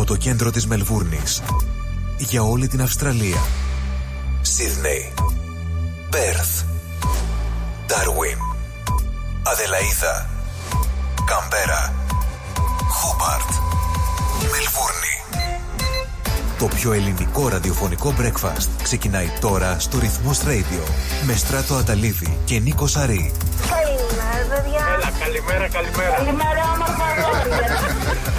από το κέντρο της Μελβούρνης για όλη την Αυστραλία. Σίδνεϊ, Πέρθ, Ντάρουιν, Αδελαΐδα, Καμπέρα, Χόμπαρτ, Μελβούρνη. Το πιο ελληνικό ραδιοφωνικό breakfast ξεκινάει τώρα στο Ρυθμός Radio με Στράτο Αταλίδη και Νίκο Σαρή. Καλημέρα, παιδιά. Έλα, καλημέρα, καλημέρα. Καλημέρα, όμορφα, όμορφα.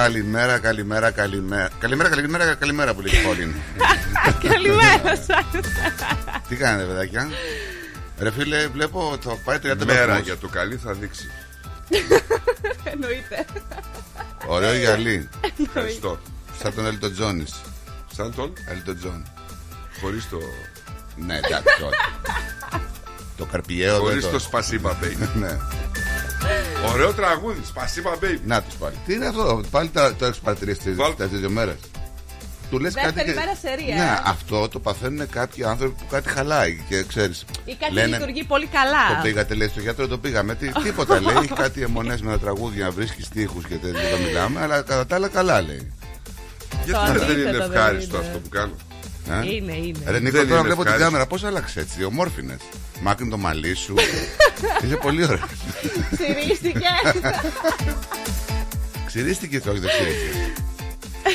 Καλημέρα, καλημέρα, καλημέρα. Καλημέρα, καλημέρα, καλημέρα που λέει η Πόλιν. Καλημέρα σας. Τι κάνετε, παιδάκια? Ρε φίλε, βλέπω το πάει 30 βαθμούς. Μέρα για το καλή θα δείξει. Εννοείται. Ωραίο γυαλί. Ευχαριστώ. Σαν τον Έλτον Τζόνις. Σαν τον Έλτον Τζόν. Χωρίς το... Ναι, εντάξει. Το καρπιαίο. Χωρίς το σπασίμα, baby. Ναι. Ωραίο τραγούδι, σπασίμα baby. Να τους πάλι. Τι είναι αυτό, πάλι το έχεις παρατηρήσει τις δύο μέρες? Του λες κάτι και... Ναι, αυτό το παθαίνουν κάποιοι άνθρωποι που κάτι χαλάει και ξέρεις. Ή κάτι λένε, λειτουργεί πολύ καλά. Το πήγατε, λέει, στο γιατρό, το πήγαμε. Τίποτα λέει, έχει κάτι αιμονές με τα τραγούδια να βρίσκεις στίχους και δεν το μιλάμε, αλλά κατά τα άλλα καλά λέει. Γιατί δεν είναι ευχάριστο αυτό που κάνω? Είναι. Ρε Νίκο, τώρα βλέπω την κάμερα, πώς άλλαξε έτσι, ομόρφινες. Μάκριν το μαλλί σου. Είναι πολύ ωραία. Ξυρίστηκε. Ξυρίστηκε, όχι δεν ξυρίστηκε.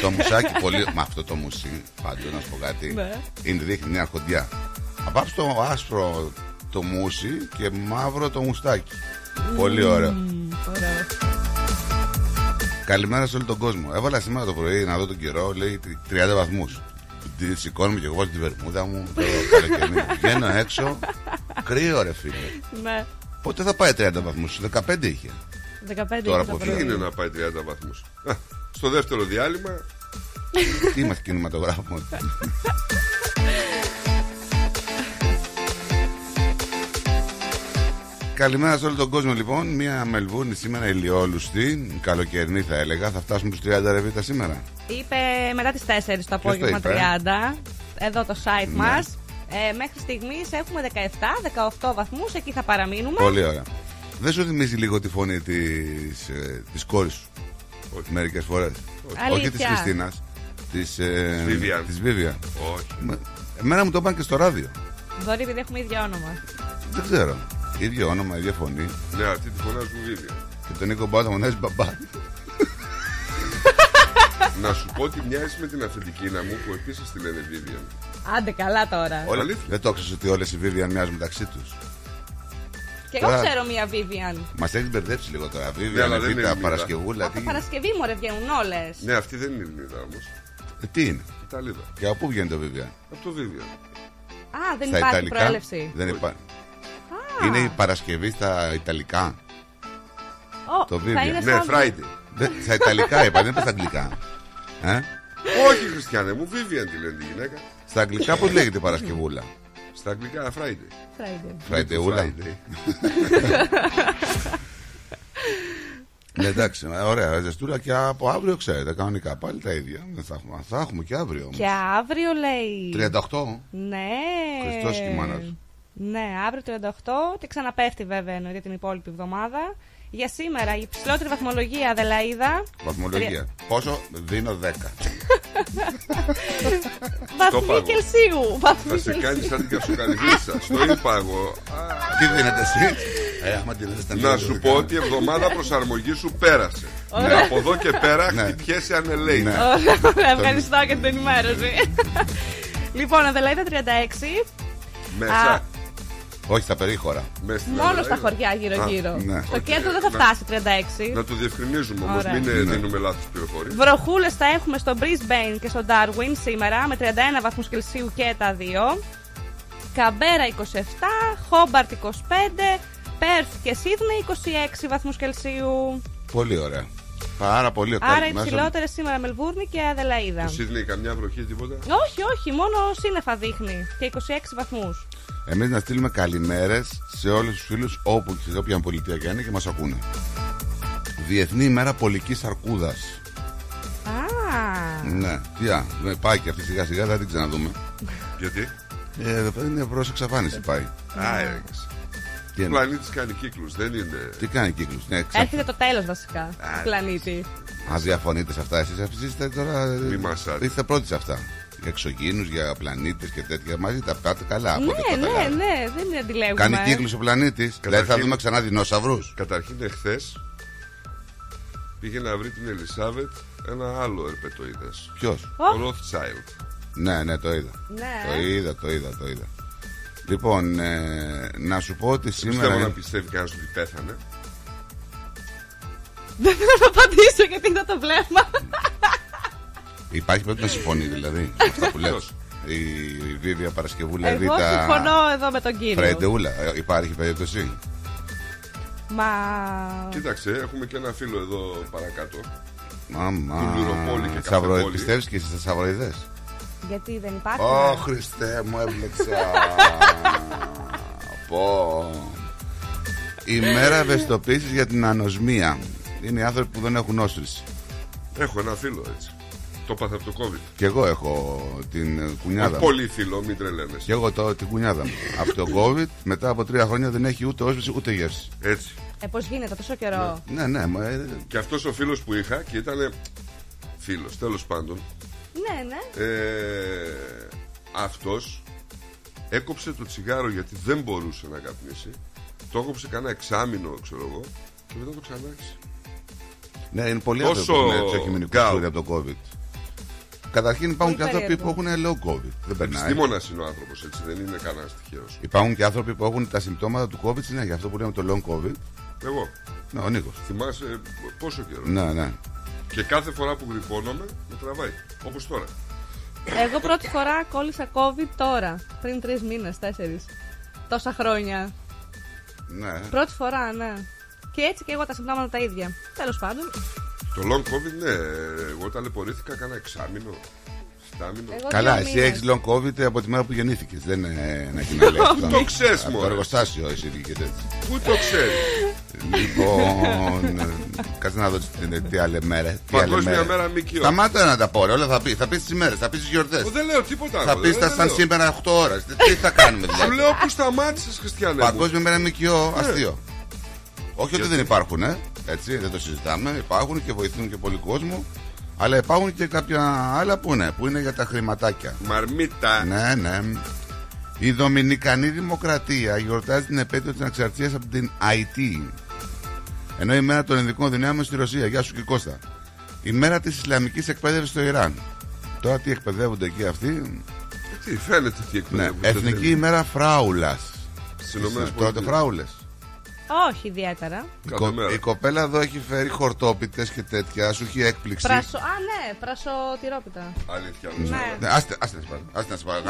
Το μουσάκι πολύ. Μα αυτό το μουσί, πάντως να σου πω κάτι, δείχνει μια χοντιά. Απάψε το άσπρο το μουσί και μαύρο το μουστάκι. Πολύ ωραίο. Καλημέρα σε όλο τον κόσμο. Έβαλα σήμερα το πρωί να δω τον καιρό, λέει 30 βαθμούς. Τη σηκώνουμε και εγώ στην βερμούδα μου. Βγαίνω έξω. Κρύο, ρε φίλε. Ναι. Πότε θα πάει 30 βαθμούς? 15 είχε. 15 τώρα που τι είναι να πάει 30 βαθμούς? Στο δεύτερο διάλειμμα. Τι είμαστε κινηματογράφο. Καλημέρα σε όλο τον κόσμο λοιπόν. Μια Μελβούρνη σήμερα ηλιόλουστη, καλοκαιρινή θα έλεγα. Θα φτάσουμε στους 30 ρεβίτα σήμερα. Είπε μετά τις 4 το απόγευμα 30. Εδώ το site μας. Μέχρι στιγμής έχουμε 17-18 βαθμούς, εκεί θα παραμείνουμε. Πολύ ωραία. Δεν σου θυμίζει λίγο τη φωνή της κόρης σου? Μερικές φορές. Όχι της Χριστίνας, της Βίβια. Όχι. Εμένα μου το είπαν και στο ράδιο. Μπορεί επειδή έχουμε ίδιο όνομα. Δεν ξέρω. Ίδιο όνομα, ίδια φωνή. Ναι, αυτή τη φωνάζουν Βίβια. Και τον Νίκο Μπάτα φωνάζει μπαμπά. Να σου πω ότι μοιάζει με την Αφεντικίνα μου που επίσης τη λένε Βίβια. Άντε καλά τώρα. Δεν το ξέρεις ότι όλες οι Vivian μοιάζουν μεταξύ τους? Και τώρα... εγώ ξέρω μία Vivian. Μας έχεις μπερδέψει λίγο τώρα. Vivian, Βίτα, Παρασκευούλα. Από Παρασκευή μου ρε βγαίνουν όλες. Ναι, αυτή δεν είναι Ελληνίδα όμως. Τι είναι? Ιταλίδα. Και από πού βγαίνει το Vivian? Από το Vivian. Α, δεν υπάρχει προέλευση. Δεν υπάρχει. Είναι η Παρασκευή στα Ιταλικά. Το Vivian. Ναι, Friday. Στα ιταλικά είπα, δεν είπα στα αγγλικά. Όχι, Χριστιανέ μου, Vivian τη λένε τη γυναίκα. Στα αγγλικά πώς λέγεται Παρασκευούλα? Στα αγγλικά Friday. Φράιντεούλα. Ναι, εντάξει, ωραία, ζεστούλα και από αύριο ξέρετε, κανονικά πάλι τα ίδια. Θα έχουμε και αύριο όμως. Και αύριο λέει. 38. Ναι. Χριστός και η μάνα του. Ναι, αύριο 38 και ξαναπέφτει βέβαια εννοείται την υπόλοιπη εβδομάδα. Για σήμερα η υψηλότερη βαθμολογία Αδελαΐδα. Βαθμολογία. Πόσο? Δίνω 10. Βαθμοί Κελσίου. Θα σε κάνει σαν την καυσοκαλυβίσσα. Στο είπα εγώ. Τι δίνετε εσύ? Να σου πω ότι η εβδομάδα προσαρμογή σου πέρασε. Από εδώ και πέρα χτυπιέσαι ανελέη. Ευχαριστώ για την ενημέρωση. Λοιπόν, Αδελαΐδα 36. Μέσα. Όχι στα περίχωρα. Μόνο στα χωριά γύρω-γύρω. Ναι. Το κέντρο δεν θα φτάσει 36. Να το διευκρινίζουμε όμως, μην δίνουμε λάθος πληροφορίες. Βροχούλες θα έχουμε στο Brisbane και στο Darwin σήμερα με 31 βαθμούς Κελσίου και τα δύο. Καμπέρα 27, Χόμπαρτ 25, Πέρθ και Σίδνεϊ 26 βαθμούς Κελσίου. Πολύ ωραία. Πάρα πολύ ωραία. Άρα οι ψηλότερες σήμερα Μελβούρνη και Αδελαΐδα. Το Σίδνεϊ καμιά βροχή τίποτα? Όχι, όχι, μόνο σύννεφα δείχνει και 26 βαθμούς. Εμείς να στείλουμε καλημέρες σε όλους τους φίλους όπου και σε όποια πολιτεία και είναι και μας ακούνε. Διεθνή ημέρα πολικής αρκούδας. Ναι, τιά, πάει και αυτή σιγά σιγά, θα την ξαναδούμε. Γιατί? Εδώ πέρα είναι προς εξαφάνιση πάει. Έρεξε. Ο πλανήτης κάνει κύκλους, δεν είναι? Τι κάνει κύκλους? Έρχεται το τέλος βασικά του πλανήτη. Αν διαφωνείτε σε αυτά εσείς είστε τώρα. Μη μασάτε. Είστε πρώτοι σε αυτά. Για εξωγήινους, για πλανήτες και τέτοια. Μαζί τα πάτε καλά. Ναι, δεν είναι αντιλέγουμε. Κάνει κύκλους ο πλανήτης. Δηλαδή θα δούμε ξανά δεινόσαυρους. Καταρχήν, εχθές πήγε να βρει την Ελισάβετ ένα άλλο ερπετοίδας. Ποιος? Ο Rothschild. Ναι, ναι, το είδα. Ναι. Το είδα. Λοιπόν, να σου πω ότι σήμερα. Θέλω να πιστεύει κανένας ότι πέθανε. Δεν θέλω να απαντήσω γιατί είδα το βλέμμα. Υπάρχει πρέπει να συμφωνεί δηλαδή αυτά που λέω. Η Βίβια Παρασκευούλα. Εγώ συμφωνώ εδώ με τον κύριο Φρεντεούλα. Υπάρχει περίπτωση? Μα... Κοίταξε, έχουμε και ένα φίλο εδώ παρακάτω. Μάμα. Πιστεύεις και στις Σαβροειδές? Γιατί δεν υπάρχει? Ω Χριστέ μου, έμπλεξα. Ημέρα ευαισθητοποίησης για την ανοσμία. Είναι οι άνθρωποι που δεν έχουν όσφρηση. Έχω ένα φίλο έτσι. Το πάθα από το COVID. Και εγώ έχω την κουνιάδα μου. Πολύ φίλο, μην τρελαίνεσαι. Και εγώ την κουνιάδα μου. Από το COVID μετά από 3 χρόνια δεν έχει ούτε όσφρηση ούτε γεύση. Έτσι. Πώς γίνεται τόσο καιρό? Ναι. Μα... Και αυτός ο φίλος που είχα και ήταν φίλος, τέλος πάντων. Ναι. Αυτός έκοψε το τσιγάρο γιατί δεν μπορούσε να καπνίσει. Το έκοψε κανένα 6 μήνες, ξέρω εγώ, και μετά το ξανάρχισε. Ναι, είναι πολύ άσχημο από το COVID. Καταρχήν υπάρχουν και άνθρωποι που έχουν low COVID. Δεν περνάει. Επιστήμονας είναι ο άνθρωπος, έτσι, δεν είναι κανένας τυχαίος. Υπάρχουν και άνθρωποι που έχουν τα συμπτώματα του COVID συνέχεια. Γι' αυτό που λέμε το long COVID. Εγώ. Ναι, ο Νίκος. Θυμάσαι πόσο καιρό. Ναι. Και κάθε φορά που γρυπώνομαι με τραβάει. Όπως τώρα. Εγώ πρώτη φορά κόλλησα COVID τώρα. Πριν 3 μήνες, 4. Τόσα χρόνια. Ναι. Πρώτη φορά, ναι. Και έτσι και εγώ τα συμπτώματα τα ίδια. Τέλος πάντων. Το long COVID, ναι. Εγώ ταλαιπωρήθηκα κάνα 6 μήνες, 7 μήνες. Καλά, εσύ έχεις long COVID από τη μέρα που γεννήθηκες. Δεν είναι να κοινωνιάσεις. Το ξέρεις μόνο. Από το εργοστάσιο εσύ βγήκες έτσι. Πού το ξέρεις? Λοιπόν, κάτσε να δω τι άλλη μέρα. Παγκόσμια μέρα ΜΚΙΟ. Σταμάτα να τα πω, όλα θα πεις. Θα πεις τις μέρες, θα πεις τις γιορτές. Δεν λέω τίποτα. Θα πεις τα σαν σήμερα 8 ώρες. Τι θα κάνουμε δηλαδή? Σου λέω που σταμάτησες, Χριστιανέ. Παγκόσμια μέρα ΜΚΙΟ, αστείο. Όχι ότι δεν υπάρχουν, έτσι, δεν το συζητάμε. Υπάρχουν και βοηθούν και πολύ κόσμο. Αλλά υπάρχουν και κάποια άλλα που είναι για τα χρηματάκια. Μαρμίτα. Ναι. Η Δομινικανή Δημοκρατία γιορτάζει την επέτειο της ανεξαρτησίας από την IT. Ενώ η μέρα των Ειδικών Δυνάμεων στη Ρωσία. Γεια σου και Κώστα. Η μέρα της Ισλαμικής εκπαίδευσης στο Ιράν. Τώρα τι εκπαιδεύονται εκεί αυτοί. Τι φαίνεται τι εκπαιδεύονται. Εθνική ημέρα φράουλας. Τότε φράουλες. Όχι ιδιαίτερα. Η κοπέλα εδώ έχει φέρει χορτόπιτες και τέτοια. Σου έχει έκπληξη. Πρασοτυρόπιτα. Αλήθεια. Άστε να σε πάρω.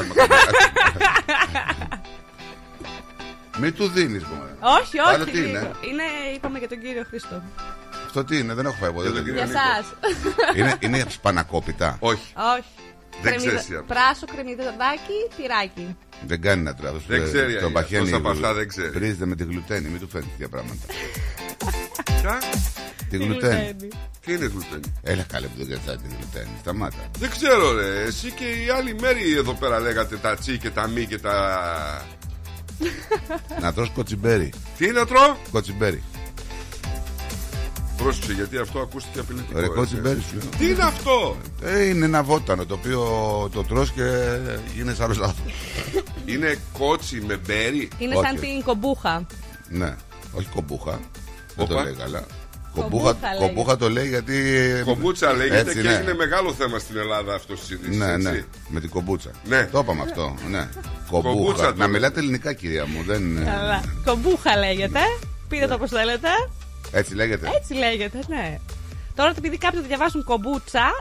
Μη του δίνεις μόνο. Όχι, όχι. Άρα, τι είναι? Είναι, είπαμε για τον κύριο Χριστό. Αυτό τι είναι, δεν έχω φάει ποτέ. Για εσάς. Είναι σπανακόπιτα. Όχι. Όχι. Δεν ξέρεις. Πράσο κρεμμυδάκι, τυράκι. Δεν κάνει να τραβήξει. Δεν ξέρει. Το παχαίνει. Βρίζεται με τη γλουτένη, μην του φαίνεται τέτοια πράγματα. Τη γλουτένη. Τι είναι γλουτένη? Έλα καλέ που δεν κρατάει τη γλουτένη. Σταμάτα. Δεν ξέρω ρε. Εσύ και οι άλλοι μέρη εδώ πέρα λέγατε τα τσι και τα μη και τα. Να τρως κοτσιμπέρι. Τι να τρώω? Κοτσιμπέρι. Πρόσεξε γιατί αυτό ακούστηκε απειλητικό. Ρε κοτσιμπέρι σου. Τι είναι αυτό? Είναι ένα βότανο το οποίο το τρως και είναι σαν ροσάθο. Είναι κότσι με μπέρι. Είναι σαν την κομπούχα. Ναι, όχι κομπούχα. Δεν το λέει καλά. Κομπούχα το λέει γιατί. Κομπούτσα λέγεται έτσι, και ναι. Είναι μεγάλο θέμα στην Ελλάδα αυτό στη συζήτηση. Ναι, έτσι. Ναι. Με την κομπούτσα. Ναι. Το είπαμε αυτό. Ναι. Κομπούχα. Να μιλάτε ελληνικά, κυρία μου. Δεν... Κομπούχα λέγεται. Πείτε το όπως θέλετε. Έτσι λέγεται. Έτσι λέγεται, ναι. Τώρα επειδή κάποιοι διαβάζουν κομπούτσα.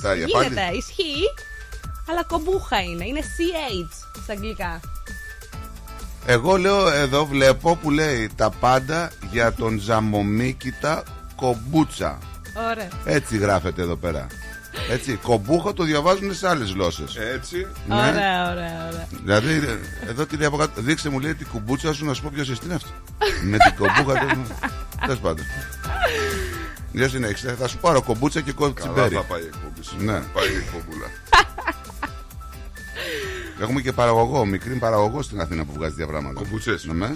Δεν γίνεται. Ισχύει. Αλλά κομπούχα είναι. Είναι CH στα αγγλικά. Εγώ λέω εδώ βλέπω που λέει τα πάντα για τον Τζαμομίκητα Κομπούτσα. Ωραία. Έτσι γράφεται εδώ πέρα. Έτσι, κομπούχα το διαβάζουν σε άλλες γλώσσες. Έτσι. Ναι. Ωραία, ωραία, ωραία. Δηλαδή, εδώ τη λέει από κάτω, δείξε μου λέει την κουμπούτσα σου να σου πω ποιος εσύ είναι αυτή. Με την κομπούχα. Τέλος πάντων. Για συνέχισε, θα σου πάρω κομπούτσα και κοτσιμπέρι. Καλά θα πάει η κομπούτσα. Ναι. Πάει η κομπούλα. Έχουμε και παραγωγό, μικρή παραγωγό στην Αθήνα που βγάζει διαπράγματα. Κομπούτσες. Ναι.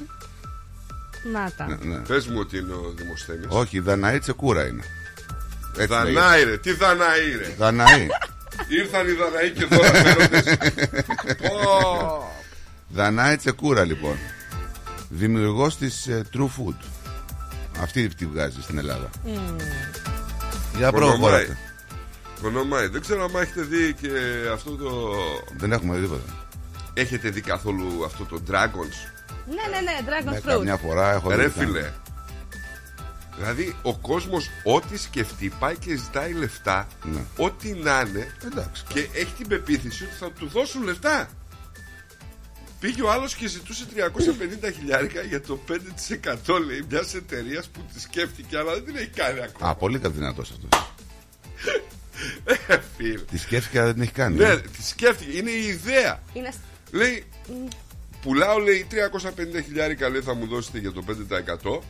Να τα. Ναι, ναι. Πες μου ότι είναι ο Δημοσθένης. Όχι, Δαναή Τσεκούρα είναι. Δαναή ρε, τι Δαναή ρε. Δαναή. Ήρθαν οι Δαναοί και τώρα φέροντες. Δαναή Τσεκούρα λοιπόν. Δημιουργός της True Food. Αυτή τη βγάζει στην Ελλάδα. Για προχωρείτε. Δεν ξέρω αν έχετε δει και αυτό το. Δεν έχουμε δει τίποτα. Έχετε δει καθόλου αυτό το Dragons? Ναι, ναι, ναι, Dragons Fruit. Μια φορά έχω δει. Ρε φίλε. Δηλαδή ο κόσμος ό,τι σκεφτεί πάει και ζητάει λεφτά. Ναι. Ό,τι να είναι. Εντάξει. Και έχει την πεποίθηση ότι θα του δώσουν λεφτά. Πήγε ο άλλος και ζητούσε 350.000 για το 5% λέει μιας εταιρείας που τη σκέφτηκε, αλλά δεν την έχει κάνει ακόμα. Α, πολύ δυνατός αυτός. Τη σκέφτηκε αλλά δεν την έχει κάνει. Ναι, τη σκέφτηκε, είναι η ιδέα. Είναι... Λέει, πουλάω λέει 350.000 λέει, θα μου δώσετε για το 5%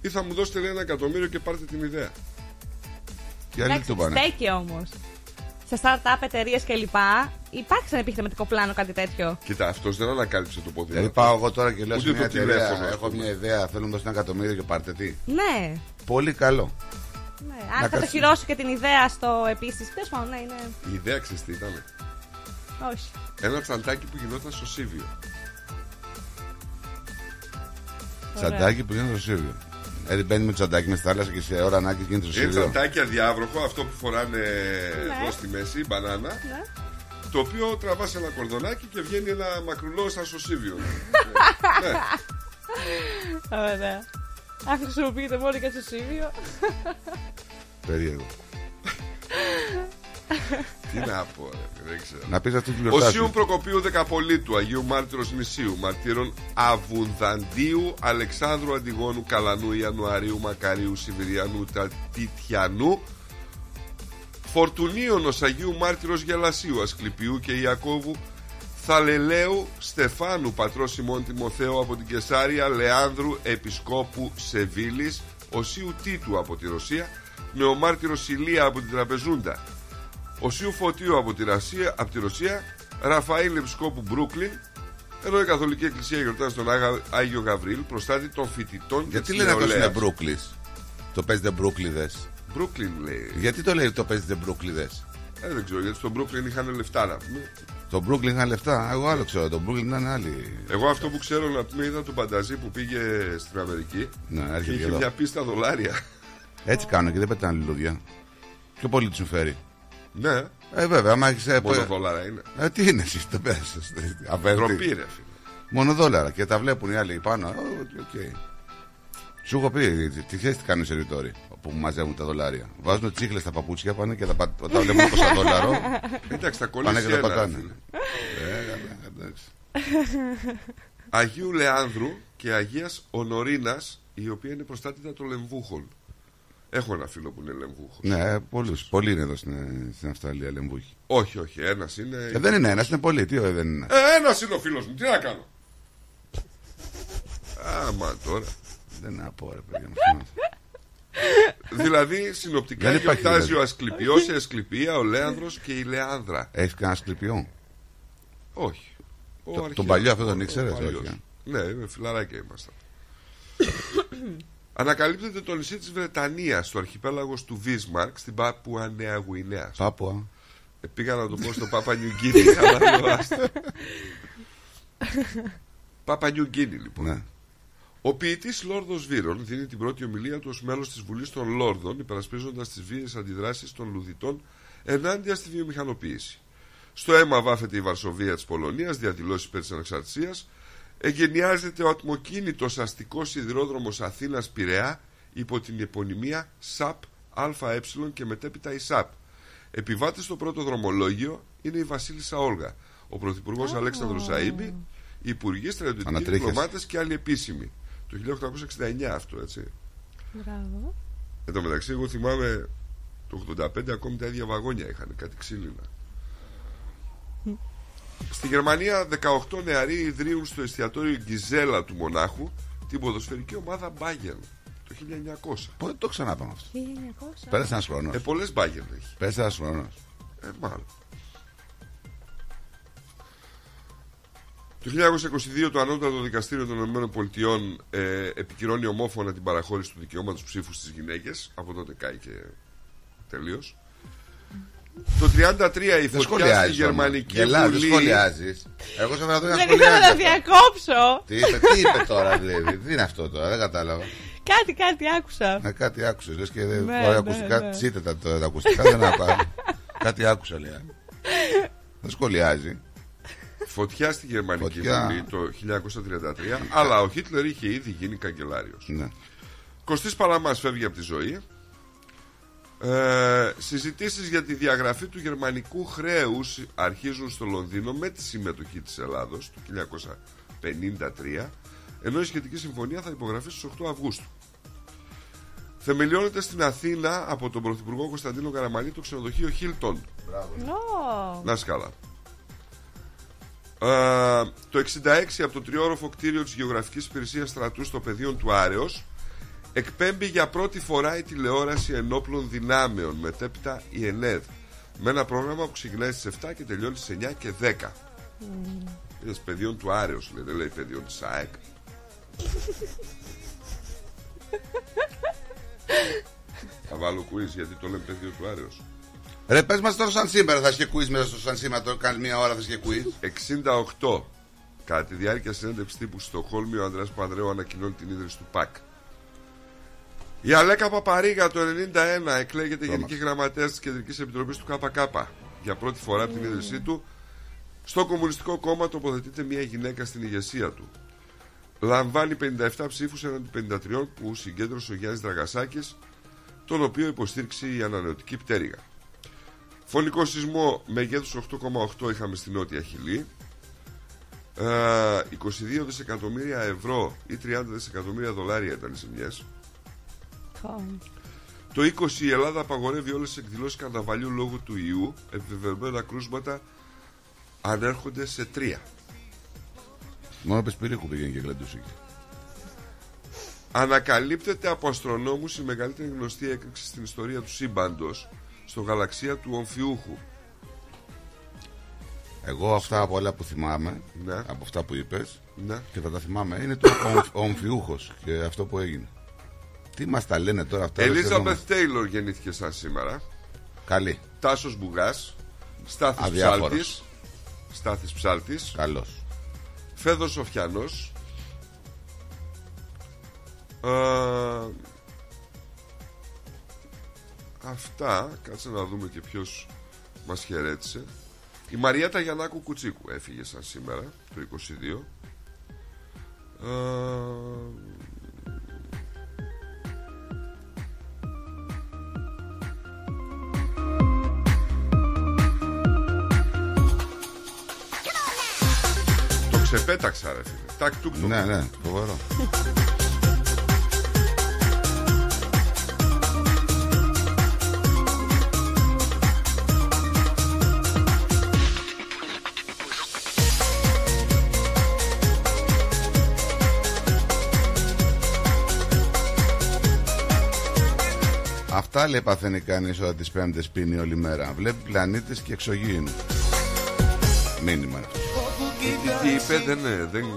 ή θα μου δώσετε λέει 1.000.000 και πάρτε την ιδέα. Εντάξει, στέκει όμως. Σε startup εταιρείες και λοιπά υπάρχει ένα επιχειρηματικό πλάνο, κάτι τέτοιο. Κοίτα, αυτός δεν ανακάλυψε το πόδι. Δηλαδή πάω εγώ τώρα και λέω σε μια εταιρεία, έχω μια ιδέα, θέλω να δώσω 1.000.000 και πάρτε τι. Ναι. Πολύ καλό. Ναι, αν θα το χειρώσω και την ιδέα στο επίσης. Ναι, είναι... Η ιδέα ξέρεις τι ήταν? Όχι. Ένα τσαντάκι που γινόταν στο Σίβιο. Ωραία. Τσαντάκι που γινόταν στο Σίβιο. Μπαίνει με το τσαντάκι με στη θάλασσα και σε ώρα ανάγκης γίνεται στο Σίβιο. Είναι τσαντάκι αδιάβροχο, αυτό που φοράνε εδώ στη μέση, η μπανάνα. Ναι. Το οποίο τραβάς ένα κορδονάκι και βγαίνει ένα μακρουλό σαν στο Σίβιο. Ναι. Ωραία. Αν χρησιμοποιείτε μόνο και στο Σίβιο. Περίεργο. Τι να πω ρε, δεν ξέρω. Να πεις αυτή τη λεωτάση. Οσίου Προκοπίου Δεκαπολίτου Αγίου Μάρτυρος Νησίου Μαρτύρων Αβουνδαντίου Αλεξάνδρου Αντιγόνου Καλανού Ιανουαρίου Μακαρίου Σιβηριανού Τιτιανού Φορτουνίωνος Αγίου Μάρτυρος Γελασίου Ασκληπιού και Ιακώβου Θαλελαίου Στεφάνου πατρός ημών Τιμοθέου από την Κεσάρια Λεάνδρου Επισκόπου Σεβίλης Οσίου Τίτου από τη Ρωσία Νεομάρτυρος Ηλία από την Τραπεζούντα Οσίου Φωτίου από τη Ρωσία Ραφαήλ Επισκόπου Μπρούκλιν. Ενώ η Καθολική Εκκλησία γιορτάζει τον Άγιο Γαβρίλ προστάτη των φοιτητών. Γιατί λένε αυτός είναι Μπρούκλης? Το παίζετε Μπρούκλιδες? Μπρούκλιν λέει. Γιατί το λέει το παίζετε Μπρούκλιδες? Δεν ξέρω γιατί στον Μπρούκλιν είχαν λεφτά να πούμε. Το Brooklyn είχαν λεφτά, εγώ άλλο ξέρω. Το Brooklyn ήταν άλλη. Εγώ αυτό που ξέρω να πούμε ήταν τον Πανταζή που πήγε στην Αμερική. Ναι, και είχε μια πίστα $1. Έτσι κάνουν και δεν πετάνε λουλούδια. Πιο πολύ του φέρει. Ναι. Βέβαια, άμα έχει. Πόσα δολάρα είναι. Τι είναι εσύ, το πέρασε. Απέδροπή, ρε. Μόνο $1 και τα βλέπουν οι άλλοι πάνω. Okay. Σου έχω πει τι θέση τι κάνουν οι σερβιτόροι που μαζεύουν τα $. Βάζουν τσίχλες στα παπούτσια πάνε και τα βλέπουν $1. Εντάξει, τα κολλήσουν. Πάνε και τα πατάνε. Αγίου Λεάνδρου και Αγίας Ονορίνας, η οποία είναι προστάτητα των Λεμβούχων. Έχω ένα φίλο που είναι Λεμβούχος. Ναι, πολλοί είναι εδώ στην Αυστραλία Λεμβούχοι. Όχι, όχι, ένας είναι. Δεν είναι ένας, είναι πολλοί. Τι δεν είναι. Ένας είναι ο φίλος μου, τι να κάνω. Άμα τώρα. Δεν να πω, ρε παιδιά μου. Δηλαδή συνοπτικά γιορτάζει ο Ασκληπιός, η Ασκληπία, ο Λέανδρος και η Λεάνδρα. Έχει κανένα Ασκληπιό? Όχι. Τον παλιό αυτό τον ήξερες? Ναι, φιλαράκια ήμασταν. Ανακαλύπτεται το νησί της Βρετανίας, στο αρχιπέλαγος του Βίσμαρκ, στην Πάπουα Νέα Γουινέα. Πάπουα. Πήγα να το πω στο Πάπα Νιουγκίνη. Πάπα Νιουγκίνη λοιπόν. Ναι. Ο ποιητής Λόρδος Βύρον δίνει την πρώτη ομιλία του ως μέλος της Βουλής των Λόρδων, υπερασπίζοντας τις βίαιες αντιδράσεις των λουδιτών ενάντια στη βιομηχανοποίηση. Στο αίμα βάφεται η Βαρσοβία της Πολωνίας, διαδηλώσεις περί της ανεξαρτησίας. Εγκαινιάζεται ο ατμοκίνητος αστικός σιδηρόδρομος Αθήνας-Πειραιά υπό την επωνυμία ΣΑΠ ΑΕ και μετέπειτα η ΣΑΠ. Επιβάτες στο πρώτο δρομολόγιο είναι η Βασίλισσα Όλγα, ο Πρωθυπουργός Αλέξανδρος Σαΐμπη, οι υπουργοί, στρατιωτικοί, διπλωμάτες και άλλοι επίσημοι. Το 1869 αυτό, έτσι. Μπράβο. Εν τω μεταξύ, εγώ θυμάμαι το 85 ακόμη τα ίδια βαγόνια είχαν, κάτι ξύλινα. Στη Γερμανία 18 νεαροί ιδρύουν στο εστιατόριο Γκιζέλα του Μονάχου την ποδοσφαιρική ομάδα Μπάγερν το 1900. Πότε το ξαναπάμε αυτό? 1900. Πέρασε ένας χρόνος. Πολλές Μπάγερν έχει. Πέρασε ένας χρόνος. Μάλλον. Το 1922 το Ανώτατο Δικαστήριο των ΗΠΑ επικυρώνει ομόφωνα την παραχώρηση του δικαιώματος ψήφου στις γυναίκες. Από τότε κάει και τελείως. Το 1933 η φωτιά στη Γερμανική Βουλή. Δεν σχολιάζεις. Εγώ σε βραδιά δεν ξέρω να διακόψω. Τι είπε τώρα δηλαδή? Τι είναι αυτό τώρα, δεν κατάλαβα. Κάτι άκουσα. Κάτι άκουσα. Λες και δεν ακουστικά. Τσίτε τα ακουστικά, δεν άκουσα. Κάτι άκουσα λέει. Δεν σχολιάζει. Φωτιά στη Γερμανική Βουλή το 1933. Αλλά ο Χίτλερ είχε ήδη γίνει καγκελάριος. Κωστής Παλαμάς φεύγει από τη ζωή. Συζητήσεις για τη διαγραφή του γερμανικού χρέους αρχίζουν στο Λονδίνο με τη συμμετοχή της Ελλάδος το 1953, ενώ η σχετική συμφωνία θα υπογραφεί στις 8 Αυγούστου. Θεμελιώνεται στην Αθήνα από τον Πρωθυπουργό Κωνσταντίνο Καραμανλή το ξενοδοχείο Hilton. Μπράβο. Να σκάλα. Το 1966 από το τριώροφο κτίριο της Γεωγραφικής Υπηρεσίας Στρατού στο πεδίο του Άρεως εκπέμπει για πρώτη φορά η τηλεόραση ενόπλων δυνάμεων, μετέπειτα η ΕΝΕΔ, με ένα πρόγραμμα που ξεκινάει στις 7 και τελειώνει στις 9 και 10. Είδες, παιδιών του Άρεως λέει, δεν λέει παιδιών της ΑΕΚ. Θα βάλω quiz γιατί το λέμε παιδιών του Άρεως. Ρε πες μας τώρα σαν σήμερα, θα είσαι quiz μέσα στο σαν σήμερα, τώρα κάνει μια ώρα θα είσαι quiz. 68. Κατά τη διάρκεια συνέντευξη τύπου στο Στοκχόλμη, ο Ανδρέας Πανδρέου ανακοινώνει την ίδρυση του ΠΑΚ. Η Αλέκα Παπαρίγα το 1991 εκλέγεται Γενική Γραμματέας της Κεντρικής Επιτροπής του ΚΚ. Για πρώτη φορά από την ίδρυσή του, στο Κομμουνιστικό Κόμμα τοποθετείται μια γυναίκα στην ηγεσία του. Λαμβάνει 57 ψήφους έναντι 53 που συγκέντρωσε ο Γιάννης Δραγασάκης, τον οποίο υποστήριξε η ανανεωτική πτέρυγα. Φωνικό σεισμό μεγέθους 8,8 είχαμε στη Νότια Χιλή. 22 δισεκατομμύρια ευρώ ή 30 δισεκατομμύρια δολάρια ήταν οι ζημιές. Το 20 η Ελλάδα απαγορεύει όλες τις εκδηλώσεις καρναβαλιού λόγω του ιού. Επιβεβαιωμένα κρούσματα ανέρχονται σε 3. Μόνο Πεσπυρίκου πήγαινε και γλεντούσε. Ανακαλύπτεται από αστρονόμους η μεγαλύτερη γνωστή έκρηξη στην ιστορία του σύμπαντος, στο γαλαξία του Ομφιούχου. Εγώ αυτά από όλα που θυμάμαι, ναι, από αυτά που είπες, ναι, και θα τα θυμάμαι, είναι το Ομφιούχος και αυτό που έγινε. Τι μας τα λένε τώρα αυτά. Ελίζαμπεθ Τέιλορ γεννήθηκε σαν σήμερα. Καλή. Τάσος Μπουγάς. Στάθης Ψάλτης. Στάθης Ψάλτης. Καλός. Φέδος Σοφιανός. Αυτά. Κάτσε να δούμε και ποιος μας χαιρέτησε. Η Μαριέτα Γιαννάκου Κουτσίκου έφυγε σαν σήμερα το 22. ξεπέταξα, ρε φίλε. Τάκ τουκ τουκ. Ναι, ναι, φοβερό. Αυτά λέει παθαίνει κανείς όταν τις πέμπτες πίνει όλη μέρα. Βλέπει πλανήτες και εξωγήινους. Μήνυμα.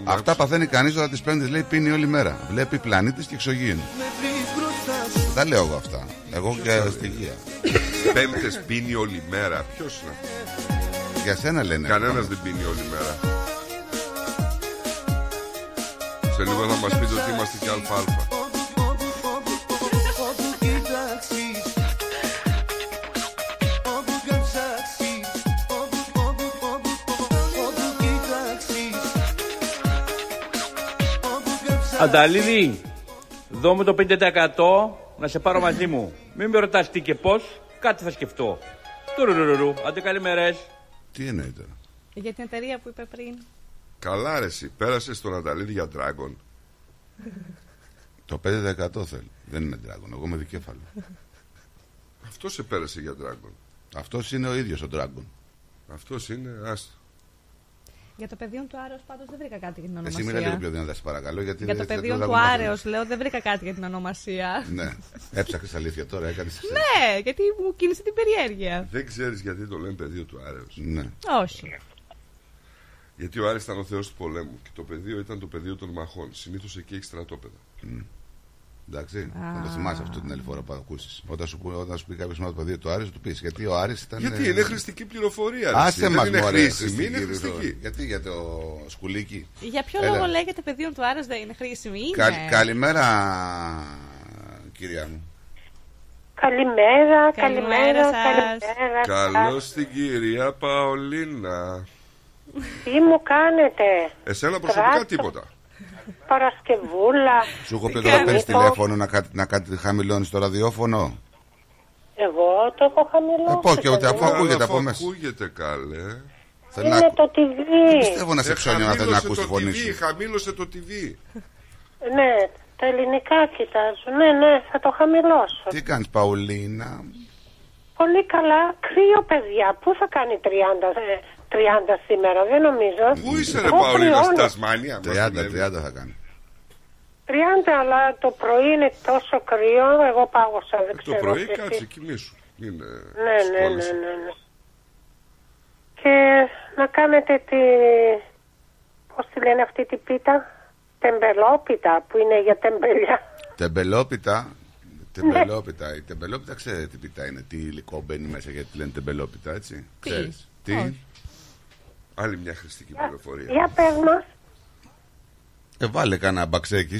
Αυτά παθαίνει κανείς όταν τις πέμπτες λέει πίνει όλη μέρα. Βλέπει πλανήτες και εξωγήινους. Τα λέω εγώ αυτά. Εγώ και στοιχεία. Πέμπτες πίνει όλη μέρα. Ποιος είναι αυτό? Για σένα λένε. Κανένας δεν πίνει όλη μέρα. Σε λίγο θα μας πείτε ότι είμαστε και αλφα-αλφα. Ανταλίδη, δω μου το 5% να σε πάρω μαζί μου. Μην με ρωτάς τι και πώς, κάτι θα σκεφτώ. Τουρουρουρουρου, άντε καλημέρες. Τι εννοεί τώρα? Για την εταιρεία που είπε πριν. Καλά ρε εσύ, πέρασε στον Ανταλίδη για Dragon. Το 5% θέλει, δεν είμαι Dragon, εγώ είμαι δικέφαλο. Αυτός σε πέρασε για Dragon. Αυτός είναι ο ίδιος ο Dragon. Αυτός είναι, άστο. Για το πεδίο του Άρεος πάντως δεν βρήκα κάτι για την ονομασία. Εσύ μίλα λίγο πιο δυνατά, σας παρακαλώ. Γιατί για το πεδίο του Άρεος, λέω, δεν βρήκα κάτι για την ονομασία. Ναι. Έψαχνες αλήθεια τώρα, έκανες. Ναι, γιατί μου κίνησε την περιέργεια. Δεν ξέρεις γιατί το λένε πεδίο του Άρεος. Ναι. Όχι. Γιατί ο Άρης ήταν ο θεός του πολέμου και το πεδίο ήταν το πεδίο των μαχών. Συνήθως εκεί έχει στρατόπεδα. Εντάξει, θα το θυμάσαι αυτό την άλλη φορά που ακούσεις. Όταν σου πει κάποιος με το πεδίο του Άρης, του πεις γιατί ο Άρης ήταν. Γιατί είναι χρηστική πληροφορία. Άσε μας, μωρέ, χρήσιμη, είναι χρηστική. Γιατί για το σκουλίκι. Για ποιο λόγο λέγεται πεδίο του Άρης δεν είναι χρήσιμη, είναι. Καλημέρα, κυρία μου. Καλημέρα, καλημέρα σας. Καλώς την κυρία Παολίνα. Τι μου κάνετε? Εσένα προσωπικά τίποτα. Παρασκευούλα. Σου έχω πει τώρα παίρνεις τηλέφωνο να χαμηλώνεις το ραδιόφωνο. Εγώ το έχω χαμηλώσει. Πώς και ούτε αφού ακούγεται από μέσα. Ακούγεται καλέ. Είναι το TV. Δεν πιστεύω να σε ψώνει να θέλει να ακούσει τη φωνή σου. Χαμήλωσε το TV. Ναι, τα ελληνικά κοιτάζουν. Ναι, ναι, θα το χαμηλώσω. Τι κάνεις Παολίνα? Πολύ καλά. Κρύο παιδιά. Πού θα κάνει 30 σήμερα, δεν νομίζω. Πού είσαι ρε Παολίνα, στην Τασμάνια? 30 θα κάνει. 30, αλλά το πρωί είναι τόσο κρύο, εγώ πάγωσα, δεν ξέρω. Το πρωί κάτσε, κοιμήσου. Ναι, ναι, ναι. Και να κάνετε τη... πώς τη λένε αυτή την πίτα? Τεμπελόπιτα, που είναι για τεμπελιά. Τεμπελόπιτα. Τεμπελόπιτα. Η τεμπελόπιτα ξέρετε τι πίτα είναι, τι υλικό μπαίνει μέσα γιατί τη λένε τεμπελόπιτα, έτσι. Ξέρεις. Τι. Άλλη μια χρηστική πληροφορία. Για πες μας. Βάλε κανένα μπαξέκι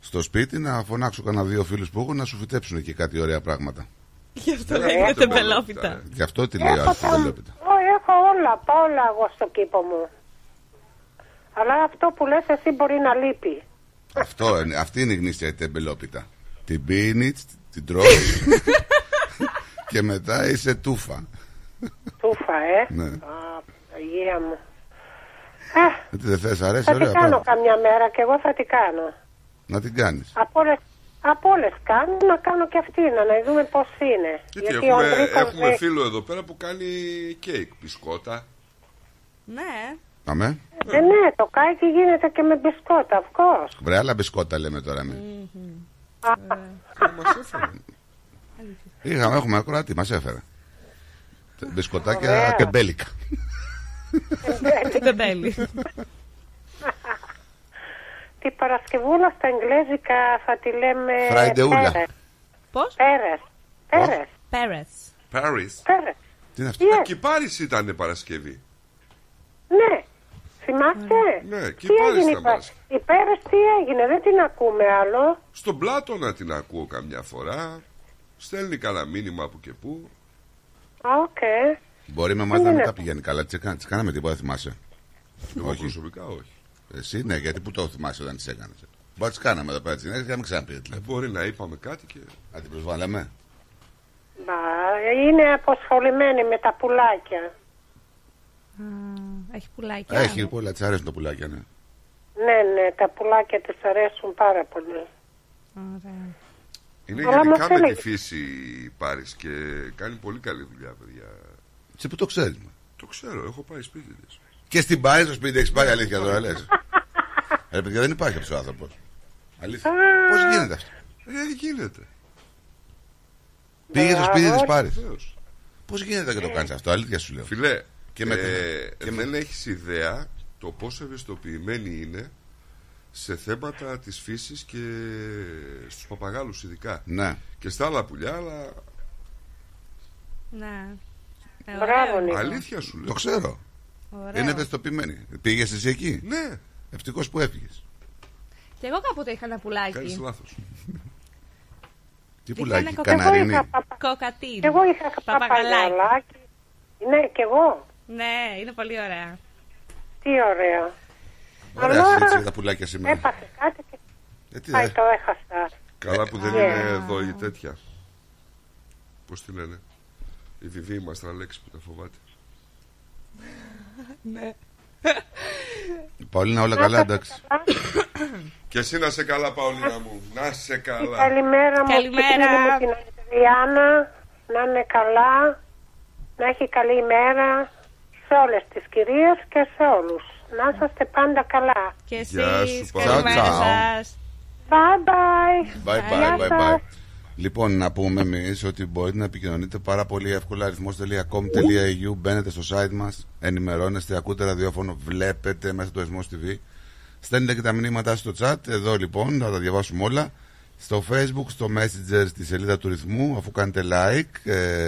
στο σπίτι να φωνάξω κανένα δύο φίλους που έχουν να σου φυτέψουν εκεί κάτι ωραία πράγματα. Γι' αυτό λέγεται τεμπελόπιτα. Γι' αυτό τη λέω τεμπελόπιτα. Έχω όλα, πάω όλα εγώ στο κήπο μου. Αλλά αυτό που λες εσύ μπορεί να λείπει. Αυτή είναι η γνήσια τεμπελόπιτα. Την πίνει, την τρώει και μετά είσαι τούφα. Τούφα, ναι. Αγία μου. Δεν θες, αρέσει, θα την κάνω καμιά μέρα και εγώ θα την κάνω. Να την κάνεις. Από όλες κάνω, να κάνω και αυτή, να δούμε πώς είναι. Γιατί έχουμε φίλο εδώ πέρα που κάνει κέικ, μπισκότα. Ναι. Αμέ. Ναι, το κάκι γίνεται και με μπισκότα, of course. Βρε, άλλα μπισκότα λέμε τώρα. Μας έφερε. Έχουμε ακροατή, μας έφερε. Μπισκοτάκια τεμπέλικα. Τεμπέλι. Την Παρασκευούλα στα εγγλέζικα θα τη λέμε Φραϊντεούλα. Πώς? Πέρες. Τι είναι αυτό? Κυπάρης ήταν η Παρασκευή. Ναι. Θυμάστε? Ναι, Κυπάρης ήταν Παρασκευή. Η Πέρες τι έγινε? Δεν την ακούμε άλλο. Στον Πλάτωνα την ακούω καμιά φορά. Στέλνει κανένα μήνυμα που και που. Okay. Μπορεί με εμάς να μην τα πηγαίνει καλά. Τις κάναμε τίποτα, θυμάσαι? Όχι. Προσωπικά όχι. Εσύ ναι, γιατί που το θυμάσαι όταν τις έκανες? Μπορεί να τις κάναμε εδώ πέρα τις γυναίκες και να μην ξαναπείτε. Μπορεί να είπαμε κάτι και να την προσβάλαμε. Είναι αποσχολημένη με τα πουλάκια. έχει πουλάκια. Έχει πολλά, της αρέσουν τα πουλάκια, ναι. Ναι, ναι, τα πουλάκια της αρέσουν πάρα πολύ. Ωραία. Είναι αλλά γενικά με τη φύση η Πάρης και κάνει πολύ καλή δουλειά, παιδιά. Σε πού το ξέρεις? Το ξέρω, έχω πάει σπίτι της. Και στην Πάρη στο σπίτι έχεις πάει, αλήθεια τώρα λες? Ρε παιδιά, δεν υπάρχει αυτός ο άνθρωπος. Αλήθεια. Πώς γίνεται αυτό? Δεν γίνεται. Πήγε στο σπίτι της Πάρης. Πώς γίνεται και το κάνεις αυτό, αλήθεια σου λέω. Φιλέ, και δεν έχεις ιδέα το πόσο ευαισθητοποιημένη είναι σε θέματα της φύσης και στους παπαγάλους ειδικά. Ναι. Και στα άλλα πουλιά, αλλά... Ναι. Μπράβο, αλήθεια σου λέω. Το ξέρω. Ωραίο. Είναι ευαισθητοποιημένη. Πήγες εσύ εκεί? Ναι. Ευτυχώς που έφυγες. Και εγώ κάποτε είχα ένα πουλάκι. Κάνεις λάθος. Τι πουλάκι, καναρίνι? Κοκατίνι. Εγώ είχα παπαγαλάκι. Ναι, κι εγώ. Ναι, είναι πολύ ωραία. Τι ωραία. Ωραία, έτσι τα πουλάκια σήμερα. Έπαθε κάτι και πάει το έχασα. Καλά που δεν είναι εδώ η τέτοια. Πώς τη λένε? Η Βιβί μας τα λέξη που τα φοβάται. Ναι. Παολίνα, όλα καλά, εντάξει. Και εσύ να σε καλά, Παολίνα μου. Να σε καλά. Καλημέρα μου. Καλημέρα την Αδριάννα. Να είναι καλά. Να έχει καλή ημέρα σε όλες τις κυρίες και σε όλους. Να είσαστε πάντα καλά. Και εσείς, καλημέρα σας. Bye bye. Λοιπόν, να πούμε εμείς ότι μπορείτε να επικοινωνείτε πάρα πολύ εύκολα. Αριθμός.com.au. Μπαίνετε στο site μας, ενημερώνεστε, ακούτε ραδιόφωνο, βλέπετε μέσα το Αριθμός TV. Στέλνετε και τα μηνύματά στο chat. Εδώ λοιπόν θα τα διαβάσουμε όλα. Στο Facebook, στο Messenger, στη σελίδα του Ρυθμού. Αφού κάνετε like,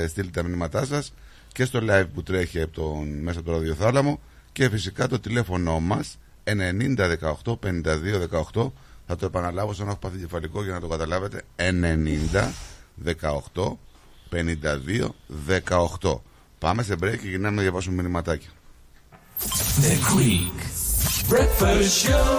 στείλετε τα μηνύματά σας. Και στο live που τρέχει από μέσα από το ραδιοθάλαμο. Και φυσικά το τηλέφωνο μας 90 18 52 18. Θα το επαναλάβω σαν να έχω πάθει κεφαλικό για να το καταλάβετε. 90 18 52 18. Πάμε σε break και γυρνάμε να διαβάσουμε μηνυματάκια. The Greek Breakfast Show.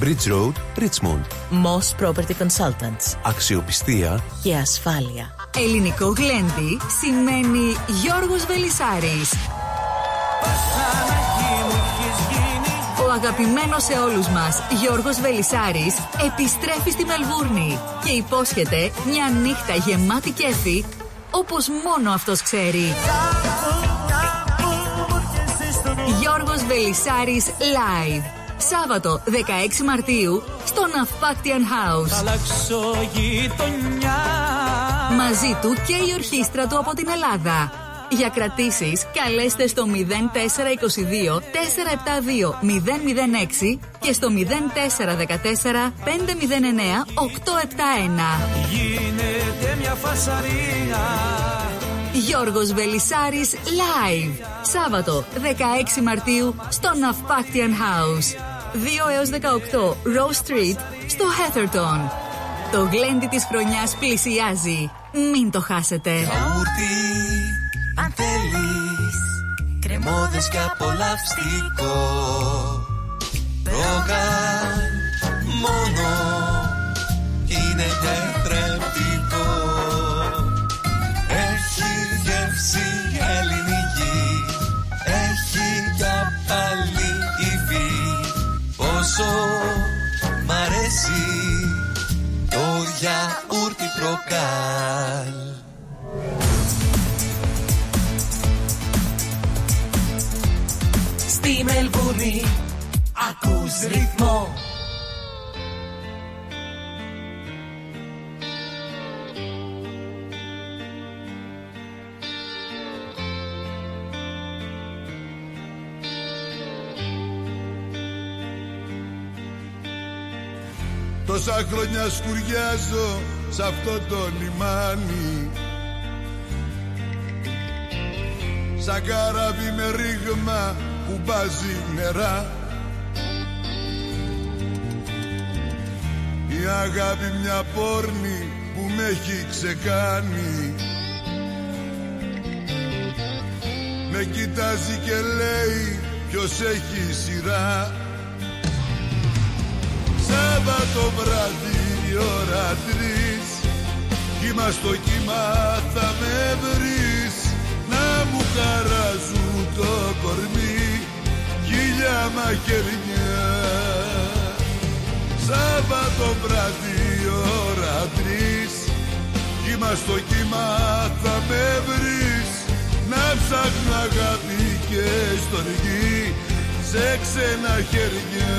Bridge Road, Richmond. Moss Property Consultants. Αξιοπιστία και ασφάλεια. Ελληνικό γλέντι σημαίνει Γιώργος Βελισσάρης. Ο αγαπημένος σε όλους μας Γιώργος Βελισσάρης επιστρέφει στη Μελβούρνη και υπόσχεται μια νύχτα γεμάτη κέφι, όπως μόνο αυτός ξέρει. Γιώργος Βελισσάρης live. Σάββατο 16 Μαρτίου στο Ναυπάκτιαν House. Μαζί του και η ορχήστρα του από την Ελλάδα. Για κρατήσεις καλέστε στο 0422 472 006 και στο 0414 509 871. Γιώργος Βελισσάρης live. Σάββατο 16 Μαρτίου στο Ναυπάκτιαν House. 2 έως 18 Rose Street στο Χέθερτον. Το γλέντι της χρονιάς πλησιάζει. Μην το χάσετε. Γιαούρτι, αν θέλεις, κρεμόδες και απολαυστικό. Ρόγαν μόνο είναι τετρεπτικό. Έχει γεύση ελληνική, έχει για πάλι υφή. Πόσο μ' αρέσει το γιαούρτι Προκάλ. Στη Μελβούρνη ακούς ρυθμό. Τόσα χρόνια σκουριάζω σ' αυτό το λιμάνι, σαν καράβι με ρήγμα που μπάζει νερά. Η αγάπη μια πόρνη που με έχει ξεκάνει, με κοιτάζει και λέει ποιος έχει σειρά. Σάββατο βράδυ η ώρα 3, κύμα στο κύμα θα με βρεις, να μου χαράζουν το κορμί γυλιά μαχαιριά. Σάββατο βράδυ η ώρα 3, κύμα στο κύμα θα με βρεις, να ψάχνω αγάπη και στοργή σε ξένα χέρια.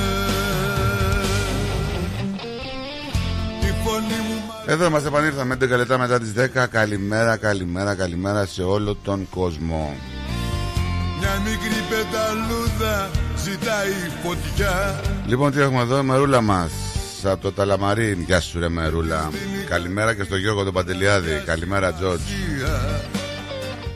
Εδώ μας επανήρθαμε 11 λεπτά μετά τις 10. Καλημέρα, καλημέρα, καλημέρα σε όλο τον κόσμο. Μια μικρή πεταλούδα ζητάει φωτιά. Λοιπόν, τι έχουμε εδώ, η Μερούλα μας από το Ταλαμαρίν. Γεια σου ρε Μερούλα. Καλημέρα και στο Γιώργο τον Παντελιάδη. Καλημέρα Τζότζ.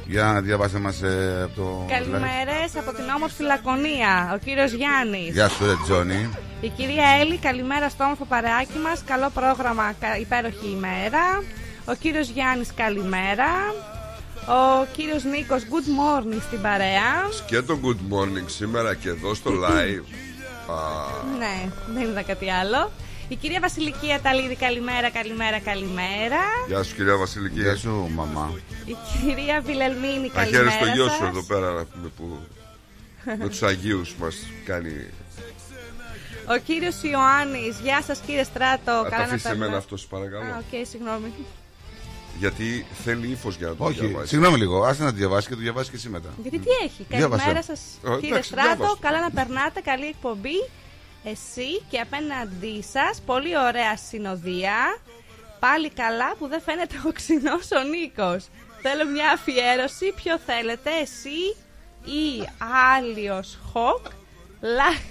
Για να διαβάσε μας από το... Καλημέρες από την όμορφη Λακωνία, ο κύριος Γιάννης. Γεια σου ρε Τζόνι. Η κυρία Έλλη, καλημέρα στο όμορφο παρεάκι μας. Καλό πρόγραμμα, υπέροχη ημέρα. Ο κύριος Γιάννης, καλημέρα. Ο κύριος Νίκος, good morning στην παρέα. Σκέτο good morning σήμερα και εδώ στο live. Ναι, δεν είδα κάτι άλλο. Η κυρία Βασιλική Αταλίδη, καλημέρα, καλημέρα, καλημέρα. Γεια σου κυρία Βασιλική. Γεια σου μαμά. Η κυρία Βιλελμίνη, καλημέρα. Αχαίρε στο γιο σου εδώ πέρα που με τους Αγίους μας κάνει. Ο κύριος Ιωάννης, γεια σας κύριε Στράτο. Θα αφήσετε εμένα αυτός παρακαλώ. Α, okay, συγγνώμη. Γιατί θέλει ύφος για να το διαβάσει. Όχι, συγγνώμη λίγο, άσε να τη διαβάσει και το διαβάσει και εσύ μετά. Γιατί τι έχει, καλημέρα σας κύριε Στράτο, καλά να περνάτε, καλή εκπομπή. Εσύ και απέναντί σας, πολύ ωραία συνοδεία. Πάλι καλά που δεν φαίνεται ο ξινός ο Νίκος. Θέλω μια αφιέρωση, ποιο θέλετε, εσύ ή Άλλιος Χοκ, Light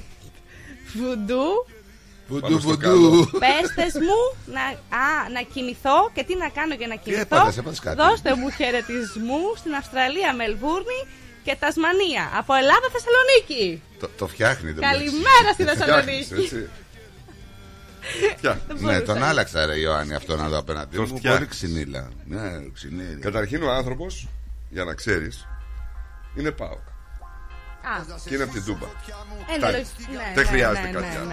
Voodoo. Βουντού. Πέστες μου να κοιμηθώ και τι να κάνω για να κοιμηθώ. Δώστε μου χαιρετισμού στην Αυστραλία, Μελβούρνη και Τασμανία. Από Ελλάδα, Θεσσαλονίκη. Το φτιάχνει. Καλημέρα στη Θεσσαλονίκη. Ναι, τον άλλαξα ρε Ιωάννη αυτό να δω απέναντι. Μου πολύ ξυνήλα. Καταρχήν ο άνθρωπος, για να ξέρεις, είναι ΠΑΟΚ. Και είναι από την Τούμπα. Δεν χρειάζεται κάτι άλλο.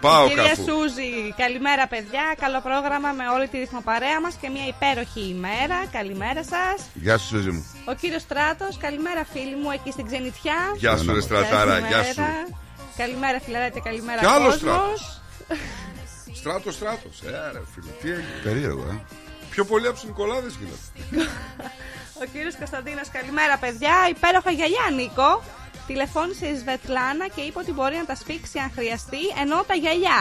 Πάω κάπου. Κυρία Σούζη, καλημέρα παιδιά. Καλό πρόγραμμα με όλη τη ρυθμοπαρέα μας και μια υπέροχη ημέρα. Καλημέρα σας. Γεια σου Σούζη μου. Ο κύριος Στράτος, καλημέρα φίλοι μου εκεί στην Ξενιτιά. Γεια σου ρε Στρατάρα, γεια σου. Καλημέρα φιλαράκια, καλημέρα κόσμος. Στράτος, άρα φίλοι, τι έγινε. Περίεργο, πιο πολύ από τους Νικολάδες γίνεται. Ο κύριος Κωνσταντίνος, καλημέρα παιδιά. Υπέροχα γυαλιά Νίκο. Τηλεφώνησε η Σβετλάνα και είπε ότι μπορεί να τα σφίξει αν χρειαστεί, ενώ τα γυαλιά.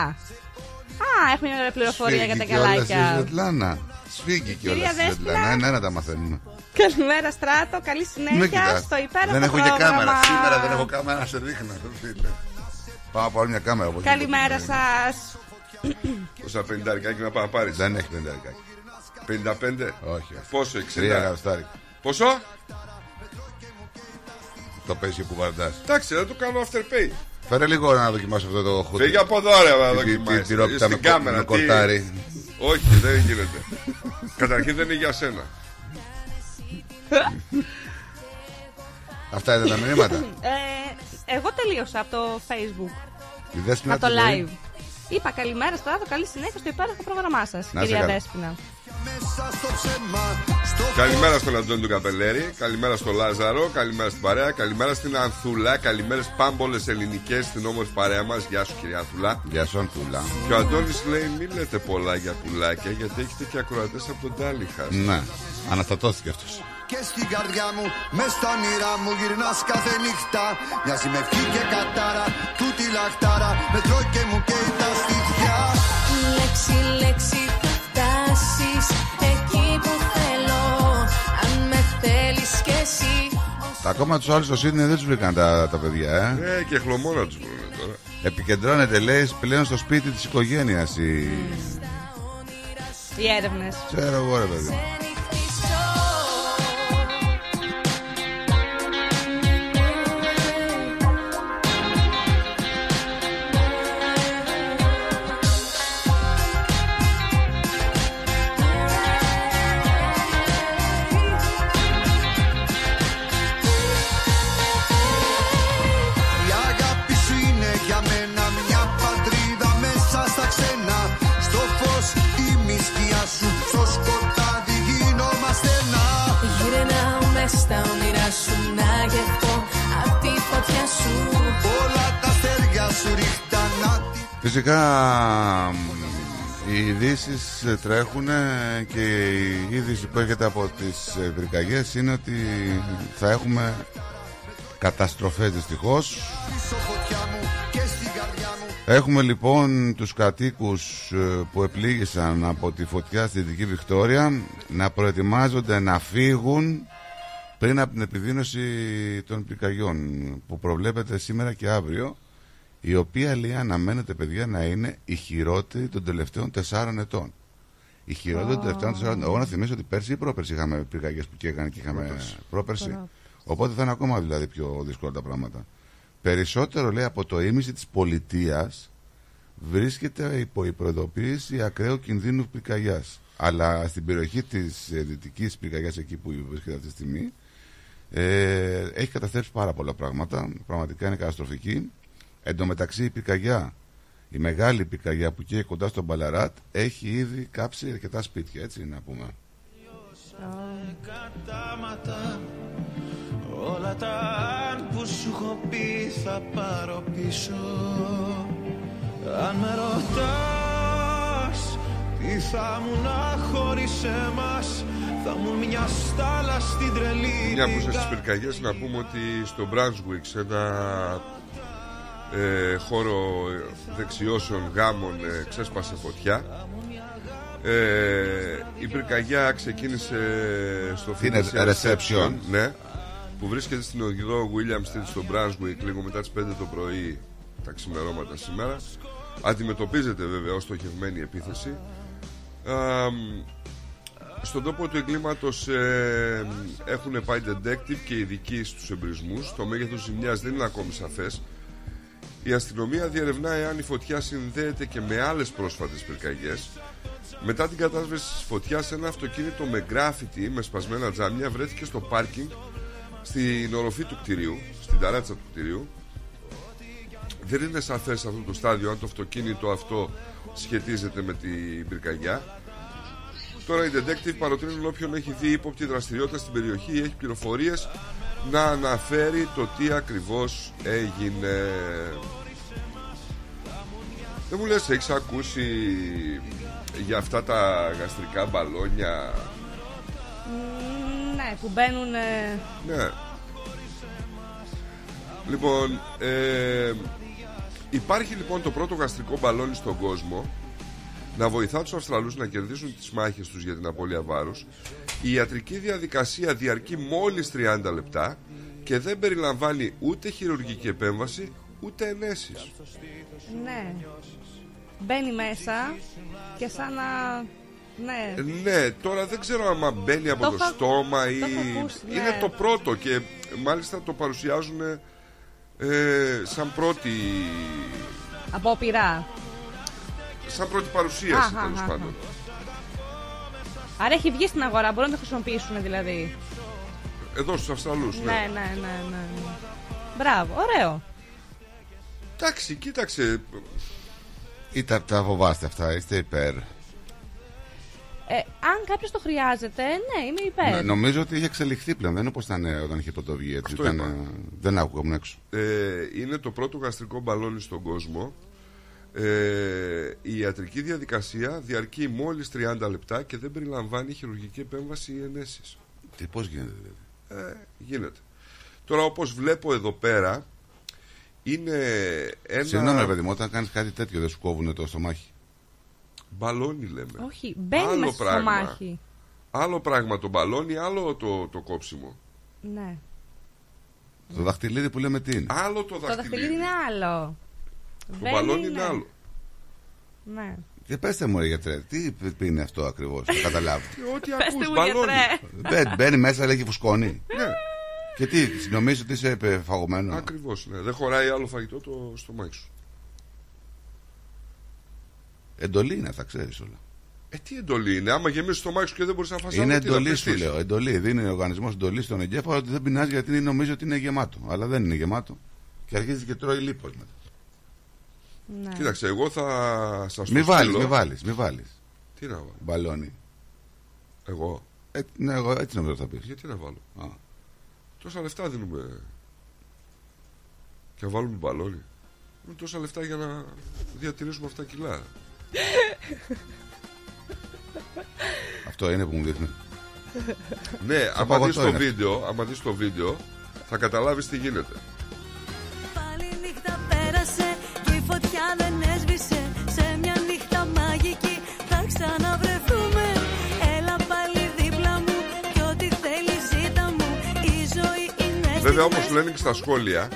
Α, έχουμε μια πληροφορία σφίγγει για τα γυαλάκια. Σβετλάνα. Σφίγγει και όλα στη Σβετλάνα. Ναι, να τα μαθαίνουμε. Καλημέρα Στράτο, καλή συνέχεια στο υπέροχο δεν έχω πρόγραμμα. Και κάμερα, σήμερα δεν έχω κάμερα να σε δείχνω. Πάω από μια κάμερα. Καλημέρα σας. Πόσα 50 να πάω να πάρεις. Δεν έχει 50. 55. Όχι. Πόσο 60. Πόσο? Το πέσει που βαρντάς. Εντάξει, δεν το κάνω afterpay. Φέρε λίγο να δοκιμάσω αυτό το χούτι. Φύγε από εδώ ρε να δοκιμάσεις. Στην κάμερα με κορτάρι. Όχι, δεν γίνεται. Καταρχήν δεν είναι για σένα. Αυτά ήταν τα μηνύματα. Εγώ τελείωσα από το Facebook. Από το live. Είπα καλημέρα στο Άδο, καλή συνέχεια στο υπέροχο πρόγραμμά σας, κυρία Δέσποινα. Καλημέρα στον Αντώνη του Καπελέρη, καλημέρα στον Λάζαρο, καλημέρα στην παρέα, καλημέρα στην Ανθούλα, καλημέρες πάμπολες ελληνικές στην όμορφη παρέα μας. Γεια σου κυρία Ανθούλα. Γεια σου Ανθούλα. Και ο Αντώνης λέει μην λέτε πολλά για πουλάκια γιατί έχετε και ακροατές από τον Τάλιχα. Ναι, αναστατώθηκε αυτός. Και στην καρδιά μου, μες στα μοίρα μου γυρνάς κάθε νύχτα. Μια συμμευχή και κατάρα, τούτη λαχτάρα, με τρώει και μου καίει τα στήθια. Λέξη θα φτάσεις εκεί που θέλω, αν με θέλεις κι εσύ. Ακόμα τους άλλους στο Σίδνεϊ δεν τους βρήκαν τα παιδιά, ε. Ναι, και χλωμόνα τους βρήκαν τώρα. Επικεντρώνεται, λέει, πλέον στο σπίτι της οικογένειας οι έρευνες. Ξέρω εγώ, ρε παιδί. Στα όνειρά σου να γευτώ απ' τη φωτιά σου. Όλα τα αστέρια σου ρίχτα να. Φυσικά οι ειδήσεις τρέχουν και η είδηση που έρχεται από τις πυρκαγιές είναι ότι θα έχουμε καταστροφές, δυστυχώς. Έχουμε λοιπόν τους κατοίκους που επλήγησαν από τη φωτιά στη Δυτική Βικτόρια να προετοιμάζονται να φύγουν πριν από την επιδείνωση των πυρκαγιών που προβλέπεται σήμερα και αύριο, η οποία λέει αναμένεται, παιδιά, να είναι η χειρότερη των τελευταίων 4 ετών. Η χειρότερη των τελευταίων 4 ετών. Εγώ να θυμίσω ότι πέρσι ή πρόπερσι είχαμε πυρκαγιές που καίγανε και είχαμε πρόπερσι. Οπότε θα είναι ακόμα δηλαδή πιο δύσκολα τα πράγματα. Περισσότερο, λέει, από το ίμιση της πολιτείας βρίσκεται υπό η προειδοποίηση ακραίου κινδύνου πυρκαγιάς. Αλλά στην περιοχή της δυτικής πυρκαγιάς, εκεί που βρίσκεται αυτή τη στιγμή, έχει καταστρέψει πάρα πολλά πράγματα. Πραγματικά είναι καταστροφική. Εν τω μεταξύ, η πυρκαγιά, η μεγάλη πυρκαγιά που καίει κοντά στον Μπαλαράτ, έχει ήδη κάψει αρκετά σπίτια. Έτσι να πούμε. Όλα τα αν που σου έχω πει θα πάρω πίσω. Αν με ρωτάς τι θα μου να χωρίς εμάς, θα μου μια στάλα στην τρελή. Μια που είσαι στις πυρκαγιές, να πούμε ότι στο Brunswick, σε ένα χώρο δεξιώσεων γάμων, ξέσπασε φωτιά. Η πυρκαγιά ξεκίνησε στο Financial Reception, ναι, που βρίσκεται στην οδηγό William Street στο Brunswick, λίγο μετά τις 5 το πρωί τα ξημερώματα σήμερα. Αντιμετωπίζεται βέβαια ως στοχευμένη επίθεση. Στον τόπο του εγκλήματος έχουν πάει detective και ειδικοί στους εμπρισμούς. Το μέγεθος ζημιάς δεν είναι ακόμη σαφές. Η αστυνομία διερευνά εάν η φωτιά συνδέεται και με άλλες πρόσφατες πυρκαγιές. Μετά την κατάσβεση της φωτιάς, ένα αυτοκίνητο με γκράφιτι με σπασμένα τζάμια βρέθηκε στο πάρκινγκ στην οροφή του κτηρίου, στην ταράτσα του κτηρίου. Δεν είναι σαφές σε αυτό το στάδιο αν το αυτοκίνητο αυτό σχετίζεται με την πυρκαγιά. Τώρα οι detective παροτρύνουν όποιον έχει δει ύποπτη δραστηριότητα στην περιοχή ή έχει πληροφορίες να αναφέρει το τι ακριβώς έγινε. Δεν μου λες, έχεις ακούσει για αυτά τα γαστρικά μπαλόνια? Ναι, που μπαίνουν. Ναι. Λοιπόν, υπάρχει λοιπόν το πρώτο γαστρικό μπαλόνι στον κόσμο να βοηθά τους Αυστραλούς να κερδίσουν τις μάχες τους για την απώλεια βάρους. Η ιατρική διαδικασία διαρκεί μόλις 30 λεπτά και δεν περιλαμβάνει ούτε χειρουργική επέμβαση ούτε ενέσεις. Ναι, μπαίνει μέσα και σαν να... Ναι, ναι, τώρα δεν ξέρω άμα μπαίνει από το στόμα ή... Το είναι το πρώτο και μάλιστα το παρουσιάζουν σαν πρώτη... Απόπειρα. Σαν πρώτη παρουσίαση, τέλος πάντων. Άρα έχει βγει στην αγορά, μπορούν να το χρησιμοποιήσουν δηλαδή. Εδώ στους Αυστραλούς, ναι. Ναι. Μπράβο, ωραίο. Εντάξει, κοίταξε. Ήταν τα φοβάστε αυτά, είστε υπέρ? Αν κάποιος το χρειάζεται, ναι, είμαι υπέρ. Νομίζω ότι είχε εξελιχθεί πλέον. Δεν είναι όπως ήταν όταν είχε πρωτοβγεί. Δεν άκουγα μου έξω. Είναι το πρώτο γαστρικό μπαλόνι στον κόσμο. Η ιατρική διαδικασία διαρκεί μόλις 30 λεπτά και δεν περιλαμβάνει χειρουργική επέμβαση ή ενέσεις. Τι, πώς γίνεται δηλαδή? Γίνεται. Τώρα, όπως βλέπω εδώ πέρα, είναι ένα... Συγγνώμη, παιδί μου, όταν κάνεις κάτι τέτοιο δεν σου κόβουνε το στομάχι? Μπαλόνι λέμε. Όχι, μπαίνει μέσα στο στομάχι. Άλλο πράγμα το μπαλόνι, άλλο το κόψιμο. Ναι. Το δαχτυλίδι που λέμε τι είναι? Άλλο το δαχτυλίδι. Το δαχτυλίδι είναι άλλο. Το μπαλόνι είναι άλλο. Ναι. Και πέστε μου, ρε γιατρέ, τι είναι αυτό ακριβώς, το καταλάβω. Ό,τι ακούς, μπαλόνι. Μπαίνει μέσα, λέει, και φουσκώνει. Ναι. Και τι, νομίζω ότι είσαι φαγωμένο. Ακριβώς, ναι. Δεν χωράει άλλο φαγητό το στομάχι σου. Εντολή είναι, θα ξέρεις όλα. Τι εντολή είναι, άμα γεμίσεις το στομάχι σου και δεν μπορείς να φας άλλο. Είναι εντολή, σου λέω. Εντολή. Δίνει ο οργανισμός εντολή στον εγκέφαλο ότι δεν πεινάς, γιατί νομίζει ότι είναι γεμάτο. Αλλά δεν είναι γεμάτο. Και αρχίζει και τρώει λίπος μετά. Ναι. Κοίταξε, εγώ θα σας το στείλω. Μη βάλεις. Τι να βάλω. Μπαλόνι. Εγώ. Ναι, εγώ έτσι νομίζω θα πεις. Γιατί να βάλω. Τόσα λεφτά δίνουμε. Και να βάλουμε μπαλόνι. Με τόσα λεφτά για να διατηρήσουμε αυτά κιλά. Αυτό είναι που μου δείχνει. Ναι, άμα δεις το βίντεο θα καταλάβεις τι γίνεται. Πάλι νύχτα πέρασε και η φωτιά δεν έσβησε. Σε μια νύχτα μαγική θα ξαναβρεθούμε. Έλα πάλι δίπλα μου και ό,τι θέλει ζήτα μου. Η ζωή είναι. Βέβαια, όπως λένε και στα σχόλια,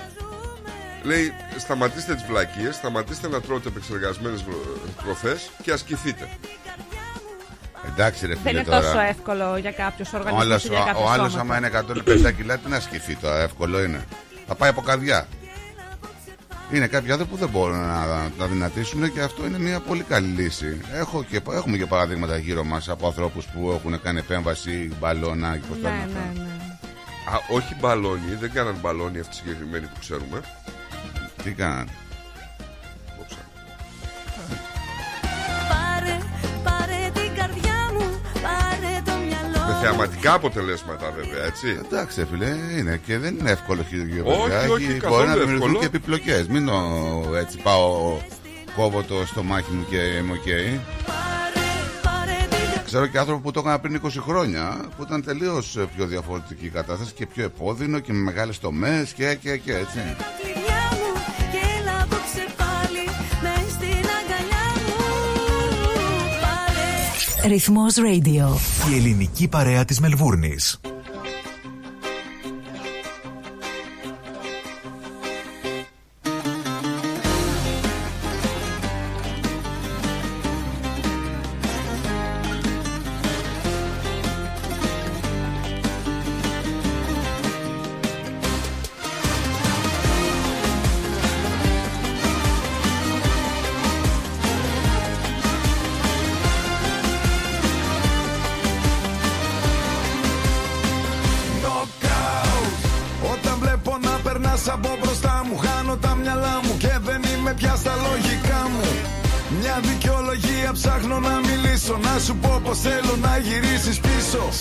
λέει, σταματήστε τις βλακίες, σταματήστε να τρώτε επεξεργασμένες τροφές και ασκηθείτε. Εντάξει, ρε φίλε, δεν είναι τώρα τόσο εύκολο για κάποιους οργανισμούς. Ο άλλος, άμα είναι 150 κιλά, τι να ασκηθεί τώρα, εύκολο είναι. Θα πάει από καρδιά. Είναι κάποιοι άνθρωποι που δεν μπορούν να δυνατήσουν και αυτό είναι μια πολύ καλή λύση. Έχουμε και παραδείγματα γύρω μας από ανθρώπους που έχουν κάνει επέμβαση, μπαλώνα και ναι, ναι, ναι. Όχι μπαλόνι, δεν κάναν μπαλόνι αυτοί συγκεκριμένοι που ξέρουμε. Τι κάνανε. Με θεαματικά αποτελέσματα, βέβαια, έτσι. Εντάξει, φίλε, είναι και δεν είναι εύκολο χειρουργιοπαιδικά. Όχι, μπορεί να δημιουργηθούν και επιπλοκές. Μην έτσι πάω, κόβω το στομάχι μου και είμαι οκ. Ξέρω και άνθρωπο που το έκανα πριν 20 χρόνια, που ήταν τελείως πιο διαφορετική η κατάσταση και πιο επώδυνο και με μεγάλες τομές και έτσι. Ρυθμός Radio. Η ελληνική παρέα της Μελβούρνης.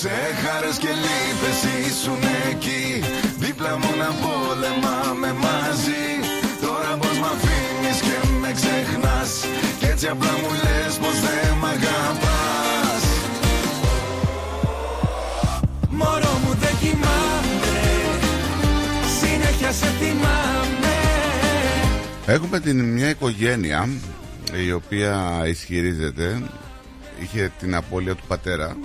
Σε χαρές και λύπες ήσουν εκεί. Δίπλα μου να πολεμάμε μαζί. Τώρα πως μ' αφήνεις και με ξεχνάς. Κι έτσι απλά μου λες πως δεν μ' αγαπάς. Μωρό μου δεν κοιμάμαι, συνέχεια σε θυμάμαι. Έχουμε μια οικογένεια η οποία ισχυρίζεται, είχε την απώλεια του πατέρα.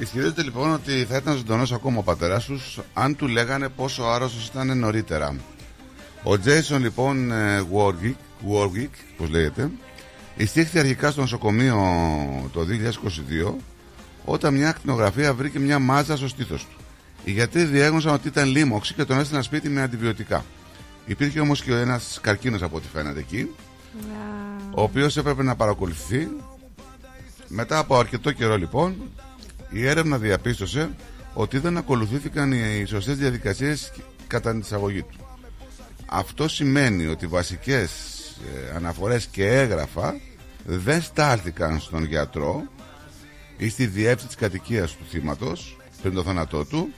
Ισχυρίζεται λοιπόν ότι θα ήταν ζωντανός ακόμα ο πατέρας τους αν του λέγανε πόσο άρρωστος ήταν νωρίτερα. Ο Τζέισον λοιπόν Warwick, όπως λέγεται, εισήχθη αρχικά στο νοσοκομείο το 2022 όταν μια ακτινογραφία βρήκε μια μάζα στο στήθος του. Οι γιατροί διέγνωσαν ότι ήταν λίμωξη και τον έστειλαν σπίτι με αντιβιωτικά. Υπήρχε όμως και ένας καρκίνος από ό,τι φαίνεται εκεί, ο οποίος έπρεπε να παρακολουθηθεί. Μετά από αρκετό καιρό λοιπόν, η έρευνα διαπίστωσε ότι δεν ακολουθήθηκαν οι σωστές διαδικασίες κατά την εισαγωγή του. Αυτό σημαίνει ότι βασικές αναφορές και έγγραφα δεν στάλθηκαν στον γιατρό ή στη διεύθυνση της κατοικίας του θύματος πριν το θάνατό του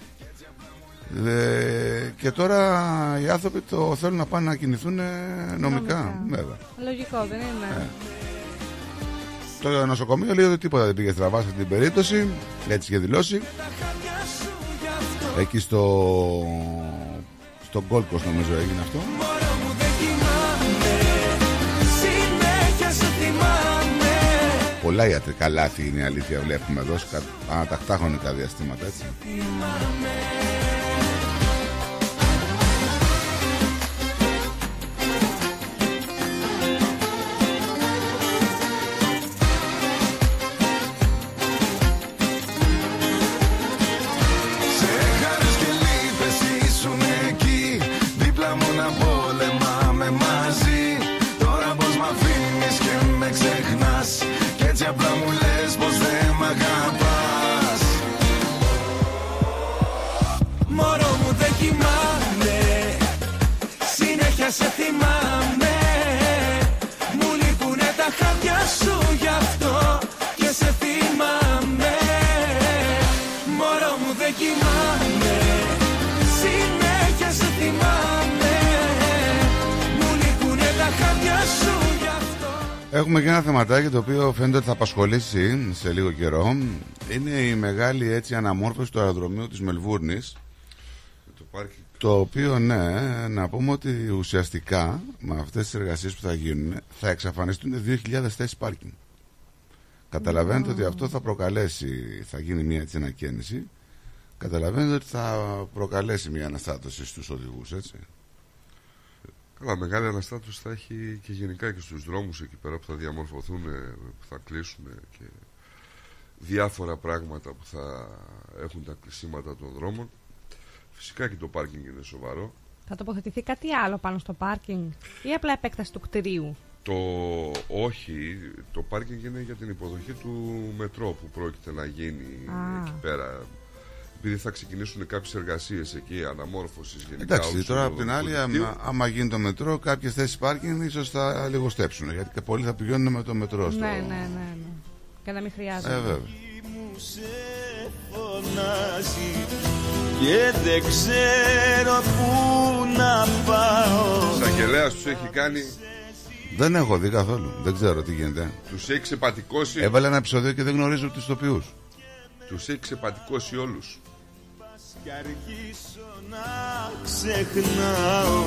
και τώρα οι άνθρωποι το θέλουν να πάνε να κινηθούν νομικά. Βέβαια. Λογικό, δεν είναι. Το νοσοκομείο λέει ότι τίποτα δεν πήγε στραβά σε την περίπτωση, έτσι είχε δηλώσει. Εκεί στο Gold Coast νομίζω έγινε αυτό. Πολλά ιατρικά λάθη είναι η αλήθεια, βλέπουμε εδώ ανατακτά χρονικά διαστήματα, έτσι. Έχουμε και ένα θεματάκι το οποίο φαίνεται ότι θα απασχολήσει σε λίγο καιρό. Είναι η μεγάλη έτσι αναμόρφωση του αεροδρομίου της Μελβούρνης. Το οποίο, ναι, να πούμε ότι ουσιαστικά με αυτές τις εργασίες που θα γίνουν θα εξαφανιστούν 2.000 θέσεις πάρκινγκ. Καταλαβαίνετε ότι αυτό θα προκαλέσει, θα γίνει μια έτσι ανακαίνιση. Καταλαβαίνετε ότι θα προκαλέσει μια αναστάτωση στους οδηγούς, έτσι. Καλά, μεγάλη αναστάτωση θα έχει και γενικά και στους δρόμους εκεί πέρα που θα διαμορφωθούν, που θα κλείσουν και διάφορα πράγματα που θα έχουν τα κλεισίματα των δρόμων. Φυσικά και το πάρκινγκ είναι σοβαρό. Θα τοποθετηθεί κάτι άλλο πάνω στο πάρκινγκ ή απλά επέκταση του κτηρίου? Όχι, το πάρκινγκ είναι για την υποδοχή του μετρό που πρόκειται να γίνει εκεί πέρα. Επειδή θα ξεκινήσουν κάποιες εργασίες εκεί, αναμόρφωσης γενικά. Εντάξει, τώρα από την άλλη, άμα γίνει το μετρό, κάποιες θέσεις πάρκινγκ ίσως θα λιγοστέψουν. Γιατί πολλοί θα πηγαίνουν με το μετρό στο. Ναι. Για να μην χρειάζεται. Και δεν ξέρω πού να πάω. Σαγγελέας τους έχει κάνει. Δεν έχω δει καθόλου. Δεν ξέρω τι γίνεται. Τους έχει ξεπατικώσει. Έβαλε ένα επεισόδιο και δεν γνωρίζω τους τοπιούς. Τους έχει ξεπατικώσει όλους. Κι αρχίσω να ξεχνάω.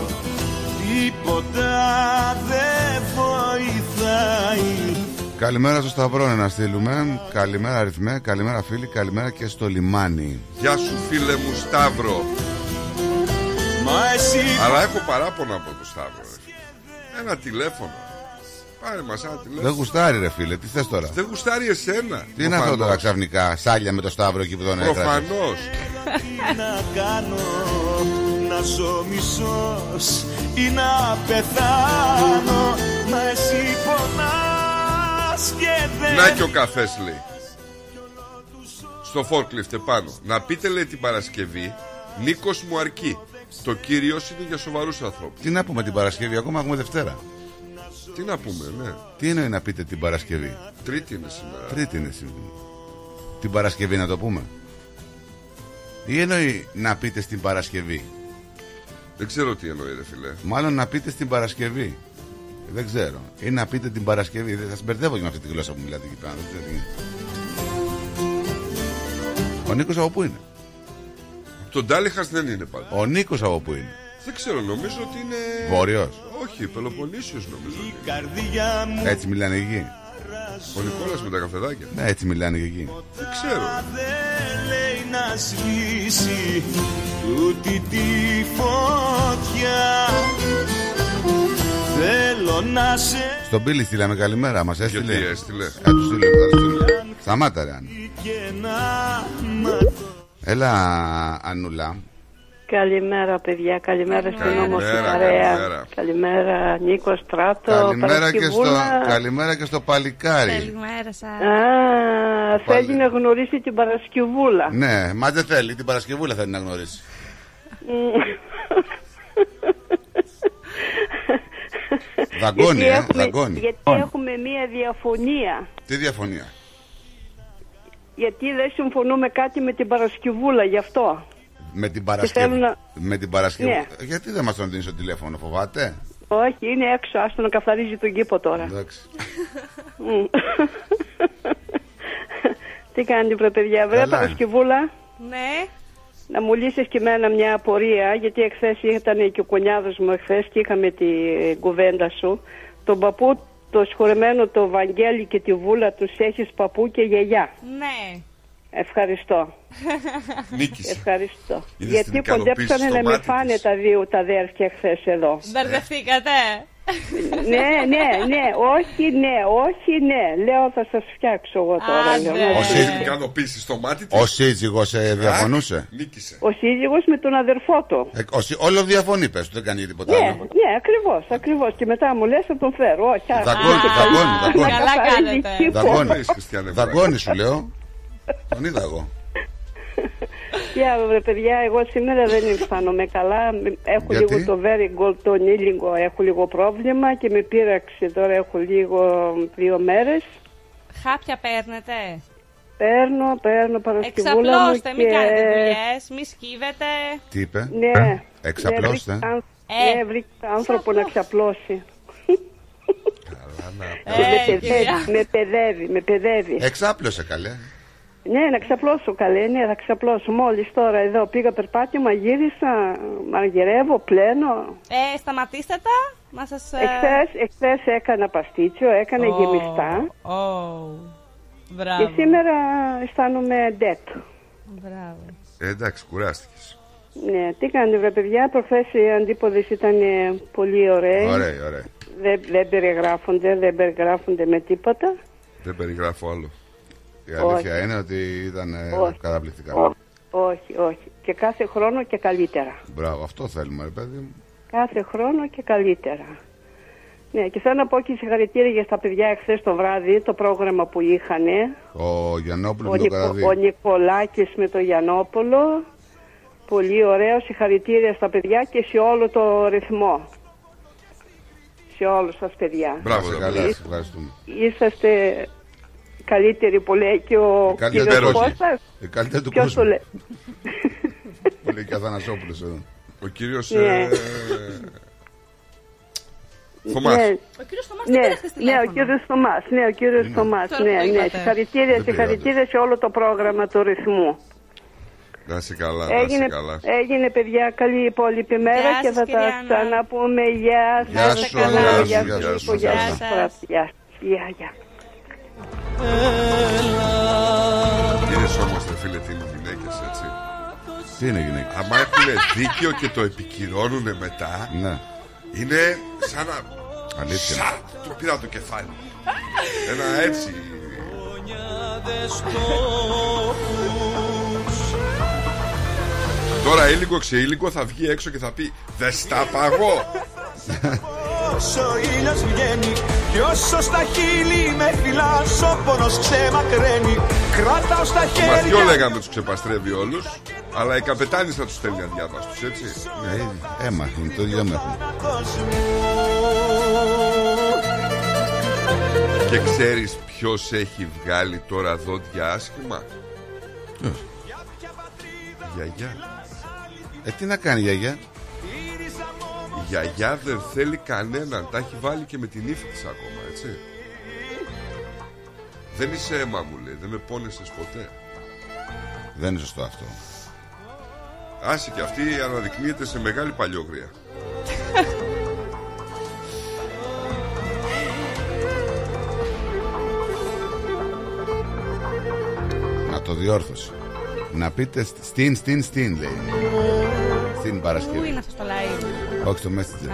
Τίποτα δεν βοηθάει. Καλημέρα στο Σταυρώνε να στείλουμε. Καλημέρα αριθμέ, καλημέρα φίλοι, καλημέρα και στο λιμάνι. Γεια σου φίλε μου Σταύρο. Αλλά έχω παράπονα από το Σταύρο. Ένα τηλέφωνο. Πάρε μας ένα τηλέφωνο. Δεν γουστάρει ρε φίλε, τι θες τώρα? Δεν γουστάρει εσένα. Τι είναι αυτό τώρα ξαφνικά, σάλια με το Σταύρο εκεί που τον έκραξε? Προφανώς. Να κάνω, να ζω μισός ή να πεθάνω. Μα εσύ πονάς. Να και ο καφές λέει. Στο φόρκλιφτ επάνω. Να πείτε λέει την Παρασκευή, Νίκος μου αρκεί. Το Κύριος είναι για σοβαρούς ανθρώπους. Τι να πούμε την Παρασκευή, ακόμα έχουμε Δευτέρα. Τι να πούμε, ναι. Τι εννοεί να πείτε την Παρασκευή? Τρίτη είναι σήμερα. Την Παρασκευή να το πούμε. Ή εννοεί να πείτε στην Παρασκευή? Δεν ξέρω τι εννοεί ρε φίλε. Μάλλον να πείτε στην Παρασκευή. Δεν ξέρω. Ή να πείτε την Παρασκευή. Θα συμπερδεύω και με αυτή τη γλώσσα που μιλάτε εκεί πέρα. Ο Νίκος από πού είναι? Τον Τάλιχας δεν είναι πάλι. Ο Νίκος από πού είναι? Δεν ξέρω, νομίζω ότι είναι. Βόρειος. Όχι, Πελοποννήσιος νομίζω. Είναι. Έτσι μιλάνε εκεί. Ο Νικόλας με τα καφεδάκια. Ναι, έτσι μιλάνε εκεί. Δεν ξέρω. Δεν λέει να σβήσει τούτη τη φωτιά. Στον Πύλη στείλαμε καλημέρα. Μας έστειλε. Γιατί έστειλε? Σταμάτα ρε Άννα. Έλα Ανούλα. Καλημέρα παιδιά. Καλημέρα στην ομοσπονδία. Καλημέρα Νίκο Στράτο. Καλημέρα και στο παλικάρι. Καλημέρα σας. Θέλει να γνωρίσει την Παρασκευούλα. Ναι, μα δεν θέλει. Την Παρασκευούλα θέλει να γνωρίσει. Δαγκώνει, γιατί έχουμε μία διαφωνία. Τι διαφωνία? Γιατί δεν συμφωνούμε κάτι με την Παρασκευούλα, γι' αυτό. Με την Παρασκευούλα. Ναι. Γιατί δεν μας τον δίνεις το τηλέφωνο, φοβάται? Όχι, είναι έξω, άστο να καθαρίζει τον κήπο τώρα. Εντάξει. Τι κάνετε βρε παιδιά, βρε Παρασκευούλα? Ναι. Να μου λύσεις και εμένα μια απορία, γιατί εχθές ήταν και ο κουνιάδος μου εχθές και είχαμε την κουβέντα σου. Τον παππού, το συγχωρεμένο το Βαγγέλη και τη Βούλα, τους έχεις παππού και γιαγιά. Ναι. Ευχαριστώ. Νίκησε. Ευχαριστώ. Γιατί κοντέψανε να μην φάνε τα δύο τα αδέρφια χθες εδώ. Μπερδευτήκατε. Ναι, λέω θα σας φτιάξω εγώ τώρα. Ο σύζυγος διαφωνούσε? Ο σύζυγος με τον αδερφό του. Όλο διαφωνεί πες του, δεν κάνει τίποτα άλλο. Ναι, ακριβώς. Και μετά μου λες θα τον φέρω. Δαγκώνει. Δαγκώνει σου λέω. Τον είδα εγώ. Παιδιά, εγώ σήμερα δεν αισθάνομαι καλά. Έχω λίγο το βέρικολ, τον ήλιγκο, έχω λίγο πρόβλημα και με πείραξε τώρα. Έχω λίγο 2 μέρες. Χάπια παίρνετε? Παίρνω Παρασκευούλα. Εξαπλώστε, μην κάνετε δουλειές, μην σκύβετε. Τι είπε? Ναι, εξαπλώστε. Βρήκε άνθρωπο να ξαπλώσει. Καλά, Με παιδεύει. Εξάπλωσε καλέ. Ναι, να ξαπλώσω καλέ, ναι, θα ξαπλώσω. Μόλις τώρα εδώ πήγα περπάτημα, γύρισα, μαγειρεύω, πλένω. Σταματήστε τα, να σας... Εχθές έκανα παστίτσιο, έκανα γεμιστά. Μπράβο. Και σήμερα αισθάνομαι ντέτ. Μπράβο. Εντάξει, κουράστηκες. Ναι, τι κάνετε βρε παιδιά, προχθές οι αντίποδες ήταν πολύ ωραίοι. Ωραίοι, ωραίοι. Δεν περιγράφονται με τίποτα. Δεν περιγράφω άλλο. Η αλήθεια είναι ότι ήταν καταπληκτικά. Όχι. Και κάθε χρόνο και καλύτερα. Μπράβο, αυτό θέλουμε, ρε παιδί μου. Κάθε χρόνο και καλύτερα. Ναι, και θέλω να πω και συγχαρητήρια για στα παιδιά εχθές το βράδυ, το πρόγραμμα που είχανε. Ο Γιαννόπουλος με το Καραδί. Ο Νικολάκης με το Γιαννόπουλο. Πολύ ωραίο, συγχαρητήρια στα παιδιά και σε όλο το ρυθμό. Σε όλους σας παιδιά. Μπράβο, καλά, ευχαριστούμε. Είσαστε... Καλύτερη που λέει και ο κύριος Κώστας. Η καλύτερη του κόσμου. Που λέει και Αθανασόπουλος εδώ. Ο κύριος Θωμάς. Ο κύριος Θωμάς δεν πήρε χθες τηλέφωνο. Ναι, ο κύριος Θωμάς. Ναι, ο κύριος Θωμάς. Ναι. Συγχαρητήρια σε όλο το πρόγραμμα του ρυθμού. Να είσαι καλά, έγινε παιδιά καλή υπόλοιπη μέρα και θα τα ξαναπούμε. Γεια σας. Γεια σας. Είδες όμως ρε φίλε τι είναι γυναίκες, έτσι. Τι είναι γυναίκες? Άμα έχουν δίκιο και το επικυρώνουνε μετά, ναι. Είναι σαν να... Αλήθεια. Σαν του πήρα το κεφάλι. Ένα έτσι. Τώρα ήλικο ξεήλικο θα βγει έξω και θα πει «Δες τα παγώ». Όσο ήλιος βγαίνει κι όσο στα χείλη με φυλάς, ο πόνος ξεμακραίνει. Κρατάω στα χέρια. Μα δυο λέγαμε τους ξεπαστρεύει όλους, αλλά η καπετάνης θα τους στέλνει αδιάβαστους, έτσι. Ναι, έμαθαν, το ίδιο έμαθαν. Και ξέρεις ποιος έχει βγάλει τώρα δόντια άσχημα? Γιαγιά. Τι να κάνει γιαγιά? Η γιαγιά δεν θέλει κανέναν. Τα έχει βάλει και με την ύφη της ακόμα, έτσι. Δεν είσαι αίμα μου, λέει. Δεν με πόνεσες ποτέ. Δεν είναι σωστό αυτό. Άσε, και αυτή αναδεικνύεται σε μεγάλη παλιόγρια. Να το διόρθωσε. Να πείτε στην λέει. Στην Παρασκευή. Πού είναι αυτό το live? Όχι, το Messenger.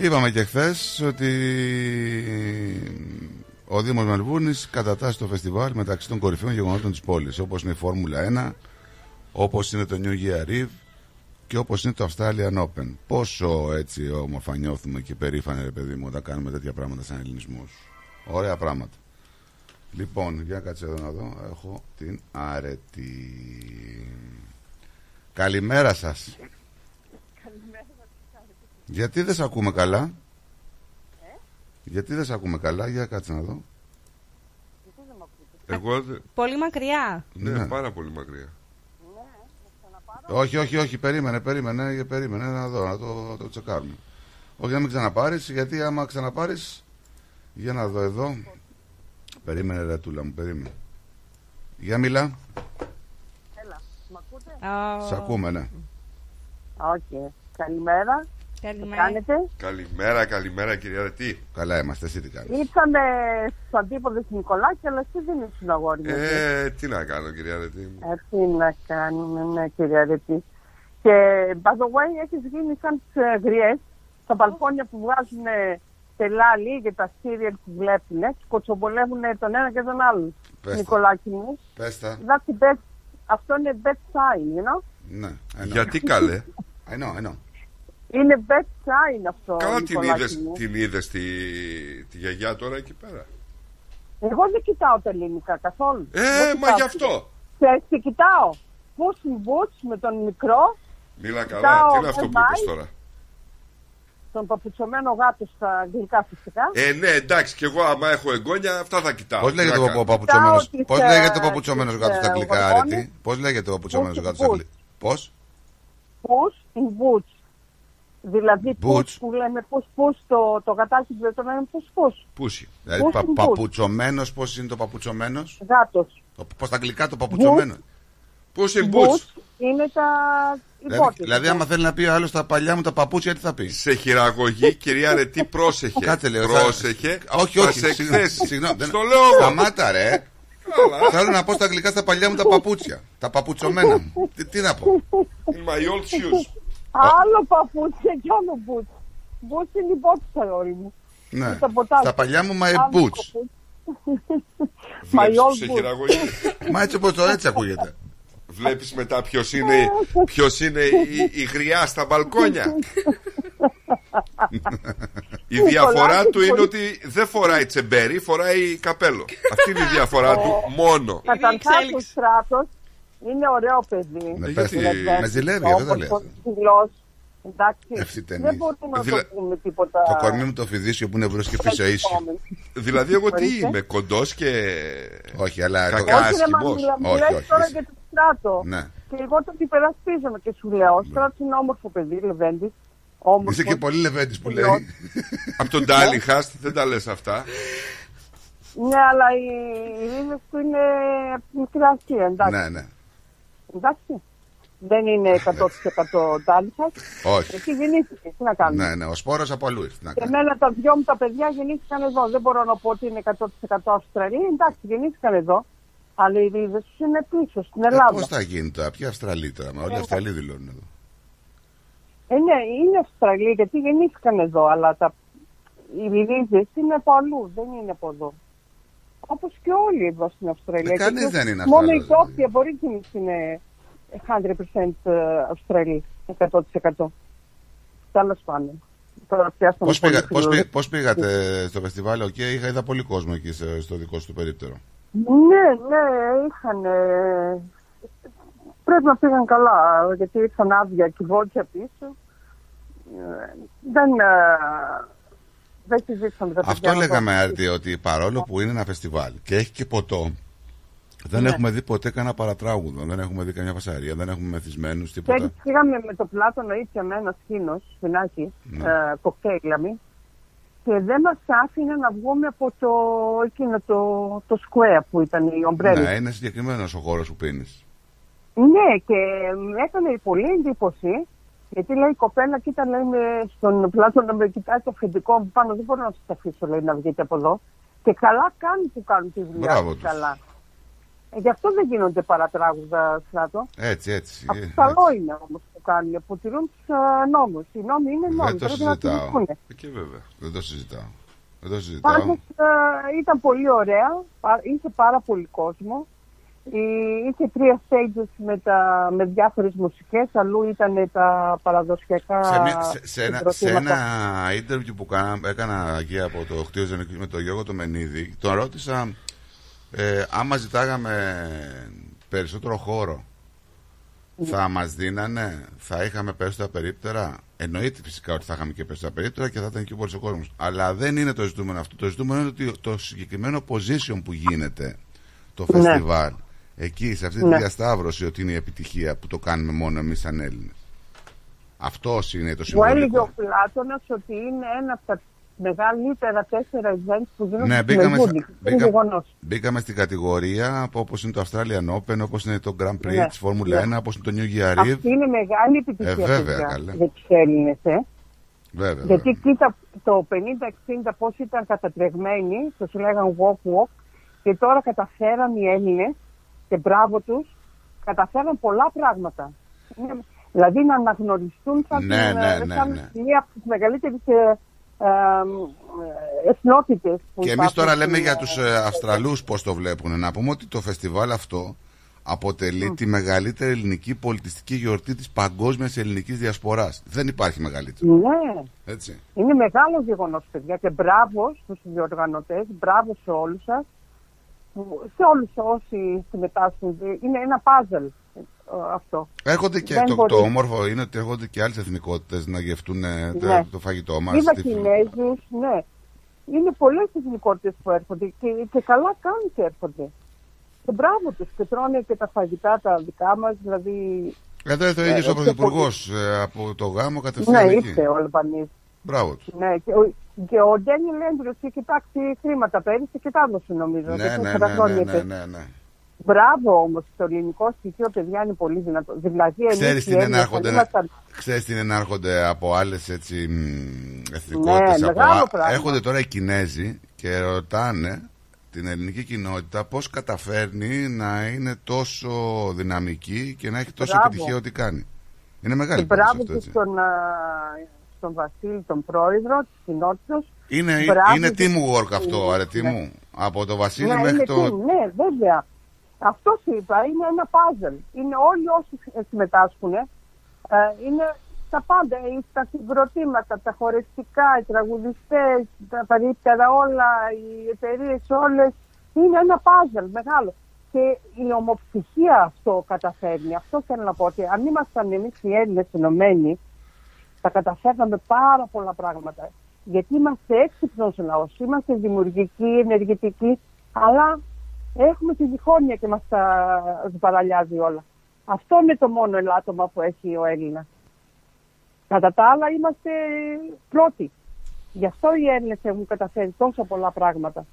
Είπαμε και χθες ότι ο Δήμος Μελβούρνης κατατάσσει το φεστιβάλ μεταξύ των κορυφαίων γεγονότων της πόλης, όπως είναι η Φόρμουλα 1, όπως είναι το New Year Reef και όπως είναι το Australian Open. Πόσο έτσι όμορφα νιώθουμε και περήφανοι, ρε παιδί μου, όταν κάνουμε τέτοια πράγματα σαν Ελληνισμούς. Ωραία πράγματα. Λοιπόν, για κάτσε εδώ να δω. Έχω την αρετή. Καλημέρα σας. Καλημέρα. Γιατί δεν σε ακούμε καλά? Γιατί δεν σε ακούμε καλά? Για κάτσε να δω. Πολύ μακριά. Ναι, πάρα πολύ μακριά. Όχι, περίμενε, να δω, να το τσεκάρουμε. Όχι, να μην ξαναπάρεις, γιατί άμα ξαναπάρεις, για να δω εδώ. Περίμενε ρε τούλα μου, περίμενε. Για μιλά. Έλα, μ' ακούτε? Σ' ακούμε, ναι. Okay. Καλημέρα. Καλημέρα κυρία Ρετή. Καλά είμαστε, εσύ τι κάνεις? Ήρθαμε στους αντίποδες Νικολάκη, αλλά εσύ δεν ήσουν αγόρι. Τι να κάνω κυρία Ρετή. Τι να κάνουμε, ναι κυρία Ρετή. Και by the way, έχεις γίνει σαν τις γριές στα μπαλκόνια που βγάζουν τελάλι για τα σύριελ που βλέπουν και κοτσομπολεύουν τον ένα και τον άλλο. Πες Νικολάκη μου. Πες τα. Αυτό είναι bad sign, you know? Ναι, γιατί καλέ? I know. Είναι bad sign αυτό. Καλά, την είδες τη γιαγιά τώρα εκεί πέρα? Εγώ δεν κοιτάω τα ελληνικά καθόλου. Μα γι' αυτό. Και κοιτάω Puss in Boots με τον μικρό. Μίλα καλά, τι είναι αυτό που είπες τώρα? τον παπουτσωμένο γάτο στα αγγλικά φυσικά. Ναι, εντάξει, και εγώ άμα έχω εγγόνια, αυτά θα κοιτάω. Πώς λέγεται ο παπουτσωμένος γάτο στα αγγλικά, αρετή? Πώς λέγεται ο παπουτσωμένος γάτο στα αγγλικά? Πώς? Puss in boots. Δηλαδή puss που λέμε puss, το γατάκι που το λέμε puss. Πούσι. Δηλαδή παπουτσωμένος, πώς είναι το παπουτσωμένος? Γάτος. Πώς στα αγγλικά το παπουτσωμένο? Puss in boots. Είναι τα υπότιτλα. Δηλαδή, άμα θέλει να πει άλλο τα παλιά μου τα παπούτσια, τι θα πει? Σε χειραγωγή, κυρία Αρετή, πρόσεχε. Κάτσε λέω. Πρόσεχε. Όχι, όχι. Συγγνώμη. Στο λέω. Σταμάτα, ρε. Θέλω να πω στα αγγλικά στα παλιά μου τα παπούτσια. Τα παπουτσωμένα μου. Τι να πω? In my old shoes. Άλλο παπούτσια και άλλο boots. Boots είναι boots, αγόρι μου. Ναι. Τα παλιά μου my boots. My old boots. Μα έτσι όπως το έτσι ακούγεται. Βλέπεις μετά ποιος είναι η γριά στα μπαλκόνια. Η διαφορά του είναι ότι δεν φοράει τσεμπέρι, φοράει καπέλο. Αυτή είναι η διαφορά του μόνο. Καταρχάς ο Στράτος είναι ωραίο παιδί. Με ζηλεύει, δεν τα λέω. Εντάξει, δεν μπορούμε να το πούμε τίποτα. Το κορμί μου το φιδίσιο που είναι βρος και πίσω ίσιο. Δηλαδή εγώ τι είμαι, κοντός και... Όχι, αλλά κακάσκημος. Μιλάς τώρα για το Στράτο. Και εγώ τον υπερασπίζομαι και σου λέω, ο Στράτος είναι όμορφο παιδί, Λεβέντης. Είσαι και πολύ Λεβέντης που λέει. Από τον Τάλιχα, δεν τα λες αυτά. Ναι, αλλά οι ρίζες του είναι από την Μικρή Ασία, εντάξει. Ναι, ναι. Εντάξει. Δεν είναι 100% Τάλιχα. Όχι. Εσύ γεννήθηκε, τι να κάνουμε. Ναι, ναι, ο σπόρος από αλλού ήρθε. Εμένα τα δυο μου τα παιδιά γεννήθηκαν εδώ. Δεν μπορώ να πω ότι είναι 100% Αυστραλία. Εντάξει, γεννήθηκαν εδώ. Αλλά οι ρίζες του είναι πίσω, στην Ελλάδα. Πώς θα γίνει τώρα, ποια Αυστραλία τώρα? Όλοι οι Αυστραλοί δηλώνουν εδώ. Ναι, είναι Αυστραλία γιατί γεννήθηκαν εδώ, αλλά οι ρίζες είναι από αλλού, δεν είναι από εδώ. Όπως και όλοι εδώ στην Αυστραλία. Κανείς δεν είναι Αυστραλία. Μόνο η Τόπια μπορεί και εμείς είναι 100% Αυστραλία, 100%. Τέλος πάντων. Πώς πήγατε στο φεστιβάλ, okay, είδα πολύ κόσμο εκεί στο δικό σου περίπτερο. Ναι, ναι, είχαν... Πρέπει να πήγαν καλά, γιατί ήρθαν άδεια και βόντια πίσω. Δεν συζήτησαν τα παιδιά. Αυτό λέγαμε, Άρτη, ότι παρόλο που είναι ένα φεστιβάλ και έχει και ποτό, δεν έχουμε δει ποτέ κανένα παρατράγουδο, δεν έχουμε δει καμιά φασαρία, δεν έχουμε μεθυσμένους, τίποτα. Και πήγαμε με το Πλάτωνο ήπια με ένα σκήνος, φινάκι, κοκτέιλαμι, και δεν μας άφηνε να βγούμε από το σκουέα που ήταν η ομπρέλα. Ναι, είναι συγκεκριμένος ο χώρος που πίνεις. Ναι, και με έκανε πολύ εντύπωση, γιατί λέει η κοπέλα, κοίτα, λέει, στον Πλάτο να με κοιτάει το αφεντικό μου πάνω, δεν μπορώ να σας αφήσω, λέει, να βγείτε από εδώ. Και καλά κάνει που κάνουν τη δουλειά τους καλά. Γι' αυτό δεν γίνονται παρατράγουδα, Στράτο. Έτσι. Αυτό καλό είναι όμως που κάνουν, που τηρούν τους νόμους. Οι νόμοι είναι νόμοι, δεν το συζητάω. Και βέβαια, δεν το συζητάω. Πάντως ήταν πολύ ωραία, είχε πάρα πολύ κόσμο. Είχε τρία stages με διάφορες μουσικές, αλλού ήταν τα παραδοσιακά. Σε ένα interview που έκανα εκεί από το Χτίο Ζενικής με τον Γιώργο το Μενίδη, τον ρώτησα άμα ζητάγαμε περισσότερο χώρο, θα μας δίνανε, θα είχαμε περισσότερα περίπτερα. Εννοείται φυσικά ότι θα είχαμε και περισσότερα περίπτερα και θα ήταν και πολλοί ο κόσμος. Αλλά δεν είναι το ζητούμενο αυτό. Το ζητούμενο είναι ότι το συγκεκριμένο position που γίνεται το φεστιβάλ. Ναι. Εκεί, σε αυτή τη διασταύρωση, ότι είναι η επιτυχία που το κάνουμε μόνο εμείς σαν Έλληνες. Αυτός είναι το συμβολικό. Μου έλεγε ο Πλάτωνας ότι είναι ένα από τα μεγαλύτερα 4 events που γίνονται. Ναι, μπήκαμε στην κατηγορία όπως είναι το Australian Open, όπως είναι το Grand Prix της Formula 1, όπως είναι το New Year Eve. Αυτή είναι μεγάλη επιτυχία για τους Έλληνες. Βέβαια. Γιατί κοίτα, το 50-60 πώς ήταν κατατρεγμένοι, το λέγαν walk-walk, και τώρα καταφέραν οι Έλληνες. Και μπράβο τους, καταφέραν πολλά πράγματα. Δηλαδή να αναγνωριστούν σαν μία από τις μεγαλύτερες εθνότητες. Και εμείς τώρα λέμε για τους Αυστραλούς πώς το βλέπουν. Να πούμε ότι το φεστιβάλ αυτό αποτελεί τη μεγαλύτερη ελληνική πολιτιστική γιορτή της παγκόσμιας ελληνικής διασποράς. Δεν υπάρχει μεγαλύτερη. Ναι. Έτσι. Είναι μεγάλο γεγονός, παιδιά. Και μπράβο στους διοργανωτές, μπράβο σε όλους σας. Σε όλους όσοι συμμετάσχουν, είναι ένα πάζελ. αυτό. Έρχονται και το όμορφο είναι ότι έρχονται και άλλες εθνικότητες να γευτούν το φαγητό μας. Είδα Κινέζους, ναι. Είναι πολλές εθνικότητες που έρχονται και καλά κάνουν και έρχονται. Και μπράβο τους, και τρώνε και τα φαγητά τα δικά μας, δηλαδή... Εδώ το ίδιος ο Πρωθυπουργός από το γάμο κατευθείαν εκεί. Ναι, ήρθε ο Αλβανής. Μπράβο τους. Ναι, και ο Ντένι Λέμπρος είχε κοιτάξει χρήματα πέρυσι και τα έδωσε νομίζω. Ναι. Μπράβο όμως, το ελληνικό στοιχείο, παιδιά, είναι πολύ δυνατό. Δηλαδή, ξέρεις τι ενάρχονται από άλλες εθνικότητες. Ναι, έρχονται τώρα οι Κινέζοι και ρωτάνε την ελληνική κοινότητα πώς καταφέρνει να είναι τόσο δυναμική και να έχει τόσο επιτυχία ό,τι κάνει. Είναι μεγάλη επιτυχία. Μπράβο και στον Βασίλη, τον πρόεδρο της κοινότητας. Είναι teamwork αυτό, αρετή μου. Από το Βασίλη μέχρι το. Ναι, βέβαια. Αυτό είπα, είναι ένα puzzle. Είναι όλοι όσοι συμμετάσχουν. Είναι τα πάντα. Τα συγκροτήματα, τα χορευτικά, οι τραγουδιστές, τα παρήπτερα, όλα, οι εταιρείες, όλες. Είναι ένα puzzle μεγάλο. Και η ομοψυχία αυτό καταφέρνει. Αυτό θέλω να πω. Ότι αν ήμασταν εμείς οι Έλληνες ενωμένοι, θα καταφέρναμε πάρα πολλά πράγματα. Γιατί είμαστε έξυπνος λαός. Είμαστε δημιουργικοί, ενεργητικοί, αλλά. Έχουμε τη διχόνοια και μας τα παραλιάζει όλα. Αυτό είναι το μόνο ελάττωμα που έχει ο Έλληνας. Κατά τα άλλα είμαστε πρώτοι. Γι' αυτό οι Έλληνες έχουν καταφέρει τόσο πολλά πράγματα.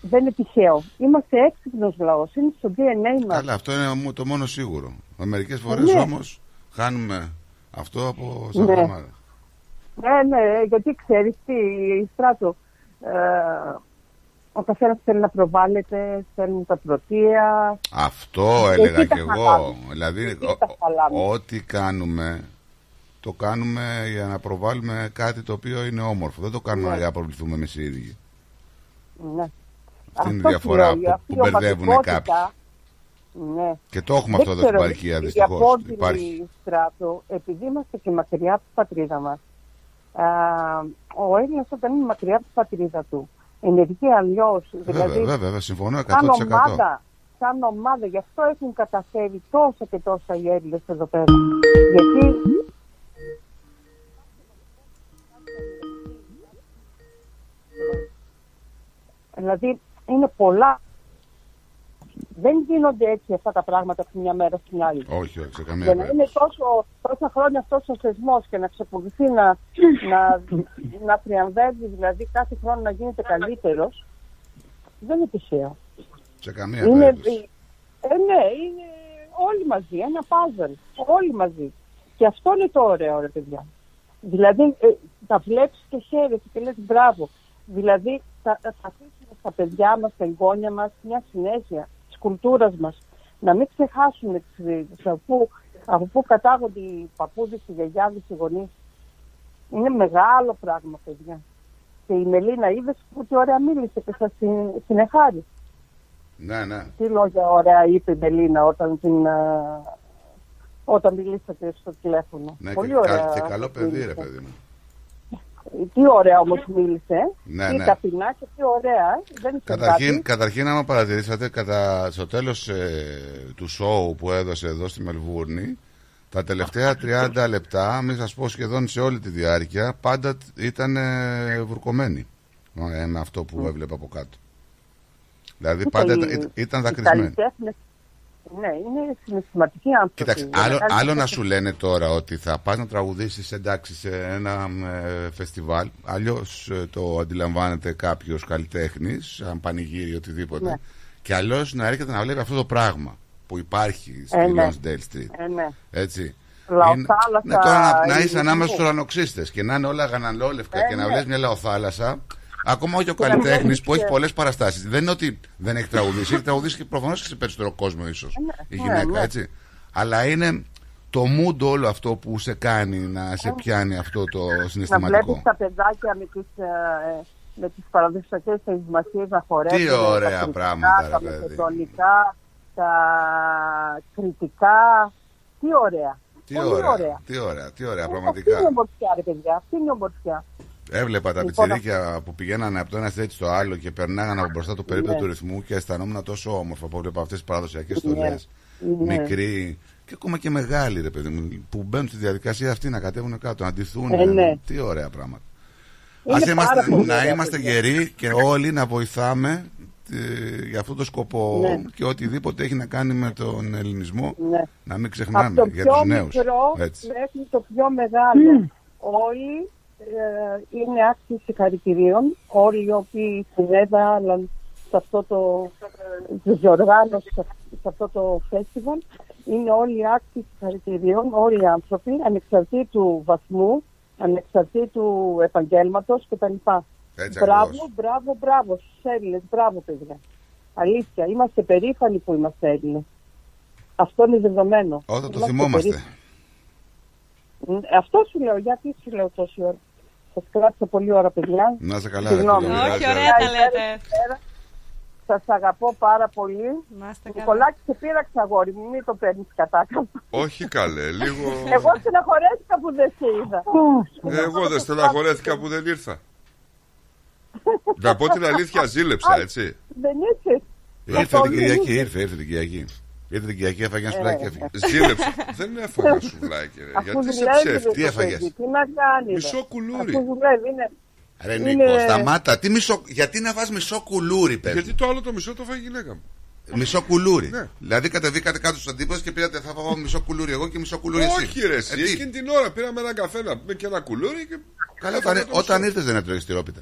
Δεν είναι τυχαίο. Είμαστε έξυπνος λαός. Είναι στο DNA μας. Αλλά αυτό είναι το μόνο σίγουρο. Μερικές φορές όμως χάνουμε αυτό από σαν πράγματα. Ναι, γιατί ξέρεις τι, Στράτο... Ο καθένας θέλει να προβάλλεται, θέλουν τα πρωτεία. Αυτό έλεγα και εγώ. Χαλάμε. Δηλαδή, ό,τι κάνουμε, το κάνουμε για να προβάλλουμε κάτι το οποίο είναι όμορφο. Δεν το κάνουμε για να προβληθούμε εμείς οι ίδιοι. Ναι. Αυτή είναι η διαφορά που μπερδεύουν κάποιοι. Ναι. Και το έχουμε αυτό εδώ στην παροικία, δυστυχώς. Για πόδι υπάρχει. Στράτο, επειδή είμαστε και μακριά από την πατρίδα μας, ο Έλληνας όταν είναι μακριά από την πατρίδα του, ενεργεί αλλιώς. Δηλαδή, βέβαια, συμφωνώ 100%. Σαν ομάδα, γι' αυτό έχουν καταφέρει τόσα και τόσα οι Έλληνες εδώ πέρα. Γιατί. Δηλαδή, είναι πολλά. Δεν γίνονται έτσι αυτά τα πράγματα από μια μέρα στην άλλη. Όχι, σε καμία περίπτωση. Για να είναι τόσα χρόνια αυτός ο θεσμός και να ξεπουληθεί να τριαμβεύει, δηλαδή κάθε χρόνο να γίνεται καλύτερος, δεν είναι τυχαίο. Σε καμία περίπτωση. Ναι, είναι όλοι μαζί, ένα puzzle. Όλοι μαζί. Και αυτό είναι το ωραίο, ρε παιδιά. Δηλαδή, τα βλέπεις και χαίρεσαι και λες μπράβο. Δηλαδή, θα αφήσουμε στα παιδιά μας, στα εγγόνια μας, μια συνέχεια κουλτούρας μας, να μην ξεχάσουν από πού κατάγονται οι παππούδες, οι γιαγιάδες, οι γονείς. Είναι μεγάλο πράγμα, παιδιά. Και η Μελίνα είδες που τι ωραία μίλησε και θα συνεχάρει. Ναι. Τι λόγια ωραία είπε η Μελίνα όταν μιλήσατε στο τηλέφωνο. Ναι, πολύ ωραία. Και καλό παιδί, ρε παιδί μου. Τι ωραία όμως μίλησε, τι ταπεινά και τι ωραία. Καταρχήν, άμα παρατηρήσατε, στο τέλος του σόου που έδωσε εδώ στη Μελβούρνη, τα τελευταία 30 λεπτά, μην σας πω σχεδόν σε όλη τη διάρκεια, πάντα ήταν βουρκωμένη με αυτό που έβλεπα από κάτω. Δηλαδή πάντα ήταν δακρυσμένη. Ναι, είναι συναισθηματική άνθρωποι. Κοίταξε, άλλο να σου λένε τώρα ότι θα πας να τραγουδήσεις, εντάξει, σε ένα φεστιβάλ. Αλλιώς το αντιλαμβάνεται κάποιος καλλιτέχνης, αν πανηγύρι οτιδήποτε. Ναι. Και αλλιώς να έρχεται να βλέπει αυτό το πράγμα που υπάρχει στη Lonsdale Street. Έτσι. Λαοθάλασσα. Ναι, τώρα να είσαι ανάμεσα στους ουρανοξύστες και να είναι όλα γαναλόλευκα και να βλέπει μια λαοθάλασσα. Ακόμα όχι ο καλλιτέχνης που έχει πολλές παραστάσεις. Δεν είναι ότι δεν έχει τραγουδίσει. Έχει τραγουδίσει και προφανώς και σε περισσότερο κόσμο ίσως η γυναίκα, έτσι. Αλλά είναι το mood όλο αυτό που σε κάνει να σε πιάνει αυτό το συναισθηματικό. Να βλέπεις τα παιδάκια με τις παραδοσιακές εγκληματίες να χορεύουν. Τι ωραία πράγματα, τα μεσαιωνικά, τα κριτικά. Τι ωραία. Τι ωραία, πραγματικά. Αυτή είναι η ομορφιά, ρε παιδιά. Αυτή είναι η ομορφιά. Έβλεπα τα πιτσιρίκια που πηγαίνανε από το ένα έτσι στο άλλο και περνάγανε από μπροστά το περίπτωτο του ρυθμού και αισθανόμουν τόσο όμορφα που έβλεπα αυτές τις παραδοσιακές στολές. Μικροί και ακόμα και μεγάλοι, ρε παιδί μου, που μπαίνουν στη διαδικασία αυτή να κατέβουν κάτω, να ντυθούν. Ναι. Τι ωραία πράγματα. Ας είμαστε, να είμαστε γεροί και όλοι να βοηθάμε για αυτό το σκοπό, ναι, και οτιδήποτε έχει να κάνει με τον ελληνισμό, ναι, να μην ξεχνάμε το για τους νέους. Από το πιο μικρό μέχρι το πιο μεγάλο. Mm. Όλοι είναι άξιοι συγχαρητηρίων, όλοι οι οποίοι συνέβαλαν σε αυτό το διοργάνωση, σε αυτό το φεστιβάλ, είναι όλοι άξιοι συγχαρητηρίων, όλοι οι άνθρωποι, ανεξαρτήτου βαθμού, ανεξαρτήτου επαγγέλματος κτλ. Μπράβο, μπράβο, μπράβο στους Έλληνες, μπράβο παιδιά. Αλήθεια, είμαστε περήφανοι που είμαστε Έλληνες. Αυτό είναι δεδομένο. Όταν το θυμόμαστε. Αυτό σου λέω, γιατί σου λέω τόση ώρα. Σας κράτησα πολλή ώρα, παιδιά. Να σε καλά. Συγγνώμη. Όχι, ωραία τα λέτε. Σας αγαπώ πάρα πολύ. Νικολάκη, σε πείραξα, αγόρι μου, μην το παίρνεις κατάκαμα. Όχι καλέ, λίγο... Εγώ στεναχωρέθηκα που δεν σε είδα. Εγώ δεν στεναχωρέθηκα που δεν ήρθα. Να πω την αλήθεια, ζήλεψα, έτσι. Δεν ήρθες. Ήρθε την Κυριακή, ήρθε την Κυριακή, έφαγε ένα σουβλάκι και έφυγε. Ζήλεψα. Δεν έφαγα σουβλάκι, ρε. Γιατί σε ψεύτη έφαγες. Μισό κουλούρι. Ρε Νίκο, σταμάτα. Γιατί να βάζεις μισό κουλούρι, παιδί. Γιατί το άλλο το μισό το φάγει η γυναίκα μου. Μισό κουλούρι. Ναι. Δηλαδή κατεβήκατε κάτω στους αντίπαλους και πήρατε, θα φάω μισό κουλούρι εγώ και μισό κουλούρι εσύ. Όχι, ρε, εσύ. Εκείνη την ώρα πήραμε ένα καφέ να πούμε και ένα κουλούρι. Και... Καλά, όταν ήρθες δεν έτρωγες τυρόπιτα.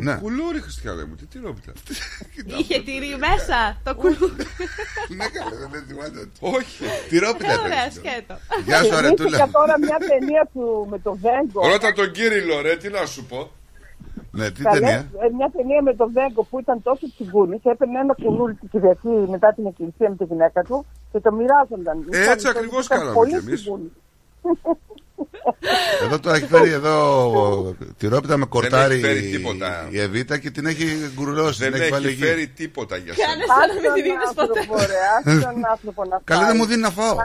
Ναι. Κουλούρι, Χριστιανέ μου, τι τυρόπιτα. Είχε τυρί μέσα το κουλούρι. Ναι, καλά, δεν θυμάται. Όχι, τυρόπιτα. Ωραία, σκέτο. Γεια σου, Αρετούλα. Είχα τώρα μια ταινία του με τον Βέγκο. Ρώτα τον Κύριλο, ρε, τι να σου πω. Ναι, τι ταινία? Μια ταινία με τον Βέγκο που ήταν τόσο τσιγκούνης, έπαιρνε ένα κουλούρι την Κυριακή μετά την εκκλησία με τη γυναίκα του και το μοιράζονταν. Έτσι ακριβώς κάναμε κι εμείς. Εδώ το έχει φέρει εδώ τυρόπιτα με κορτάρι η Εβίτα και την έχει γκουρλώσει. Δεν έχει φέρει τίποτα για σένα. Κάνε να μην την είδες ποτέ. Καλέ δεν μου δίνει να φάω.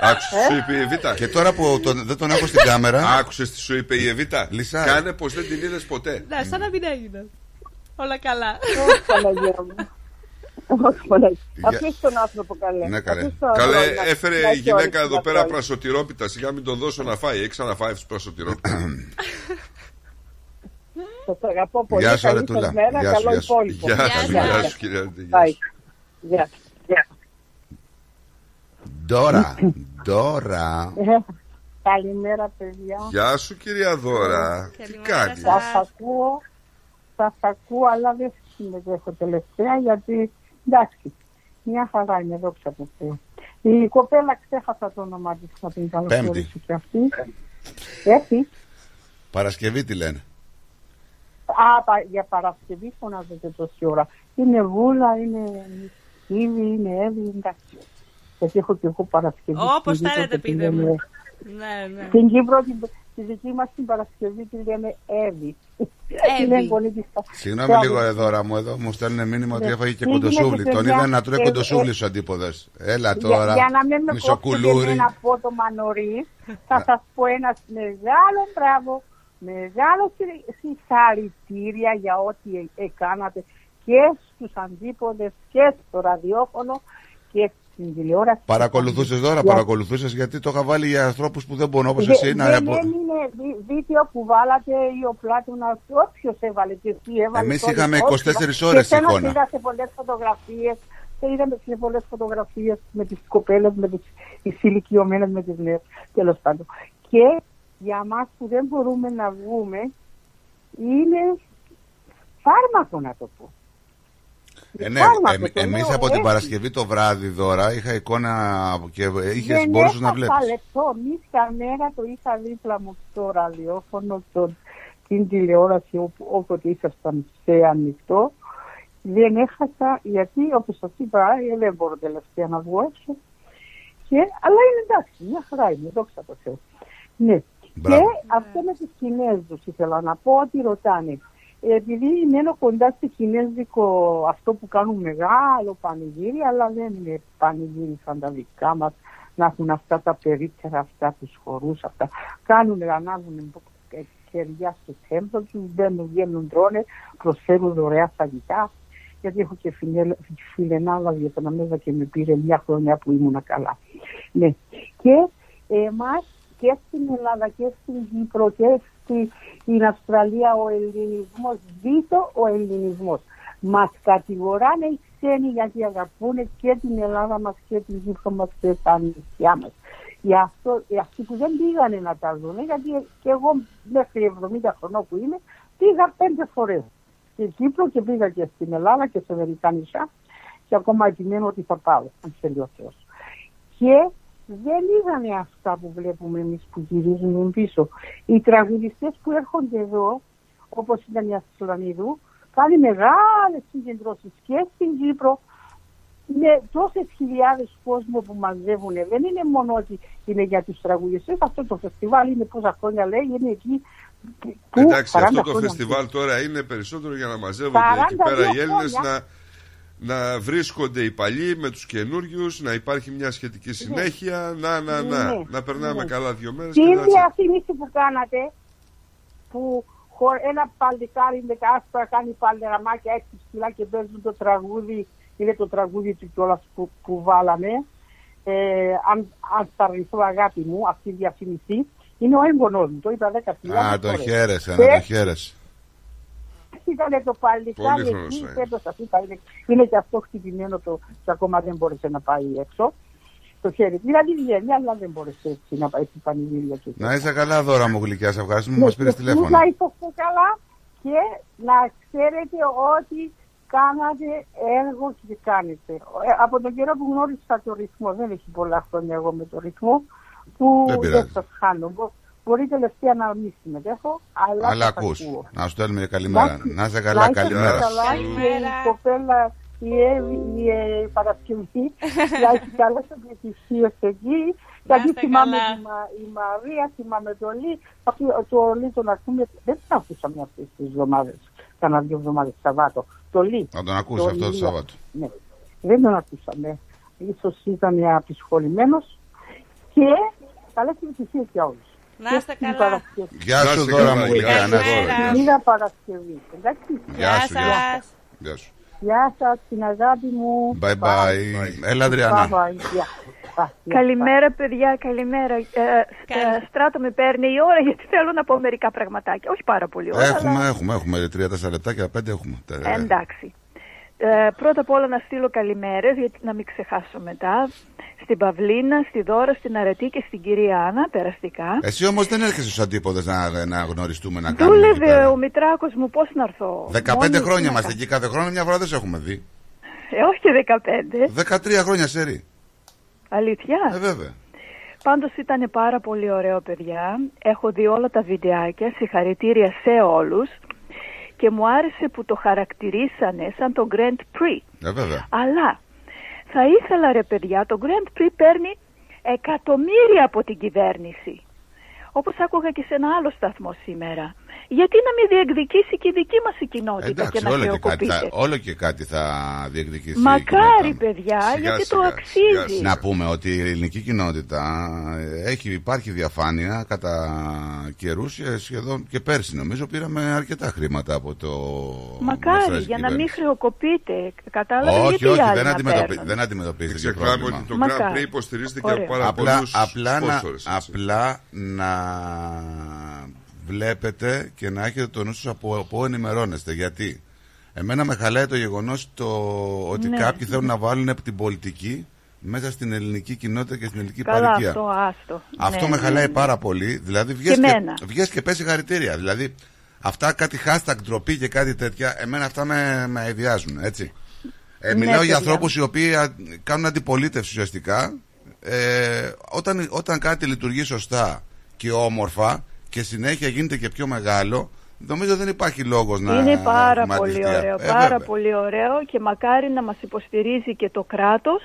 Άκουσε τι σου είπε η Εβίτα. Και τώρα που δεν τον έχω στην κάμερα. Άκουσε τι σου είπε η Εβίτα. Κάνε πως δεν την είδες ποτέ. Να, σαν να μην έγινε. Όλα καλά. Αφήστε τον άνθρωπο, καλέ. Ναι, καλέ. Καλέ, έφερε η γυναίκα εδώ πέρα πρασοτυρόπιτα. Σιγά μην τον δώσω να φάει. Έχει ξαναφάει αυτή πρασοτυρόπιτα. Σας αγαπώ πολύ. Γεια σου, Αρετούλα. Καλό υπόλοιπο. Γεια σου, κυρία Αρετούλα. Ντόρα. Ντόρα. Καλημέρα, παιδιά. Γεια σου, κυρία Δώρα. Τι κάνεις? Σας ακούω, αλλά δεν συμμετέχω τελευταία γιατί. Εντάξει, μια χαρά είναι, δόξα τω Θεώ. Η κοπέλα ξέχασα το όνομά της, θα την καλωσορίσω και αυτή. Έτσι. Παρασκευή τι λένε. Α, για Παρασκευή φωνάζεται τόση ώρα. Είναι Βούλα, είναι Ήβη, είναι Εύη, εντάξει. Γιατί έχω και εγώ Παρασκευή. Όπως τα λέτε, πείτε μου. Ναι, ναι. Στην Κύπρο, τη δική μας την Παρασκευή τη λέμε Εύη. Συγγνώμη λίγο Δώρα μου, εδώ μου στέλνουν μήνυμα ότι έφαγε και κοντοσούβλι. Τον είδα να τρώει κοντοσούβλι στους αντίποδες. Έλα τώρα, μισοκουλούρι. Για να μην απότομα νωρίς, θα σας πω ένα μεγάλο μπράβο, μεγάλο συγχαρητήρια για ό,τι κάνατε και στους αντίποδες και στο ραδιόφωνο και στην τηλεόραση. Παρακολουθούσες Δώρα, παρακολουθούσες, γιατί το είχα βάλει για ανθρώπους που δεν μπορούν όπως εσύ να... Δεν είναι βίντεο που βάλατε ή ο Πλάτωνας, όποιος έβαλε και εσύ έβαλε. Εμείς είχαμε 24 ώρες εικόνα. Και εσένα είδα σε πολλές φωτογραφίες, με τις κοπέλες, με τις ηλικιωμένες, με τις νέες, τέλος πάντων. Και για μας που δεν μπορούμε να βγούμε, είναι φάρμακο να το πω. Ναι, εμείς από την Παρασκευή το βράδυ, Δώρα, είχα εικόνα και μπορούσες να βλέπεις. Δεν λεπτό, μη καμέρα το είχα δίπλα μου στο ραδιόφωνο, την τηλεόραση, όποτε ήσασταν σε ανοιχτό. Δεν έχασα, γιατί όπως σας είπα, δεν μπορώ τελευταία να βγω έξω. Αλλά είναι εντάξει, μια χαρά είναι, δόξα τω Θεώ. Ναι. Μπράβο. Και αυτό με τους Κινέζους ήθελα να πω ότι ρωτάνε. Επειδή μένω κοντά στο κινέζικο αυτό που κάνουν μεγάλο πανηγύρι, αλλά δεν είναι πανηγύρι σαν τα δικά μας, να έχουν αυτά τα περίπτερα, αυτά τους χορούς, αυτά. Κάνουν, ανάβουν κεριά στο τέμπλο τους, μπαίνουν, βγαίνουν, τρώνε, προσφέρουν ωραία φαγητά γιατί έχω και φιλενάδα Βιετναμέζα και με πήρε 9 χρόνια που ήμουνα καλά. Ναι. Και εμάς και στην Ελλάδα και στην Κύπρο και στην Αυστραλία ο ελληνισμός, δίτο ο ελληνισμός. Μας κατηγοράνε οι ξένοι γιατί αγαπούν και την Ελλάδα μας και την Κύπρο μας και τα νησιά μας. Αυτοί που δεν πήγανε να τα δουν, γιατί και εγώ μέχρι 70 χρονών που είμαι πήγα 5 φορές στην Κύπρο και πήγα και στην Ελλάδα και σε μερικά νησιά και ακόμα επιμένω ότι θα πάω, αν θέλει ο Θεός. Και δεν είδανε αυτά που βλέπουμε εμείς που γυρίζουμε πίσω. Οι τραγουδιστές που έρχονται εδώ, όπως ήταν η Ασλανίδου, κάνει μεγάλες συγκεντρώσεις και στην Κύπρο, με τόσες χιλιάδες κόσμο που μαζεύουν. Δεν είναι μόνο ότι είναι για τους τραγουδιστές, αυτό το φεστιβάλ είναι πόσα χρόνια λέει, είναι εκεί. Που εντάξει, αυτό το φεστιβάλ τώρα είναι περισσότερο για να μαζεύονται εκεί πέρα οι Έλληνες, να βρίσκονται οι παλιοί με τους καινούριους, να υπάρχει μια σχετική συνέχεια, ναι. Να περνάμε καλά 2 μέρες. Τι είναι η αφήμιση που κάνατε, που ένα παλικάρι με τα άσπρα κάνει παλαιραμάκια 6 κιλά και παίζουν το τραγούδι, είναι το τραγούδι του κιόλας που βάλαμε, αν θα αρνηθώ αγάπη μου, αυτή η διαφήμιση, είναι ο έγκονός μου, το είπα 10 κιλά. Α, το χαίρεσαι, να το χαίρεσαι. Ήτανε το παλικάρι εκεί, είναι και αυτό χτυπημένο και ακόμα δεν μπόρεσε να πάει έξω. Το χέρι. Δηλαδή βγαίνει, αλλά δεν μπόρεσε έτσι να πάει στην πανηγύρια. Να είσαι καλά, Δώρα μου γλυκιά, σε ευχαριστούμε που μας πήρες τηλέφωνο. Να είστε καλά και να ξέρετε ότι κάνατε έργο και κάνετε. Από τον καιρό που γνώρισα το ρυθμό, δεν έχει πολλά χρόνια εγώ με το ρυθμό, που δεν σας χάνω. Μπορεί τελευταία να μην συμμετέχω, αλλά ακούς. Να σου τέλουμε καλημέρα. Να είσαι καλά, καλημέρα. Η κοπέλα, η Εύη, η Παρασκευή, να έχει καλές επιτυχίες εκεί. Γιατί θυμάμαι η Μαρία, θυμάμαι το Λί. Το Λί τον ακούμε, δεν τον ακούσαμε αυτές τις εβδομάδες. Κάνα 2 εβδομάδες Σαββάτο. Το Λί. Να τον ακούσει αυτό το Σαββάτο. Ναι, δεν τον ακούσαμε. Ίσως ήταν απεισχολημένος. Και καλές επιτυχίες για όλους. Να είστε καλά. Γεια σου, Δώρα μου. Λίγα Παρασκευή. Γεια σου. Γεια σας, την αγάπη μου. Bye bye. Έλα, Αδριάννα. Καλημέρα, παιδιά. Καλημέρα. Στράτο με παίρνει η ώρα γιατί θέλω να πω μερικά πραγματάκια. Όχι πάρα πολύ ώρα. Έχουμε 3-4 λεπτάκια, 5 έχουμε. Εντάξει. Πρώτα απ' όλα να στείλω καλημέρες, γιατί να μην ξεχάσω μετά, στην Παυλίνα, στη Δώρα, στην Αρετή και στην κυρία Άννα, περαστικά. Εσύ όμως δεν έρχεσαι στους αντίποδες να γνωριστούμε, να κάνουμε. Δούλευε ο Μητράκος μου, πώς να έρθω. 15 χρόνια είμαστε εκεί, κάθε χρόνο μια φορά δεν σε έχουμε δει. Όχι και 15. 13 χρόνια σερί. Αλήθεια. Βέβαια. Πάντως ήταν πάρα πολύ ωραίο, παιδιά. Έχω δει όλα τα βιντεάκια, συγχαρητήρια σε όλους. Και μου άρεσε που το χαρακτηρίσανε σαν το Grand Prix. Βέβαια. Αλλά θα ήθελα, ρε παιδιά, το Grand Prix παίρνει εκατομμύρια από την κυβέρνηση. Όπως άκουγα και σε ένα άλλο σταθμό σήμερα. Γιατί να μην διεκδικήσει και η δική μας η κοινότητα? Εντάξει, και να χρεοκοπείτε. Όλο και κάτι θα διεκδικήσει. Μακάρι, η παιδιά, σιγά, γιατί σιγά, το αξίζει. Σιγά. Να πούμε ότι η ελληνική κοινότητα υπάρχει διαφάνεια κατά καιρούς, σχεδόν και πέρσι νομίζω πήραμε αρκετά χρήματα από το... Μακάρι, για να μην χρεοκοπείτε. Κατάλαβε, γιατί όχι, δεν αντιμετωπίζεται το πρόβλημα. Το Grand Prix υποστηρίζεται και πάρα πολλούς σπόνσορες. Απλά να... βλέπετε και να έχετε το νου σας από πού ενημερώνεστε. Γιατί εμένα με χαλάει το γεγονός ότι κάποιοι θέλουν να βάλουν από την πολιτική μέσα στην ελληνική κοινότητα και στην ελληνική παροικία. Αυτό με χαλάει πάρα πολύ. Δηλαδή βγες και πες συγχαρητήρια. Δηλαδή αυτά κάτι hashtag ντροπή και κάτι τέτοια, εμένα αυτά με αηδιάζουν, έτσι. Μιλάω για ανθρώπους οι οποίοι κάνουν αντιπολίτευση ουσιαστικά. Όταν κάτι λειτουργεί σωστά και όμορφα και συνέχεια γίνεται και πιο μεγάλο, νομίζω δεν υπάρχει λόγος να είναι πάρα πολύ ωραίο, πάρα πολύ ωραίο, και μακάρι να μας υποστηρίζει και το κράτος.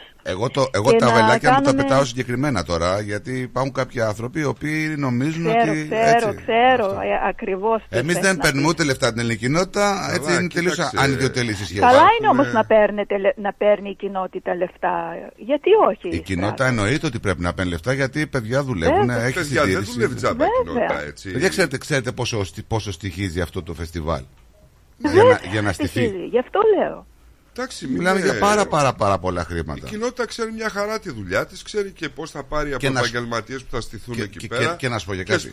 Εγώ τα βελάκια μου τα πετάω συγκεκριμένα τώρα, γιατί υπάρχουν κάποιοι άνθρωποι οι οποίοι νομίζουν ότι... Ξέρω, ακριβώς. Εμείς δεν παίρνουμε ούτε λεφτά την ελληνική κοινότητα, έτσι είναι τελείως ανιδιοτελής η σχέση. Καλά είναι όμως να παίρνει η κοινότητα λεφτά, γιατί όχι. Η κοινότητα εννοείται ότι πρέπει να παίρνει λεφτά, γιατί παιδιά δουλεύουν, έχει συντήρηση. Παιδιά, ξέρετε πόσο στοιχίζει αυτό το φestival για να στηθεί. Γι' αυτό λέω. Εντάξει, μιλάμε για πάρα πολλά χρήματα. Η κοινότητα ξέρει μια χαρά τη δουλειά της, ξέρει και πώς θα πάρει από επαγγελματίες που θα στηθούν εκεί πέρα. Και να σου πω για κάτι.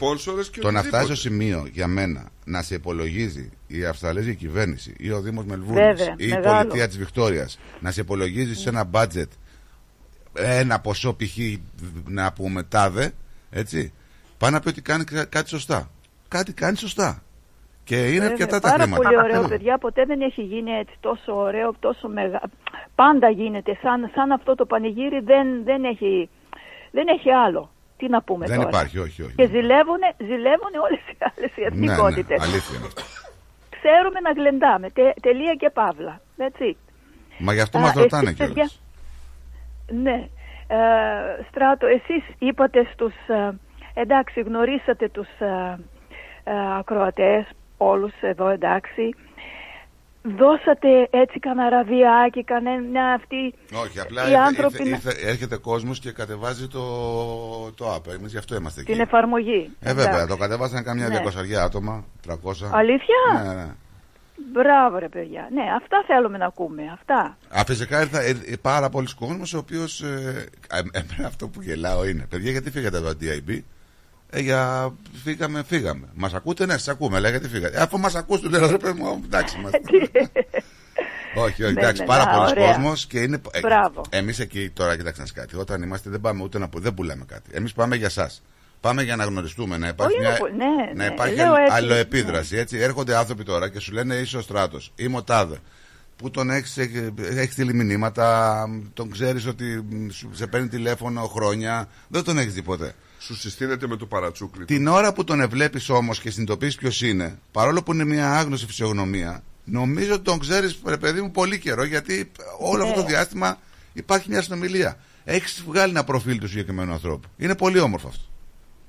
Το να φτάσει στο σημείο για μένα να σε υπολογίζει η Αυστραλέζικη κυβέρνηση ή ο Δήμος Μελβούρνης ή η πολιτεία της Βικτόριας να σε υπολογίζει σε ένα budget ένα ποσό π.χ. να πούμε τάδε, έτσι. Πάει να πει ότι κάνει κάτι σωστά. Κάτι κάνει σωστά. Και είναι αρκετά τα χρήματα. Πάρα πολύ ωραίο, παιδιά. Ποτέ δεν έχει γίνει έτσι τόσο ωραίο, τόσο μεγάλο. Πάντα γίνεται. Σαν αυτό το πανηγύρι δεν έχει άλλο. Τι να πούμε τώρα. Δεν υπάρχει, όχι. Και ζηλεύουν όλες οι άλλες οι εθνικότητες. Ναι, αλήθεια. Ξέρουμε να γλεντάμε. Τελεία και παύλα. Έτσι. Μα γι' αυτό μας ρωτάνε κιόλας. Ναι. Στράτο, εσείς είπατε στους... εντάξει, γνωρίσατε τους... ακροατές όλους εδώ, εντάξει, δώσατε έτσι κανένα ραβιάκι, κανένα αυτή. Όχι, απλά έρχεται κόσμος και κατεβάζει το app. Εμείς γι' αυτό είμαστε εκεί. Την εφαρμογή. Βέβαια, το κατεβάσαν καμιά 200 άτομα, 300. Αλήθεια? Ναι. Μπράβο ρε παιδιά. Ναι, αυτά θέλουμε να ακούμε. Αυτά. Φυσικά ήρθε πάρα πολλοί κόσμος ο οποίος, αυτό που γελάω είναι, παιδιά, γιατί φύγατε από το DIB? Φύγαμε. Μας ακούτε? Ναι, σας ακούμε. Λέγε γιατί φύγατε. Αφού μας ακούσουν, λέω ρε παιδί μου, εντάξει μας. Όχι, εντάξει, πάρα πολλοί κόσμος και είναι. Εμείς εκεί τώρα, κοιτάξτε να σας κάτι. Όταν είμαστε, δεν πάμε ούτε να πούμε, δεν πουλάμε κάτι. Εμείς πάμε για σας. Πάμε για να γνωριστούμε, να υπάρχει αλληλοεπίδραση. Έτσι, έρχονται άνθρωποι τώρα και σου λένε είσαι ο Στράτος, είμαι ο τάδε. Που τον έχει στείλει μηνύματα, τον ξέρει ότι σε παίρνει τηλέφωνο χρόνια, δεν τον έχει δει ποτέ. Σου συστήνεται με το παρατσούκλι. Την ώρα που τον ευλέπεις όμως και συνειδητοποιείς ποιος είναι, παρόλο που είναι μια άγνωστη φυσιογνωμία, νομίζω ότι τον ξέρεις, ρε παιδί μου, πολύ καιρό, γιατί όλο αυτό το διάστημα υπάρχει μια συνομιλία. Έχεις βγάλει ένα προφίλ του συγκεκριμένου ανθρώπου. Είναι πολύ όμορφο αυτό.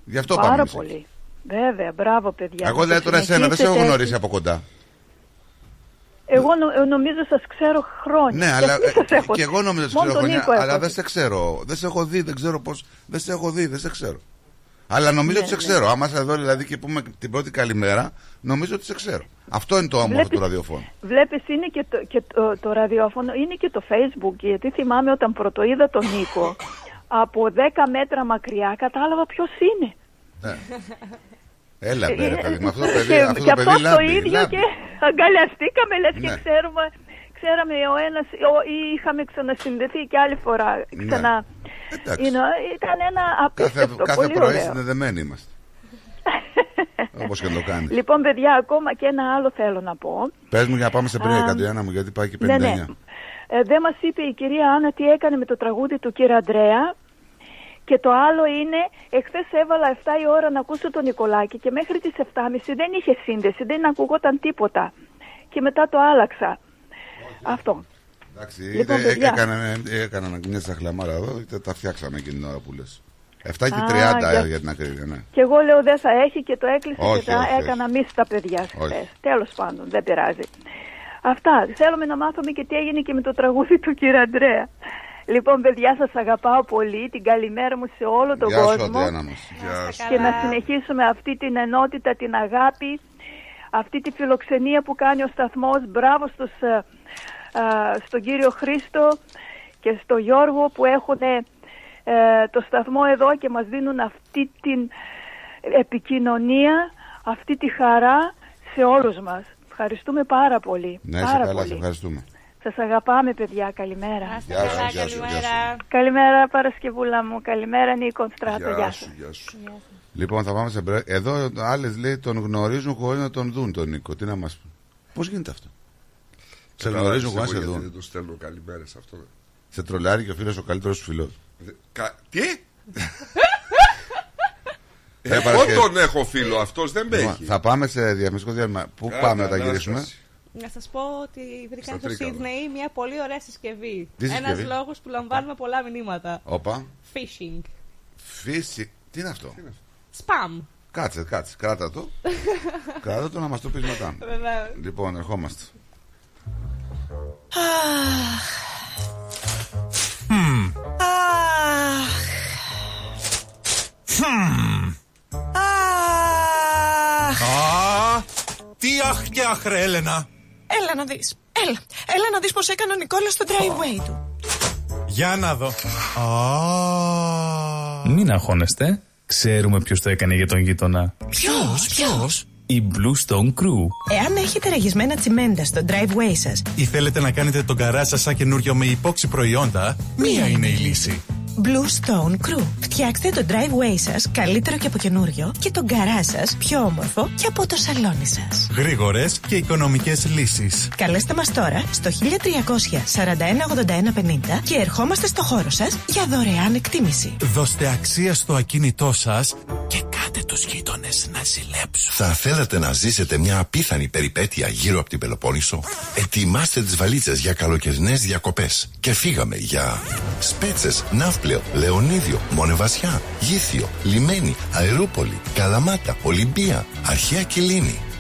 Γι' αυτό πάρα πάμε. Πάρα πολύ. Εκεί. Βέβαια, μπράβο, παιδιά. Εγώ δηλαδή τώρα εσένα δεν σε έχω γνωρίσει από κοντά. Εγώ νομίζω σας ξέρω χρόνια. Ναι, αλλά και εγώ νομίζω σας ξέρω χρόνια, αλλά δεν σε ξέρω. Δεν σε έχω δει, δεν ξέρω πώς. Δεν σε έχω δει, δεν σε ξέρω. Αλλά νομίζω ότι σε ξέρω. Άμα σε δω δηλαδή και πούμε την πρώτη καλημέρα, νομίζω ότι σε ξέρω. Αυτό είναι το όμορφο του ραδιοφώνου. Βλέπεις, είναι και το ραδιόφωνο, είναι και το Facebook. Γιατί θυμάμαι όταν πρωτοείδα τον Νίκο, από 10 μέτρα μακριά κατάλαβα ποιος είναι. Έλα, παιδί μου, αυτό το παιδί. Και αυτό το ίδιο και αγκαλιαστήκαμε, λες και ξέραμε ο ένας, ή είχαμε ξανασυνδεθεί και άλλη φορά. Ήταν ένα απίστευτο. Κάθε πρωί συνδεδεμένοι είμαστε. Όπως και να το κάνει. Λοιπόν, παιδιά, ακόμα και ένα άλλο θέλω να πω. Πες μου για να πάμε σε πριν, Κατριάννα μου, γιατί πάει και 59. Δεν μας είπε η κυρία Άννα τι έκανε με το τραγούδι του κύρα Ανδρέα. Και το άλλο είναι, εχθές έβαλα 7 η ώρα να ακούσω τον Νικολάκη και μέχρι τις 7.30 δεν είχε σύνδεση, δεν ακουγόταν τίποτα. Και μετά το άλλαξα. Όχι. Αυτό. Εντάξει, λοιπόν, έκανα μια σαχλαμάρα εδώ και τα φτιάξαμε εκείνη την ώρα που λες. 7 και 30 για την ακρίβεια, ναι. Και εγώ λέω δεν θα έχει και το έκλεισε και τα έκανα μη στα παιδιά χθες. Τέλος πάντων, δεν πειράζει. Αυτά, θέλουμε να μάθουμε και τι έγινε και με το τραγούδι του κύρα Ανδρέα. Λοιπόν, παιδιά, σας αγαπάω πολύ. Την καλημέρα μου σε όλο τον κόσμο. Και να συνεχίσουμε αυτή την ενότητα, την αγάπη, αυτή τη φιλοξενία που κάνει ο σταθμός. Μπράβο στον κύριο Χρήστο και στο Γιώργο που έχουν το σταθμό εδώ και μας δίνουν αυτή την επικοινωνία, αυτή τη χαρά σε όλους μας. Ευχαριστούμε πάρα πολύ. Να είσαι καλά, σας ευχαριστούμε. Σας αγαπάμε, παιδιά. Καλημέρα. Γεια σου. Καλημέρα, Παρασκευούλα μου. Καλημέρα, Νίκο Στράτο. Γεια σου. Λοιπόν, θα πάμε σε break. Εδώ άλλες λέει τον γνωρίζουν χωρίς να τον δουν τον Νίκο. Τι να μας πει. Πώς γίνεται αυτό? Σε γνωρίζουν χωρίς να τον δουν. Δεν το στέλνω καλημέρες αυτό. Σε τρολάρει και ο φίλος ο καλύτερος σου φίλος. Τι? Εγώ τον έχω φίλο. Αυτός δεν με έχει. Θα πάμε σε διαφημιστικό διάλειμμα. Πού πάμε όταν γυρίσουμε? Να σας πω ότι βρήκα στο Σίδνεϊ μια πολύ ωραία συσκευή. Ένας λόγος που λαμβάνουμε πολλά μηνύματα. Όπα. Phishing. Τι είναι αυτό? Spam. Κάτσε, κράτα το. Κράτα το να μας το πεις μετά. Λοιπόν, ερχόμαστε. Τι αχ και αχ, Έλενα. Έλα να δεις. Έλα. Έλα να δεις πως έκανε ο Νικόλας στο driveway του. Για να δω. Μην αγχώνεστε. Ξέρουμε ποιος το έκανε για τον γείτονα. Ποιος? Η Blue Stone Crew. Εάν έχετε ραγισμένα τσιμέντα στο driveway σας ή θέλετε να κάνετε τον καράζ σας σαν καινούριο με υπόξι προϊόντα, μία είναι η λύση. Blue Stone Crew. Φτιάξτε το driveway σας καλύτερο και από καινούριο και τον γκαράζ σας πιο όμορφο και από το σαλόνι σας. Γρήγορες και οικονομικές λύσεις. Καλέστε μας τώρα στο 1300 41 81 50 και ερχόμαστε στο χώρο σας για δωρεάν εκτίμηση. Δώστε αξία στο ακίνητό σας και κάντε τους γείτονες να ζηλέψουν. Θα θέλατε να ζήσετε μια απίθανη περιπέτεια γύρω από την Πελοπόννησο? Ετοιμάστε τις βαλίτσες για καλοκαιρινές διακοπές και φύγαμε για Σπέτσες, Ναύπλαιο, Λεωνίδιο, Μονεβασιά, Γήθιο, Λιμένη, Αερούπολη, Καλαμάτα, Ολυμπία, Αρχαία Κιλίνη.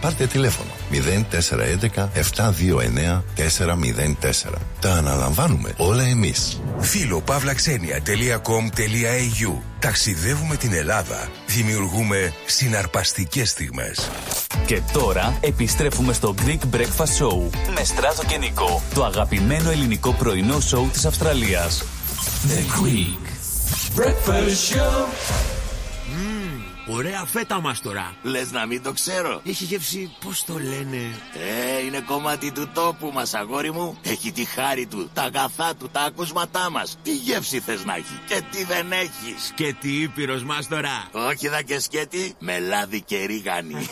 Πάρτε τηλέφωνο 0411 729 404. Τα αναλαμβάνουμε όλα εμείς. Φιλοπαύλαξενια.com.au. Ταξιδεύουμε την Ελλάδα. Δημιουργούμε συναρπαστικές στιγμές. Και τώρα επιστρέφουμε στο Greek Breakfast Show με Στράτο και Νικό, το αγαπημένο ελληνικό πρωινό σοου της Αυστραλίας. The Greek Breakfast Show. Ωραία φέτα μας τώρα. Λες να μην το ξέρω? Έχει γεύση, πώς το λένε? Είναι κομμάτι του τόπου μας, αγόρι μου. Έχει τη χάρη του, τα αγαθά του, τα ακούσματά μας. Τι γεύση θες να έχει και τι δεν έχει? Σκέτη Ήπειρος μας τώρα. Όχι δα και σκέτη, με λάδι και ρίγανη.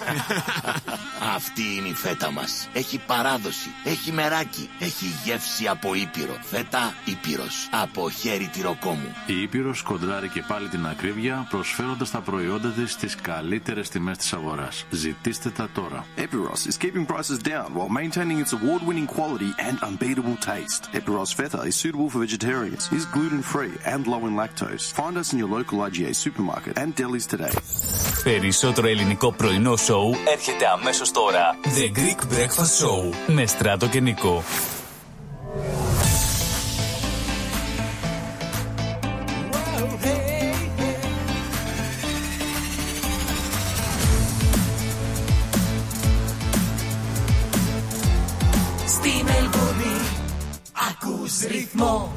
Αυτή είναι η φέτα μας. Έχει παράδοση, έχει μεράκι. Έχει γεύση από Ήπειρο. Φέτα Ήπειρος, από χέρι τυροκόμου. Η Ήπειρος κοντράρει και πάλι την ακρίβεια, προσφέροντας τα προϊόντα της στις καλύτερες τιμές της αγοράς. Ζητήστε τα τώρα. Epiros is keeping prices down while maintaining its award-winning quality and unbeatable taste. Epiros Feta is suitable for vegetarians, is gluten-free and low in lactose. Find us in your local IGA supermarket and delis today. Περισσότερο ελληνικό πρωινό σοου έρχεται αμέσως τώρα. The Greek Breakfast Show με Στράτο και Νικό. Ρυθμό.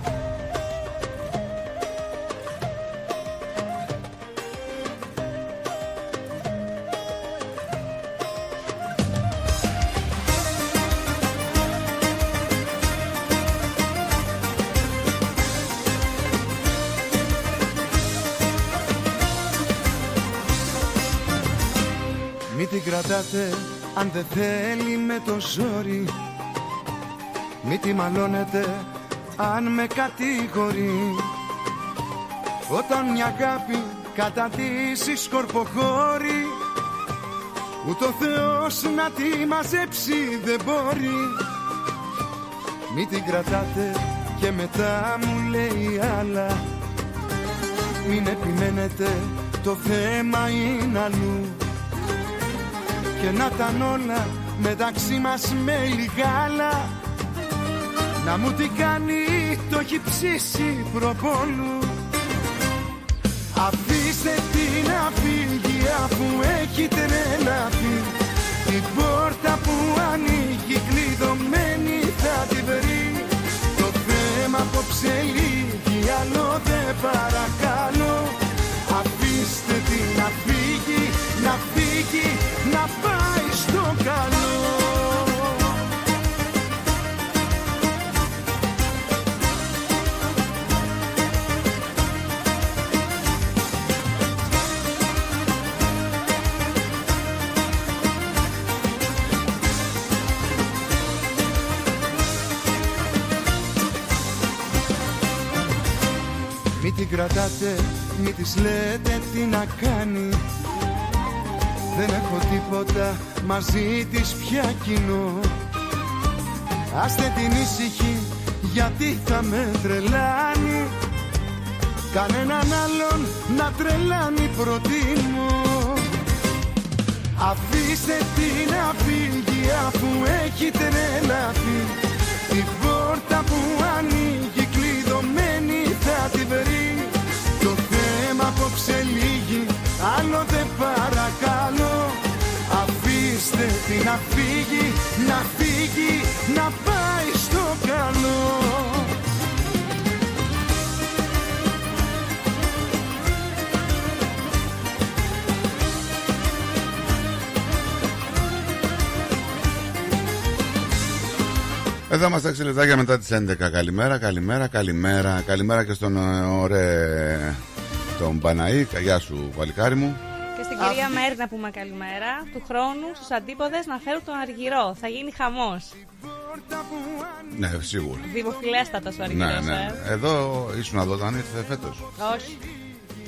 Μην την κρατάτε αν δεν θέλει με το ζόρι, μην τη μαλώνετε αν με κατηγορεί. Όταν μια αγάπη καταντήσει σκορποχώρη, ούτω Θεός να τη μαζέψει δεν μπορεί. Μη την κρατάτε και μετά μου λέει άλλα. Μην επιμένετε, το θέμα είναι αλλού. Και να ήταν όλα μεταξύ μας με λιγάλα, να μου τι κάνει, το έχει ψήσει προπόλου. Αφήστε την να φύγει αφού έχει τρελαθεί. Την πόρτα που ανοίγει κλειδωμένη θα τη βρει. Το θέμα απόψε λύγει, άλλο δεν παρακαλώ. Αφήστε την να φύγει, να φύγει, να πάει στο καλό. Μην την κρατάτε, μην της λέτε τι να κάνει. Δεν έχω τίποτα μαζί της πια κοινό. Άστε την ήσυχη γιατί θα με τρελάνει, κανέναν άλλον να τρελάνει προτιμώ. Αφήστε την απήγγεια που έχει τρελαθεί, την πόρτα που ανοίγει κλειδωμένη θα τη βρει. Το θέμα απόψε λύγει, άλλο δεν παρακαλώ. Αφήστε την να φύγει, να φύγει, να πάει στο καλό. Εδώ είμαστε 6 λεπτάκια μετά τις 11. Καλημέρα, καλημέρα, καλημέρα. Καλημέρα και στον ωραίο τον Παναή. Γεια σου, παλικάρι μου. Και στην κυρία Μέρη να πούμε καλημέρα. Του χρόνου στους αντίποδες να φέρουν τον Αργυρό. Θα γίνει χαμός. Ναι, σίγουρα. Δημοφιλέστατος ο Αργυρός. Ναι, ναι. Εδώ ήσουν εδώ όταν ήρθε φέτος? Όχι.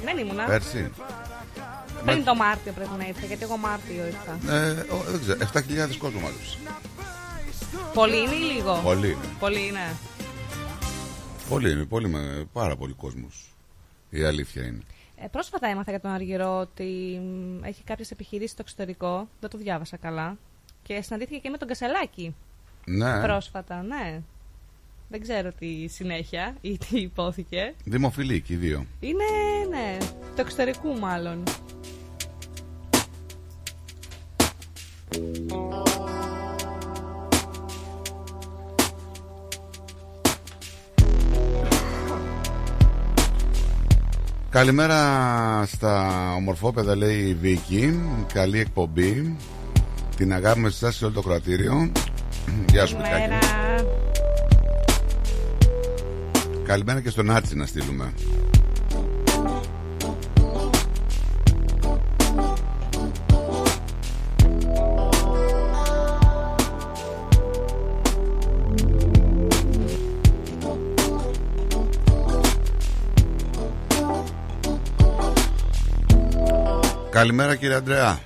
Δεν ήμουνα. Πέρσι. Πριν το Μάρτιο πρέπει να ήρθε, γιατί εγώ Μάρτιο ήρθα. Δεν ξέρω, 7.000 κόσμο μάλιστα. Πολύ είναι ή λίγο? Πολύ είναι. Πάρα πολύ κόσμος. Η αλήθεια είναι. Πρόσφατα έμαθα για τον Αργυρό ότι έχει κάποιες επιχειρήσεις στο εξωτερικό. Δεν το διάβασα καλά. Και συναντήθηκε και με τον Κασελάκη. Ναι. Πρόσφατα, ναι. Δεν ξέρω τι συνέχεια ή τι υπόθηκε. Δημοφιλή και οι δύο. Είναι, ναι. Το εξωτερικού μάλλον. Καλημέρα στα ομορφόπεδα, λέει η Βίκη. Καλή εκπομπή. Την αγάπη μας σε όλο το κρατήριο. Γεια σου, Μικάκη. Καλημέρα και στον Άτσι να στείλουμε. Καλημέρα κύριε Αντρέα.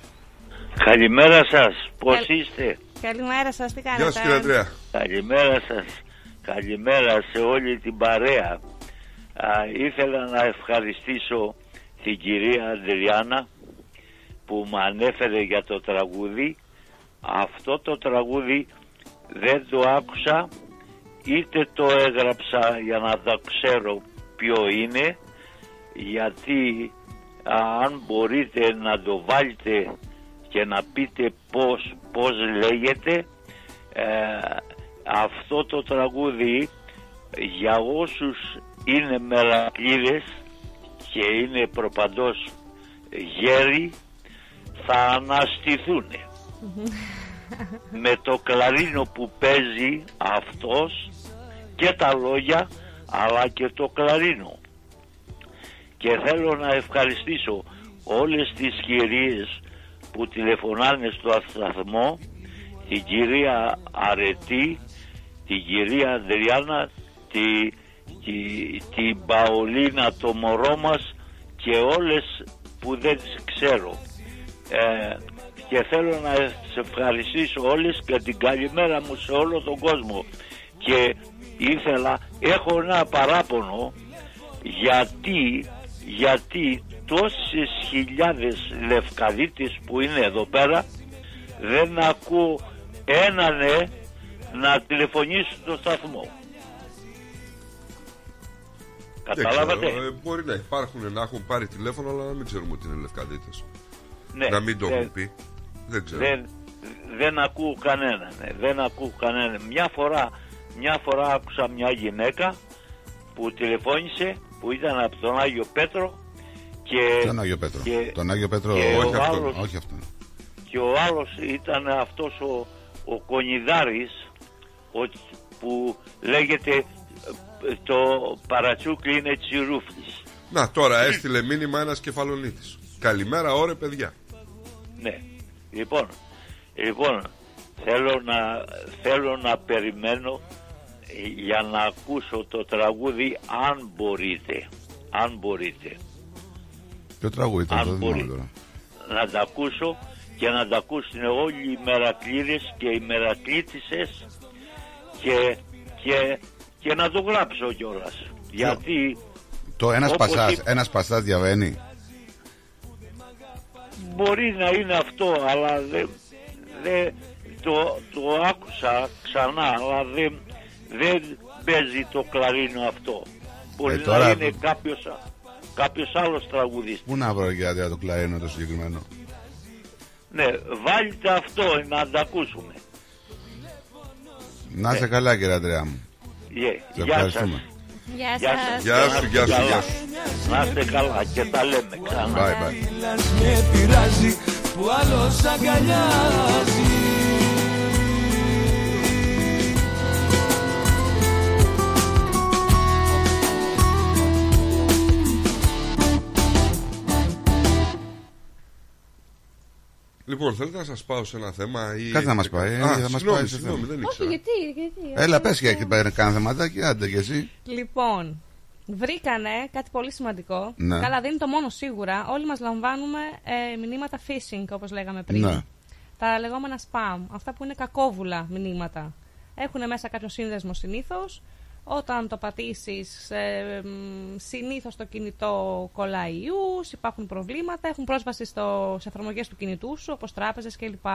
Καλημέρα σας, πώς είστε? Καλημέρα σας, τι κάνετε? Γεια σας κύριε Αντρέα. Καλημέρα σας, καλημέρα σε όλη την παρέα. Ήθελα να ευχαριστήσω την κυρία Αντριάννα που με ανέφερε για το τραγούδι. Αυτό το τραγούδι δεν το άκουσα, είτε το έγραψα για να το ξέρω ποιο είναι, γιατί... αν μπορείτε να το βάλετε και να πείτε πώς λέγεται αυτό το τραγούδι, για όσους είναι μερακλείδες και είναι προπαντός γέροι, θα αναστηθούν. Με το κλαρίνο που παίζει αυτός και τα λόγια, αλλά και το κλαρίνο. Και θέλω να ευχαριστήσω όλες τις κυρίες που τηλεφωνάνε στο σταθμό, την κυρία Αρετή, την κυρία Αντριάννα, την Παολίνα το μωρό μας και όλες που δεν τις ξέρω. Και θέλω να σε ευχαριστήσω όλες και την καλημέρα μου σε όλο τον κόσμο. Και έχω ένα παράπονο, γιατί τόσες χιλιάδες λευκαδίτες που είναι εδώ πέρα δεν ακούω έναν να τηλεφωνήσει στο σταθμό. Καταλάβατε? Μπορεί να υπάρχουν, να έχουν πάρει τηλέφωνο, αλλά να μην ξέρουμε ότι είναι λευκαδίτες. Ναι, να μην το έχουν πει. Δεν ξέρω. Δεν ακούω κανέναν. Μια φορά άκουσα μια γυναίκα που τηλεφώνησε, που ήταν από τον Άγιο Πέτρο και... Τον Άγιο Πέτρο, όχι αυτόν. Και ο άλλος ήταν αυτός ο Κονιδάρης, που λέγεται το παρατσούκλι είναι τσιρούφτης. Να, τώρα έστειλε μήνυμα ένας κεφαλονίτης. Καλημέρα ώρε παιδιά. Ναι, λοιπόν θέλω να περιμένω για να ακούσω το τραγούδι, αν μπορείτε. Ποιο τραγούδι ήταν αυτό? Να τα ακούσω και να τα ακούσουν όλοι οι μερακλείδες και οι μερακλήτησες και και να το γράψω κιόλας. Γιατί το ένας πασάς διαβαίνει. Μπορεί να είναι αυτό, αλλά το άκουσα ξανά, αλλά δεν παίζει το κλαρίνο αυτό. Μπορεί τώρα... να είναι κάποιος άλλος τραγουδιστής. Πού να βρω για το κλαρίνο το συγκεκριμένο. Ναι, βάλτε αυτό να τα ακούσουμε. Να είσαι καλά κύριε Αντρέα μου. Σε ευχαριστούμε. Γεια σας. Γεια σου. Να είστε καλά και τα λέμε ξανά. Bye. Λοιπόν, θέλετε να σας πάω σε ένα θέμα ή... Κάτι να μας πάει, συγγνώμη, δεν ήξερα. Όχι, γιατί... Έλα, πες και κάνα θεματάκι, άντε και εσύ. Λοιπόν, βρήκανε κάτι πολύ σημαντικό. Ναι. Καλά, δεν είναι το μόνο σίγουρα. Όλοι μας λαμβάνουμε μηνύματα phishing, όπως λέγαμε πριν. Ναι. Τα λεγόμενα spam, αυτά που είναι κακόβουλα μηνύματα. Έχουν μέσα κάποιο σύνδεσμο συνήθως. Όταν το πατήσεις, συνήθως το κινητό κολλάει ιούς, υπάρχουν προβλήματα, έχουν πρόσβαση σε εφαρμογές του κινητού σου, όπως τράπεζες κλπ.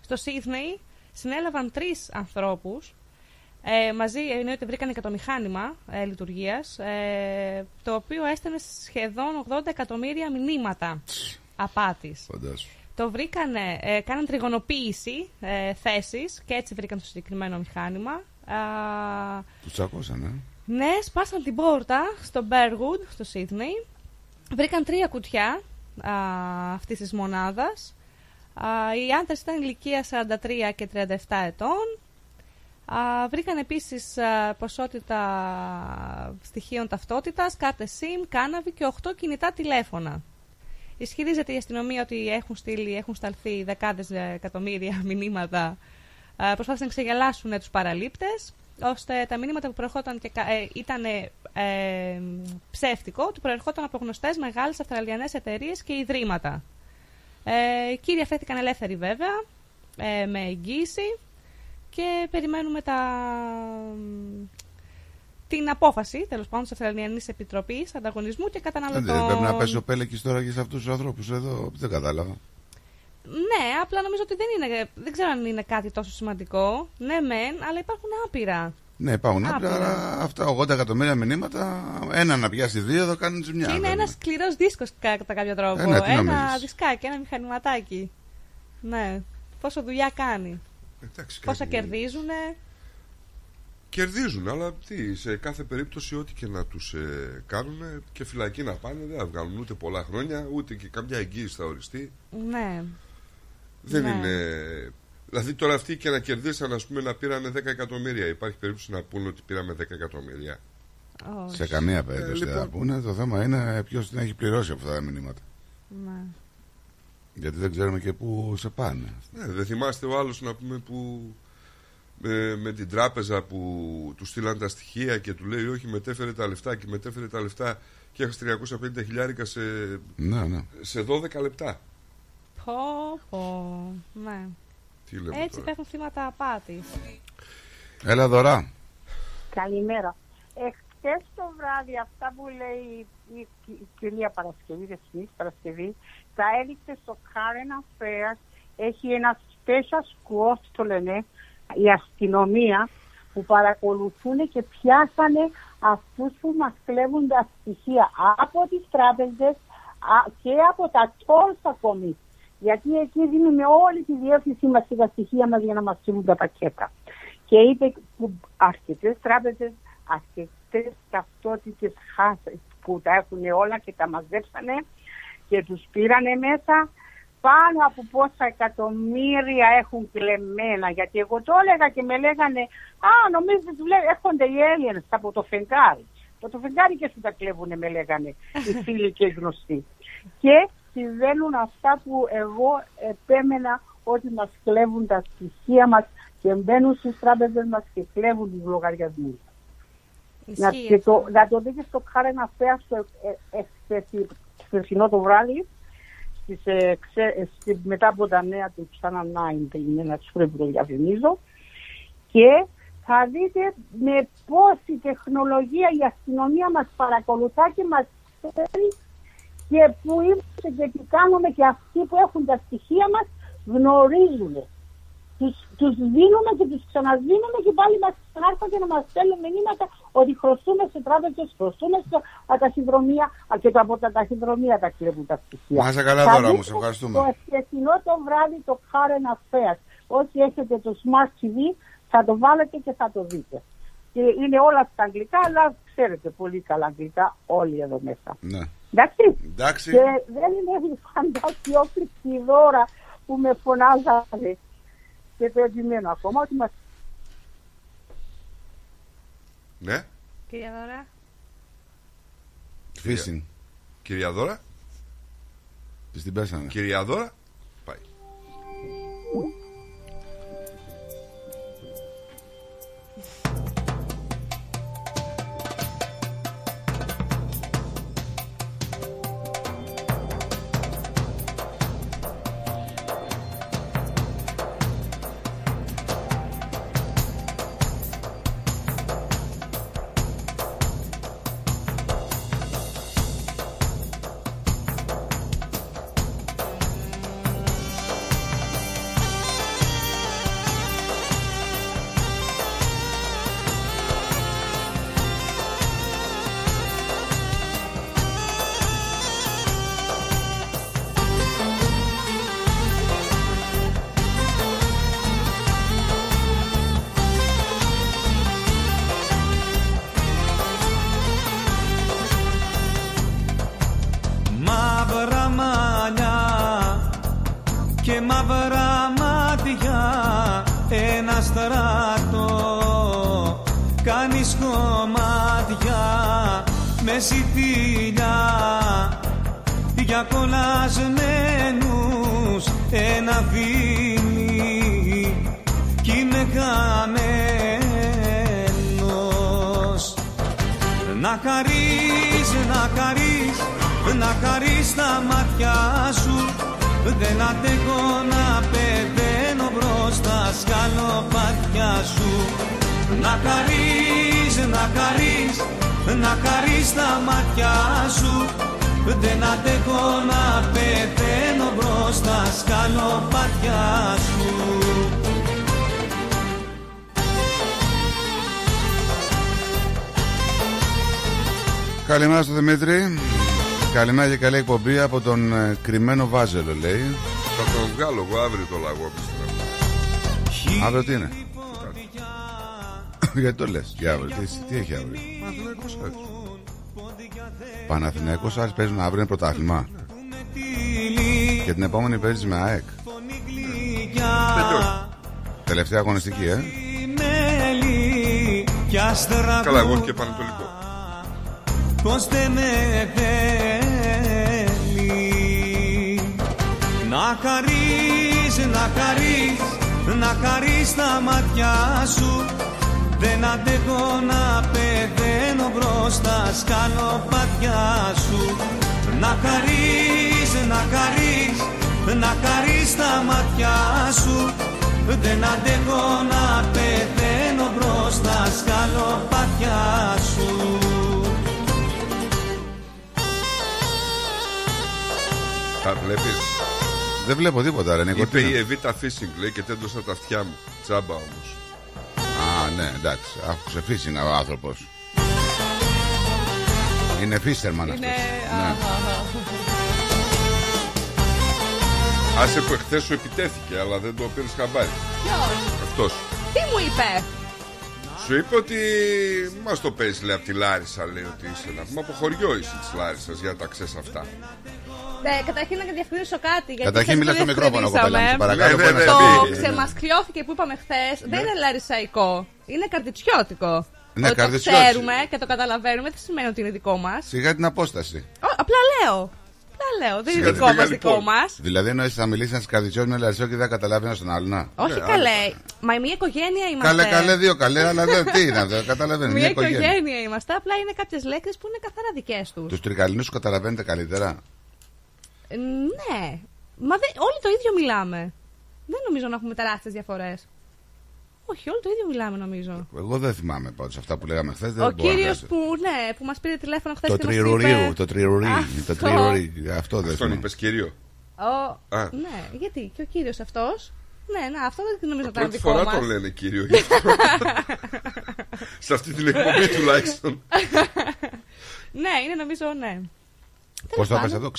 Στο Σίδνεϊ συνέλαβαν 3 ανθρώπους, μαζί εννοείται βρήκανε και το μηχάνημα λειτουργίας, το οποίο έστελνε σχεδόν 80 εκατομμύρια μηνύματα απάτης. Φαντάσου. Το βρήκανε, κάναν τριγωνοποίηση θέσεις και έτσι βρήκαν το συγκεκριμένο μηχάνημα. Τους τσακώσανε. Ναι, σπάσαν την πόρτα στο Μπέργουντ, στο Σίδνεϊ. Βρήκαν 3 κουτιά αυτής της μονάδας. Οι άντρες ήταν ηλικία 43 και 37 ετών. Βρήκαν επίσης ποσότητα στοιχείων ταυτότητας, κάρτες SIM, κάναβη και 8 κινητά τηλέφωνα. Ισχυρίζεται η αστυνομία ότι έχουν σταλθεί δεκάδες εκατομμύρια μηνύματα. Προσπάθησαν να ξεγελάσουν τους παραλήπτες, ώστε τα μηνύματα που προερχόταν και ήταν ψεύτικο, ότι προερχόταν από γνωστές μεγάλες αυστραλιανές εταιρείες και ιδρύματα. Οι κύριοι αφέθηκαν ελεύθεροι βέβαια, με εγγύηση, και περιμένουμε την απόφαση, τέλος πάντων, της Αυστραλιανής Επιτροπής Ανταγωνισμού και Καταναλωτών. Δεν πρέπει να παίζει ο Πέλεκης τώρα και σε αυτούς τους ανθρώπους εδώ, δεν κατάλαβα. Ναι, απλά νομίζω ότι δεν ξέρω αν είναι κάτι τόσο σημαντικό. Ναι, μεν, αλλά υπάρχουν άπειρα. Ναι, υπάρχουν άπειρα, αλλά αυτά 80 εκατομμύρια μηνύματα, ένα να πιάσει 2, θα κάνουν ζημιά. Είναι ένα σκληρός δίσκος κατά κάποιο τρόπο. Ένα δισκάκι, ένα μηχανηματάκι. Ναι, πόσο δουλειά κάνει. Εντάξει, πόσα κερδίζουνε. Κερδίζουν, αλλά σε κάθε περίπτωση ό,τι και να τους κάνουν και φυλακή να πάνε, δεν θα βγάλουν ούτε πολλά χρόνια, ούτε και καμιά εγγύηση θα οριστεί. Ναι. Δεν είναι... Δηλαδή τώρα αυτοί και να κερδίσαν, ας πούμε, να πήρανε 10 εκατομμύρια. Υπάρχει περίπτωση να πούνε ότι πήραμε 10 εκατομμύρια? Όχι. Σε καμία περίπτωση δεν θα πούνε. Το θέμα είναι ποιος την έχει πληρώσει από αυτά τα μηνύματα. Ναι. Γιατί δεν ξέρουμε και πού σε πάνε. Ναι, δεν θυμάστε ο άλλος να πούμε που... με την τράπεζα που του στείλαν τα στοιχεία και του λέει όχι, μετέφερε τα λεφτά και μετέφερε τα λεφτά και έχεις 350 χιλιάρικα σε 12 λεπτά. Ναι. Τι λέμε έτσι τώρα. Πέφτουν θύματα απάτης. Έλα Δωρά. Καλημέρα. Χτες το βράδυ αυτά που λέει η κυρία Παρασκευή, τα έδειξε στο Current Affairs, έχει ένα special squad το λένε, η αστυνομία που παρακολουθούν και πιάσανε αυτούς που μας κλέβουν τα στοιχεία από τις τράπεζες και από τα τόλς ακόμη. Γιατί εκεί δίνουμε όλη τη διεύθυνση μας και τα στοιχεία μας για να μας στείλουν τα πακέτα. Και είπε που αρκετές τράπεζες, αρκετές ταυτότητες που τα έχουν όλα και τα μαζέψανε και τους πήρανε μέσα. Πάνω από πόσα εκατομμύρια έχουν κλεμμένα. Γιατί εγώ το έλεγα και με λέγανε «Α, νομίζω έρχονται οι aliens από το φεγγάρι». Από το φεγγάρι και σου τα κλέβουνε, με λέγανε οι φίλοι και οι γνωστοί. Και συμβαίνουν αυτά που εγώ επέμενα ότι μας κλέβουν τα στοιχεία μας και μπαίνουν στις τράπεζες μας και κλέβουν τους λογαριασμούς. Να το δείτε στο Current Affairs χθεσινό το βράδυ. Μετά από τα νέα του Channel 9 είναι να τους πρέπει το διαφημίζω και θα δείτε με πόση τεχνολογία η αστυνομία μας παρακολουθά και μας φέρει και που είμαστε και τι κάνουμε, και αυτοί που έχουν τα στοιχεία μας γνωρίζουν. Τους δίνουμε και τους ξαναδίνουμε και πάλι μας έρχονται να μας στέλνουν μηνύματα ότι χρωστούμε σε τράπεζες, χρωστούμε στα ταχυδρομεία και από τα ταχυδρομεία τα κλέβουν τα στοιχεία. Μάσα καλά τώρα όμως, ευχαριστούμε. Το ευθεσινό το βράδυ το Current Affairs, όσοι έχετε το Smart TV θα το βάλετε και θα το δείτε. Και είναι όλα στα αγγλικά, αλλά ξέρετε πολύ καλά αγγλικά όλοι εδώ μέσα. Ναι. Εντάξει. Και δεν είναι φαντασιόπληκτη η δώρα που με φωνάζατε. Και περιμένω ακόμα ότι μας... Ναι. Κυρία Δώρα. Φύσιν. Κυρία Δώρα. Της την πέσανε. Κυρία Δώρα. Πάει. Καλημέρα στο Δημήτρη. Καλημέρα και καλή εκπομπή από τον κρυμμένο Βάζελο, λέει. Θα το βγάλω εγώ αύριο το λαγό. Αύριο τι είναι? Γιατί το λες για αύριο? Τι έχει αύριο? Παναθηναϊκός Άρης. Παναθηναϊκός Άρης παίζουν αύριο, είναι πρωτάθλημα. Και την επόμενη παίζει με ΑΕΚ. Τελευταία αγωνιστική, Καλά, εγώ και Πανατολικό. Πως δεν με θέλει. Να χαρείς, να χαρείς, να χαρείς τα μάτια σου. Δεν αντέχω να πεθαίνω μπροστά στα σκαλοπάτια σου. Να χαρείς, να χαρείς, να χαρείς τα μάτια σου. Δεν αντέχω να πεθαίνω μπροστά στα σκαλοπάτια σου. Βλέπεις. Δεν βλέπω τίποτα, ρε Νίκο. Είπε η Εβίτα Fishing, λέει, και τέντωσα τα αυτιά μου. Τσάμπα όμως. Α, ναι, εντάξει. Άκουσε Fishing ο άνθρωπος. Είναι Fisherman αυτός. Άσε που εχθές σου επιτέθηκε, αλλά δεν το πήρες χαμπάρι. Ποιος? Αυτός. Τι μου είπε? Σου είπε ότι μας το παίζεις, λέει, από τη Λάρισα, λέει, ότι είσαι ένα πούμε από χωριό είσαι της Λάρισσας, για να τα ξέρεις αυτά. Καταρχήν να διευκρινίσω κάτι. Καταρχήν μιλάς στο μικρόφωνο, κοπέλα μου, παρακαλώ. Το ξεμασκλιώθηκε που είπαμε χθες δεν είναι λαρισαϊκό, είναι καρδιτσιώτικο. Ναι, ότι το ξέρουμε και το καταλαβαίνουμε, δεν σημαίνει ότι είναι δικό μας. Σιγά την απόσταση. Απλά λέω. Δεν είναι δικό μας, Δηλαδή εννοείς θα μιλήσει ένας καρδιτσιός με λαρισό και δεν καταλάβει ένας τον άλλον? Όχι καλέ, μα μία οικογένεια είμαστε. Καλέ δύο καλέ, αλλά τι είναι, δεν καταλαβαίνω. Μία οικογένεια είμαστε, απλά είναι κάποιες λέξεις που είναι καθαρά δικές τους. Τους τρικαλινούς καταλαβαίνετε καλύτερα? Ναι, μα όλοι το ίδιο μιλάμε. Δεν νομίζω να έχουμε τεράστιες διαφορές. Όχι, όλο το ίδιο μιλάμε νομίζω. Εγώ δεν θυμάμαι πάντως αυτά που λέγαμε χθες. Ο κύριος που, ναι, που μας πήρε τηλέφωνο χθες. Το τριρουρίου. Το τριρουρίου. Αυτό δεν θυμάμαι. Είπες κύριο. Ναι, γιατί και ο κύριος αυτός. Ναι, αυτό δεν νομίζω ότι ήταν δικό μας. Πρώτη φορά τον λένε κύριο. Σε αυτή την εκπομπή τουλάχιστον. Ναι, είναι νομίζω, ναι. Πώς το είπες εδώ,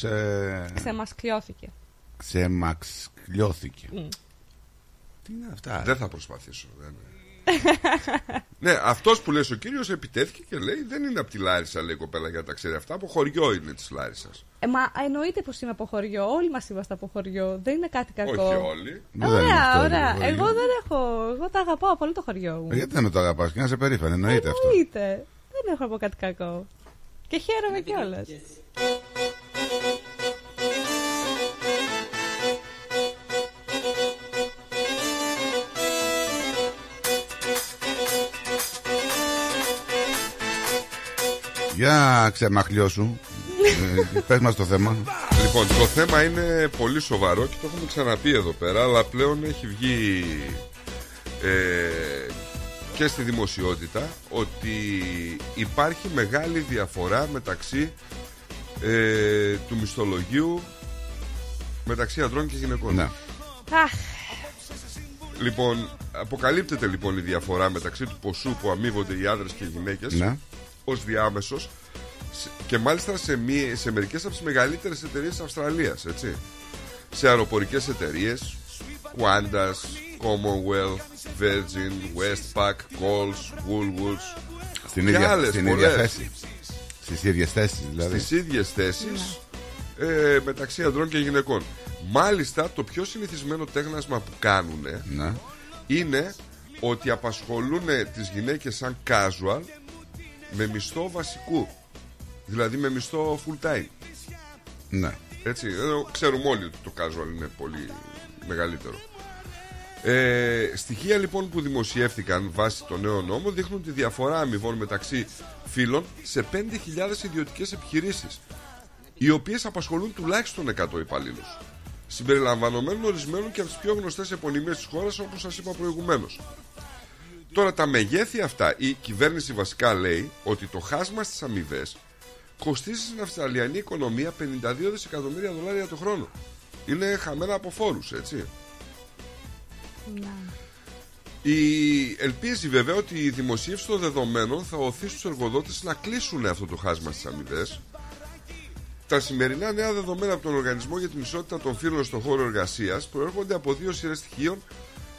ξεμασκλιώθηκε. Ξεμασκλιώθηκε. Τι είναι αυτά. Δεν θα προσπαθήσω. Ναι, αυτός που λες ο κύριος επιτέθηκε και λέει δεν είναι από τη Λάρισα, λέει η κοπέλα, για να τα ξέρει αυτά. Από χωριό είναι της Λάρισας. Μα εννοείται πως είμαι από χωριό. Όλοι μας είμαστε από χωριό. Δεν είναι κάτι κακό. Όχι όλοι. Ωραία, ωραία. Εγώ δεν έχω. Εγώ τα αγαπάω από όλο το χωριό μου. Γιατί δεν με το αγαπάς και να σε περήφανη. Εννοείται αυτό. Εννοείται. Δεν έχω από κάτι κακό. Και χαίρομαι κιόλας. Για ξεμαχλιό σου. Πες μας το θέμα. Λοιπόν, το θέμα είναι πολύ σοβαρό και το έχουμε ξαναπεί εδώ πέρα, αλλά πλέον έχει βγει και στη δημοσιότητα ότι υπάρχει μεγάλη διαφορά μεταξύ του μισθολογίου μεταξύ ανδρών και γυναικών. Να. Λοιπόν, αποκαλύπτεται λοιπόν η διαφορά μεταξύ του ποσού που αμείβονται οι άνδρες και οι γυναίκες. Να. Ως διάμεσος και μάλιστα σε μερικές από τις μεγαλύτερες εταιρείες της Αυστραλίας, έτσι. Σε αεροπορικές εταιρείες, Qantas, Commonwealth, Virgin, Westpac, Coles, Woolworths. Στις ίδιες θέσεις δηλαδή. Στις ίδιες θέσεις μεταξύ ανδρών και γυναικών. Μάλιστα το πιο συνηθισμένο τέχνασμα που κάνουν είναι ότι απασχολούν τις γυναίκες σαν casual με μισθό βασικού. Δηλαδή με μισθό full time. Ναι. Έτσι, ξέρουμε όλοι ότι το casual είναι πολύ μεγαλύτερο. Στοιχεία λοιπόν που δημοσιεύτηκαν βάσει το νέο νόμο δείχνουν τη διαφορά αμοιβών μεταξύ φύλων σε 5.000 ιδιωτικές επιχειρήσεις, οι οποίες απασχολούν τουλάχιστον 100 υπαλλήλους, συμπεριλαμβανομένων ορισμένων και από τις πιο γνωστές επωνυμίες της χώρας, όπως σας είπα προηγουμένως. Τώρα τα μεγέθη αυτά, η κυβέρνηση βασικά λέει ότι το χάσμα στις αμοιβές κοστίζει στην αυστραλιανή οικονομία $52 δισεκατομμύρια το χρόνο. Είναι χαμένα από φόρους, έτσι. Ναι. Ελπίζει βέβαια ότι η δημοσίευση των δεδομένων θα οθήσει τους εργοδότες να κλείσουν αυτό το χάσμα στις αμοιβές. Τα σημερινά νέα δεδομένα από τον Οργανισμό για την Ισότητα των Φύλων στον χώρο εργασίας προέρχονται από δύο σειρές στοιχείων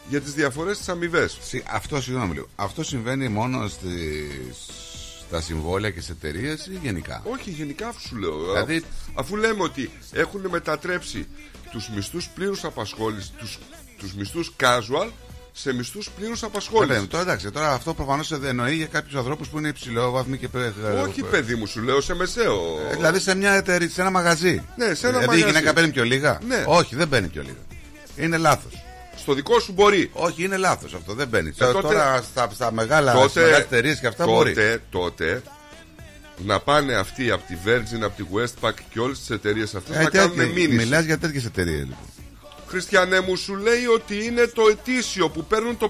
για τις διαφορές στις αμοιβές. Αυτό συμβαίνει μόνο στα συμβόλαια και στις εταιρείες ή γενικά? Όχι, γενικά αυτό σου λέω. Δηλαδή, αφού λέμε ότι έχουν μετατρέψει τους μισθούς πλήρους απασχόλησης, τους μισθούς casual, σε μισθούς πλήρους απασχόλησης. Τώρα αυτό προφανώς εννοεί για κάποιους ανθρώπους που είναι υψηλόβαθμοι και όχι, παιδί μου, σου λέω σε μεσαίο. Δηλαδή σε μια εταιρεία, σε ένα μαγαζί. Ναι, σε ένα μαγαζί. Η γυναίκα παίρνει πιο λίγα. Ναι. Όχι, δεν παίρνει πιο λίγα. Είναι λάθος. Στο δικό σου μπορεί. Όχι, είναι λάθος αυτό, δεν μπαίνει. Τώρα στα μεγάλα εταιρείες και αυτά μπορεί. Τότε να πάνε αυτοί από τη Virgin, από τη Westpac και όλες τις εταιρείες αυτές να κάνουν μήνυση. Μιλάς για τέτοιες εταιρείες λοιπόν. Χριστιανέ μου, σου λέει ότι είναι το ετήσιο που παίρνουν το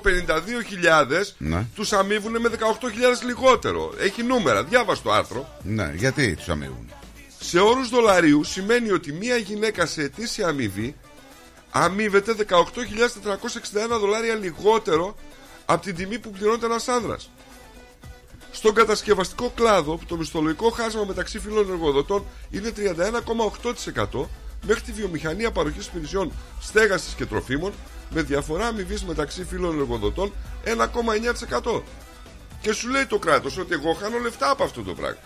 52.000, τους αμείβουν με 18.000 λιγότερο. Έχει νούμερα, διάβασε το άρθρο. Ναι, γιατί τους αμείβουν. Σε όρους δολαρίου σημαίνει ότι μία γυναίκα σε ετήσια αμοιβή αμείβεται $18.461 λιγότερο από την τιμή που πληρώνεται ένας άνδρας. Στον κατασκευαστικό κλάδο, που το μισθολογικό χάσμα μεταξύ φύλων εργοδοτών είναι 31,8%, μέχρι τη βιομηχανία παροχής υπηρεσιών στέγασης και τροφίμων, με διαφορά αμοιβής μεταξύ φύλων εργοδοτών 1,9%. Και σου λέει το κράτος ότι εγώ χάνω λεφτά από αυτό το πράγμα.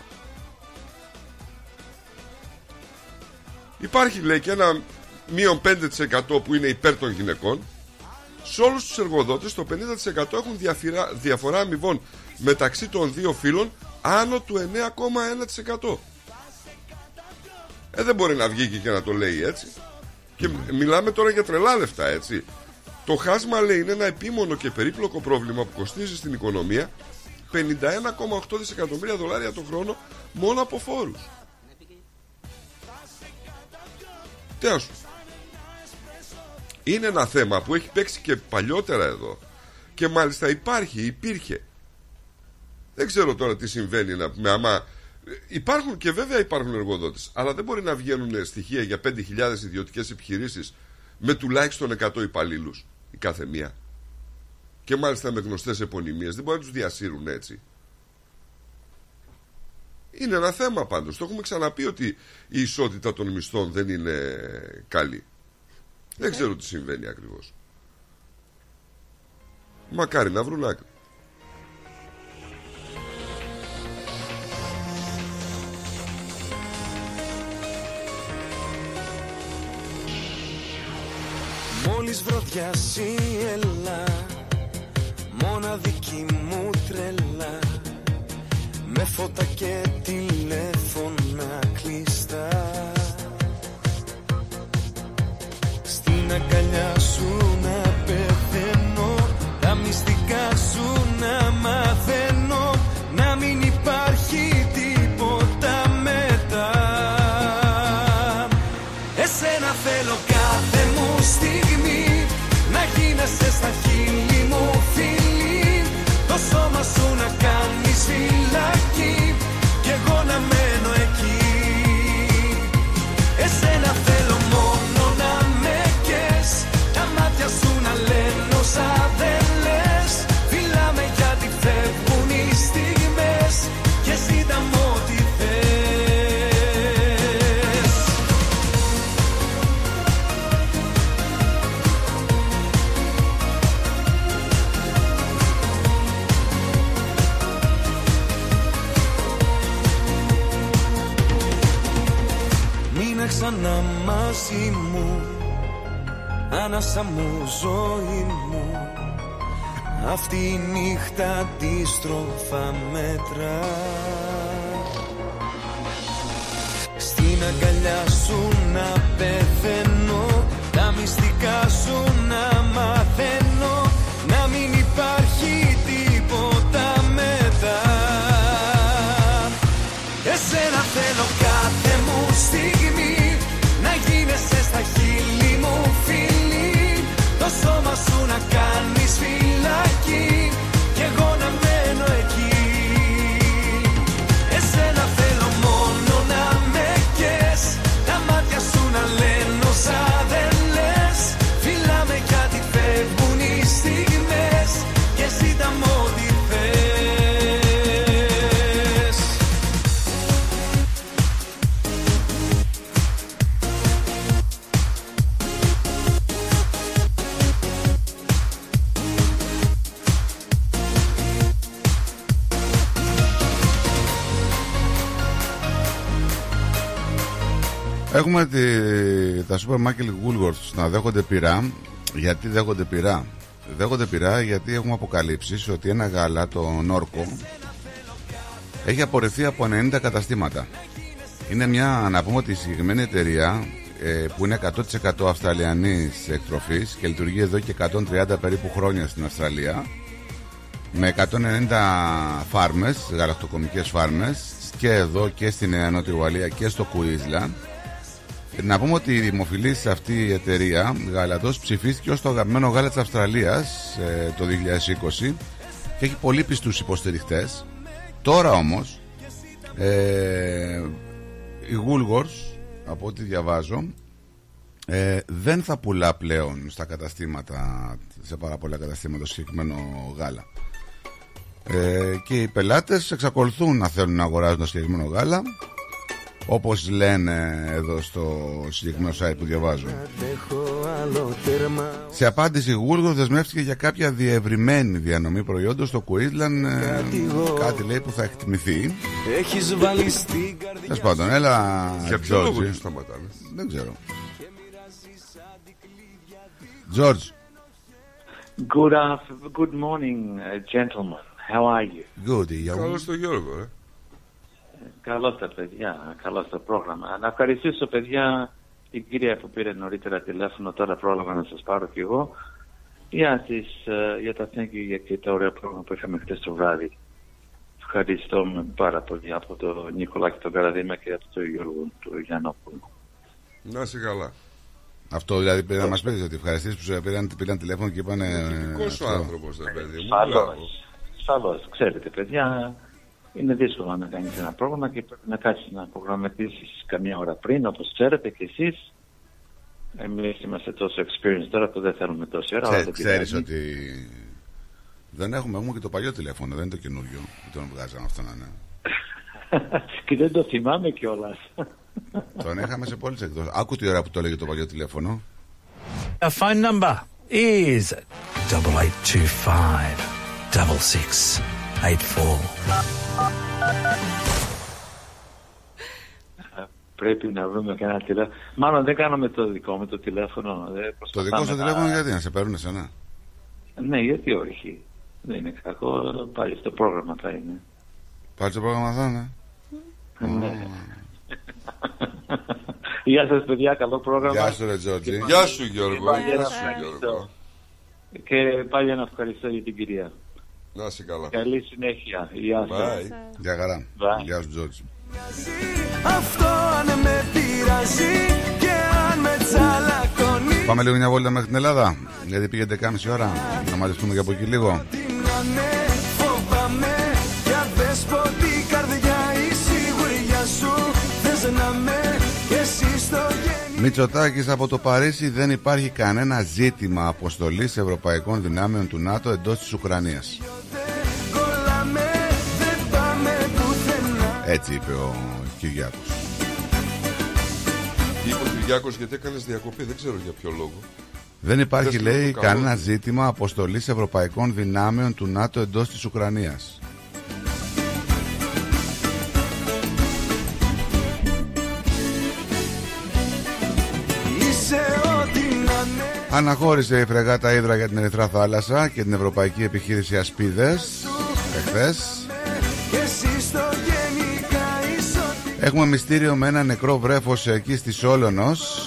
Υπάρχει, λέει, και ένα μείον 5% που είναι υπέρ των γυναικών. Σε όλους τους εργοδότες το 50% έχουν διαφορά αμοιβών μεταξύ των δύο φύλων άνω του 9,1%. Δεν μπορεί να βγει και να το λέει έτσι. Και μιλάμε τώρα για τρελά λεφτά, έτσι. Το χάσμα, λέει, είναι ένα επίμονο και περίπλοκο πρόβλημα που κοστίζει στην οικονομία $51,8 δισεκατομμύρια το χρόνο μόνο από φόρους. Τέλος. Είναι ένα θέμα που έχει παίξει και παλιότερα εδώ. και μάλιστα υπήρχε. Δεν ξέρω τώρα τι συμβαίνει να πούμε. Άμα υπάρχουν, και βέβαια υπάρχουν εργοδότες, αλλά δεν μπορεί να βγαίνουν στοιχεία για 5.000 ιδιωτικές επιχειρήσεις με τουλάχιστον 100 υπαλλήλους η κάθε μία. Και μάλιστα με γνωστές επωνυμίες. Δεν μπορεί να τους διασύρουν έτσι. Είναι ένα θέμα πάντως. Το έχουμε ξαναπεί ότι η ισότητα των μισθών δεν είναι καλή. Δεν ξέρω τι συμβαίνει ακριβώς. Μακάρι να βρουν άκρη. Μόλις βρωδιάσει έλα, μοναδική μου τρέλα, με φώτα και τηλέφωνα κλειστά. Στην αγκαλιά σου να πεθαίνω, τα μυστικά σου να μαθαίνω, να μην υπάρχει τίποτα μετά. Εσένα θέλω κάθε μου στιγμή, να γίνεσαι στα χείλη μου φίλη, το σώμα σου να κάνεις φυλακή κι εγώ να μένω εκεί. Εσένα θέλω μόνο να με κες, τα μάτια σου να λένε όσα δεν λες, φιλάμε γιατί φεύγουν οι στιγμές και ζήταμε ό,τι θες. Μείνε ξανά μαζί μου, άνασα μου, ζωή μου, αυτή η νύχτα αντίστροφα μέτρα. Στην αγκαλιά σου να πεθαίνω, τα μυστικά σου να μαθαίνω, να μην υπάρχει τίποτα μετά. Εσένα θέλω κάθε μου στιγμή, να γίνεσαι στα χείλη μου φίλη, το σώμα σου να κάνεις φυλακή κι εγώ να μένω εκεί. Εσένα θέλω μόνο να με κες, τα μάτια σου να λένε όσα δεν λες, φιλάμε γιατί φεύγουν οι στιγμές και ζήταμε ό,τι θες. Έχουμε τα σούπερ μάρκετ Woolworths να δέχονται πυρά. Γιατί δέχονται πυρά? Δέχονται πυρά γιατί έχουμε αποκαλύψει ότι ένα γάλα, το Νόρκο, έχει απορρευθεί από 90 καταστήματα. Είναι μια, να πούμε ότι η συγκεκριμένη εταιρεία που είναι 100% αυστραλιανής εκτροφής και λειτουργεί εδώ και 130 περίπου χρόνια στην Αυστραλία, με 190 φάρμες, γαλακτοκομικές φάρμες, και εδώ και στην Νότια Ουαλία και στο Κουίνσλαντ. Να πούμε ότι η δημοφιλής αυτή η εταιρεία γάλατος ψηφίστηκε ως το αγαπημένο γάλα της Αυστραλίας το 2020 και έχει πολύ πιστούς υποστηριχτές. Τώρα όμως η Woolworths, από ό,τι διαβάζω, δεν θα πουλά πλέον στα καταστήματα, σε πάρα πολλά καταστήματα, το συγκεκριμένο γάλα. Και οι πελάτες εξακολουθούν να θέλουν να αγοράζουν το συγκεκριμένο γάλα, όπως λένε εδώ στο συγκεκριμένο site που διαβάζω. Σε απάντηση, η Woolworths δεσμεύτηκε για κάποια διευρυμένη διανομή προϊόντος στο Queensland, κάτι λέει που θα εκτιμηθεί. Τέλος πάντων, έλα. Για ποιο λόγο τους σταματάνε? Δεν ξέρω. George. Good morning, gentlemen. How are you? Good. Καλώς το Γιώργο, Καλώς τα παιδιά, καλώς το πρόγραμμα. Να ευχαριστήσω παιδιά την κυρία που πήρε νωρίτερα τηλέφωνο, τώρα πρόλαβα να σας πάρω κι εγώ, για τα thank you για το ωραίο πρόγραμμα που είχαμε χτες το βράδυ. Ευχαριστώ πάρα πολύ από τον Νικολάκη τον Καραδίμα και από τον Γιώργο του Γιαννόπουλου. Να είσαι καλά. Αυτό δηλαδή πρέπει να μας πέτυχε, ότι ευχαριστήσεις που σου πήραν τηλέφωνο και είπαν... Τυπικός ο άνθρωπος, ρε παιδί μου. Σαλώς, ξέρετε παιδιά, είναι δύσκολο να κάνεις ένα πρόγραμμα και πρέπει να κάτσεις να προγραμματίσεις καμιά ώρα πριν, όπως ξέρετε κι εσείς. Εμείς είμαστε τόσο experienced τώρα που δεν θέλουμε τόση ώρα. Ξέρεις ότι δεν έχουμε και το παλιό τηλέφωνο, δεν είναι το καινούριο που τον βγάζαμε αυτό να είναι. Και δεν το θυμάμαι κιόλας. Τον έχαμε σε πολλές εκδόσεις. Άκου τη ώρα που το έλεγε το παλιό τηλέφωνο. The phone number is 8825 6684. Πρέπει να βρούμε κανένα τηλέφωνο. Μάλλον δεν κάναμε το δικό μου το τηλέφωνο. Το δικό σου τηλέφωνο γιατί, να σε παίρνουν εσένα? Ναι, γιατί όχι. Δεν είναι κακό, πάλι στο πρόγραμμα θα είναι. Πάλι στο πρόγραμμα θα είναι. Ναι. Γεια σας παιδιά, καλό πρόγραμμα. Γεια σου ρε Τζόρτζι. Γεια σου Γιώργο. Και πάλι να ευχαριστώ για την κυρία. Να είσαι καλά. Καλή συνέχεια. Γεια σας. Γεια χαρά. Γεια σου Τζόρτζι. Πάμε λίγο μια βόλτα μέχρι την Ελλάδα, γιατί πήγε 10.30 ώρα. Να μαζευτούμε και από εκεί λίγο. Μητσοτάκης από το Παρίσι: δεν υπάρχει κανένα ζήτημα αποστολής ευρωπαϊκών δυνάμεων του ΝΑΤΟ εντός της Ουκρανίας. Έτσι είπε ο Κυριάκος. Είπε ο Κυριάκος γιατί έκανες διακοπή, δεν ξέρω για ποιο λόγο. Δεν υπάρχει, λέει, κανένα ζήτημα αποστολής ευρωπαϊκών δυνάμεων του ΝΑΤΟ εντός της Ουκρανίας. Αναχώρησε η φρεγάτα Ήδρα για την Ερυθρά Θάλασσα και την Ευρωπαϊκή Επιχείρηση Ασπίδες εχθές. Έχουμε μυστήριο με ένα νεκρό βρέφος εκεί στη Σόλωνος.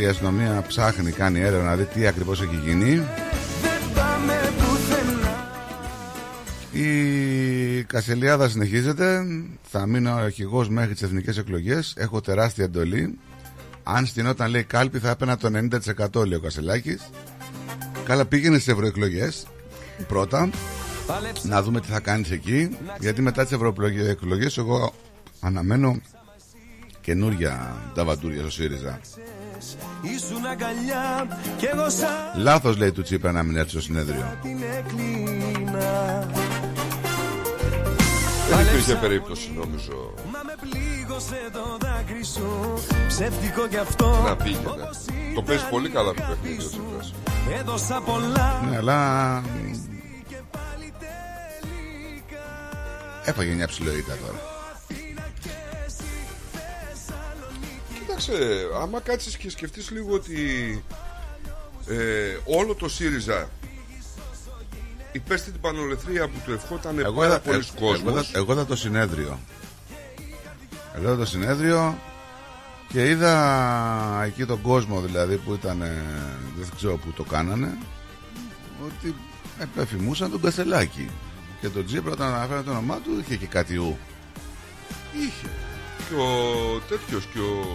Η αστυνομία ψάχνει, κάνει έρευνα να δει τι ακριβώς έχει γίνει. Η κασελιάδα συνεχίζεται. Θα μείνω αρχηγός μέχρι τις εθνικές εκλογές. Έχω τεράστια εντολή. Αν στηνόταν, λέει, κάλπη θα έπαιρνα το 90%, λέει ο Κασελάκης. Καλά, πήγαινε στις ευρωεκλογές πρώτα, να δούμε τι θα κάνεις εκεί, γιατί μετά τις ευρωεκλογές εγώ αναμένω καινούρια τα βαντούρια στο ΣΥΡΙΖΑ. Λάθος, λέει, του Τσίπρα να μην έρθει στο συνέδριο. Δεν υπήρχε περίπτωση, νομίζω, να πήγαινε. Το παίζει πολύ καλά το παιχνίδι ο Τσίπρας. Ναι, αλλά έφαγε μια ψηλοίτα τώρα. Κοίταξε, άμα κάτσεις και σκεφτείς λίγο ότι όλο το ΣΥΡΙΖΑ υπέστη την πανολεθρία που του ευχότανε πάρα πολλοί κόσμος. Εγώ είδα το συνέδριο. Και είδα εκεί τον κόσμο, δηλαδή, που ήταν, δεν ξέρω που το κάνανε, ότι επεφημούσαν τον Κασελάκη και τον Τσίπρα. Όταν αναφέρανε το όνομά του, είχε και κάτι ου. Είχε. Και ο τέτοιος, και ο...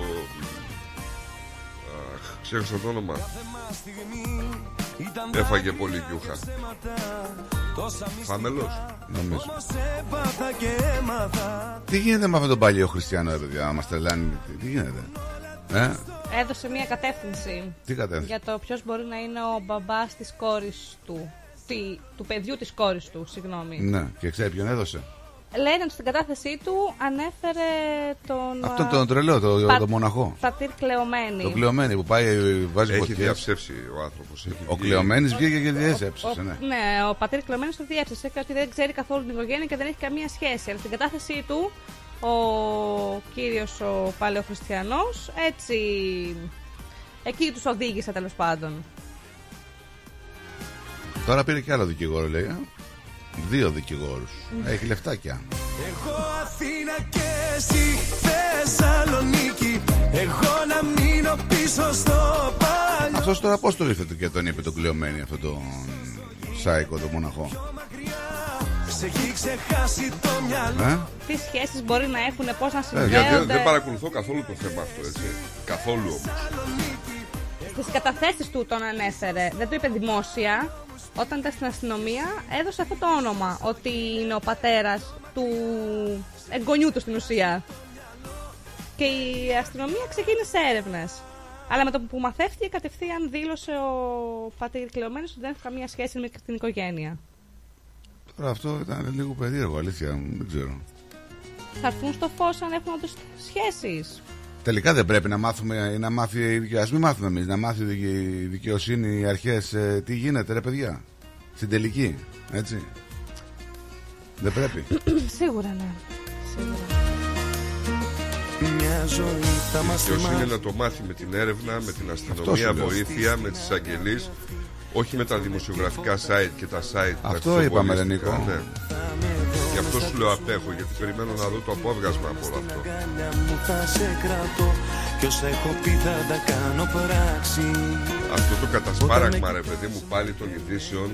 Αχ, ξέχασα το όνομα. Έφαγε πολύ γιούχα. Φαμελός, νομίζω. Τι γίνεται με αυτόν τον παλιό χριστιανό, παιδιά, μας τρελάνει. Τι γίνεται? Έδωσε μια κατεύθυνση. Τι κατεύθυνση? Για το ποιος μπορεί να είναι ο μπαμπάς της κόρης του. Του παιδιού της κόρης του, συγγνώμη. Ναι, και ξέρει ποιον έδωσε. Λένε ότι στην κατάθεσή του ανέφερε τον... αυτόν τον τρελό, τον μοναχό. Πατήρ Κλεωμένη. Το Κλεωμένη που πάει, βάζει ποτήρες. Έχει διαψεύσει ο άνθρωπος. Ο Κλεωμένης βγήκε και διέψευσε. Ναι, ο πατήρ Κλεωμένης το διέψευσε και ότι δεν ξέρει καθόλου την οικογένεια και δεν έχει καμία σχέση. Αλλά στην κατάθεσή του ο κύριος ο παλαιοχριστιανός, έτσι, εκεί τους οδήγησε τέλος πάντων. Τώρα πήρε και άλλο δικηγόρο, λέει. 2 δικηγόρους. Έχει λεφτάκια. Εγώ Αθήνα και εσύ Θεσσαλονίκη. Εγώ να μείνω πίσω στο παλιό. Αυτός τώρα πώς το ήρθε και τον είπε τον Κλεωμένη, αυτό τον σάικο, τον μοναχό? Τι σχέσεις μπορεί να έχουν, πώς να συνδέονται? Δεν παρακολουθώ καθόλου το θέμα αυτό, έτσι. Καθόλου όμως. στις καταθέσεις του τον ανέφερε, δεν το είπε δημόσια. Όταν ήταν στην αστυνομία έδωσε αυτό το όνομα, ότι είναι ο πατέρας του εγγονιού του στην ουσία. Και η αστυνομία ξεκίνησε έρευνες. Αλλά με το που μαθεύτηκε κατευθείαν δήλωσε ο πατήρ κλεωμένος ότι δεν έχει καμία σχέση με την οικογένεια. Τώρα αυτό ήταν λίγο περίεργο, αλήθεια, δεν ξέρω. Θα έρθουν στο φως αν έχουν όντως σχέσεις. Τελικά δεν πρέπει να μάθουμε, να μάθει, ας μην μάθουμε εμείς, να μάθει η δικαιοσύνη, οι αρχές, τι γίνεται ρε παιδιά. Στην τελική, έτσι. Δεν πρέπει. Σίγουρα ναι. Σίγουρα. Η δικαιοσύνη να το μάθει με την έρευνα, με την αστυνομία, βοήθεια, με τις αγγελίες. Όχι με τα δημοσιογραφικά site και τα site. Αυτό είπαμε ρε Νίκο. Ναι. Γι' αυτό σου λέω απέχω, γιατί περιμένω να δω το απόβγασμα από όλο αυτό. Αυτό το κατασπάραγμα ρε παιδί μου πάλι των ειδήσεων.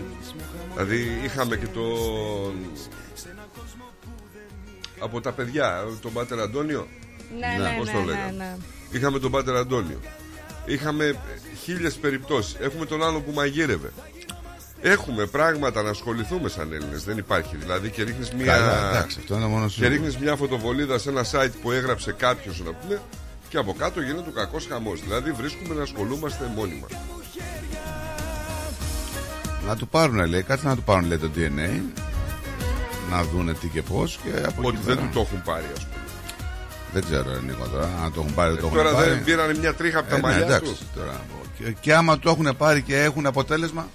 Δηλαδή είχαμε και τον από τα παιδιά, τον Πάτερ Αντώνιο. Ναι. Είχαμε τον Πάτερ Αντώνιο. Είχαμε χίλιες περιπτώσεις. Έχουμε τον άλλο που μαγείρευε. Έχουμε πράγματα να ασχοληθούμε σαν Έλληνες. Δεν υπάρχει. Δηλαδή και ρίχνεις μια φωτοβολίδα σε ένα site που έγραψε κάποιος να πούμε, και από κάτω γίνεται ο κακός χαμός. Δηλαδή βρίσκουμε να ασχολούμαστε μόνοι μας. Να του πάρουν λέει, κάτι να του πάρουν λέει το DNA. Να δούνε τι και πώς. Ότι δεν του το έχουν πάρει ας πούμε. Δεν ξέρω, Νίκο, τώρα. Αν το έχουν πάρει, το έχουν τώρα πάρει. Τώρα δεν πήρανε μια τρίχα από τα μαλλιά εντάξει, τους. Τώρα. Και άμα το έχουν πάρει και έχουν αποτέλεσμα.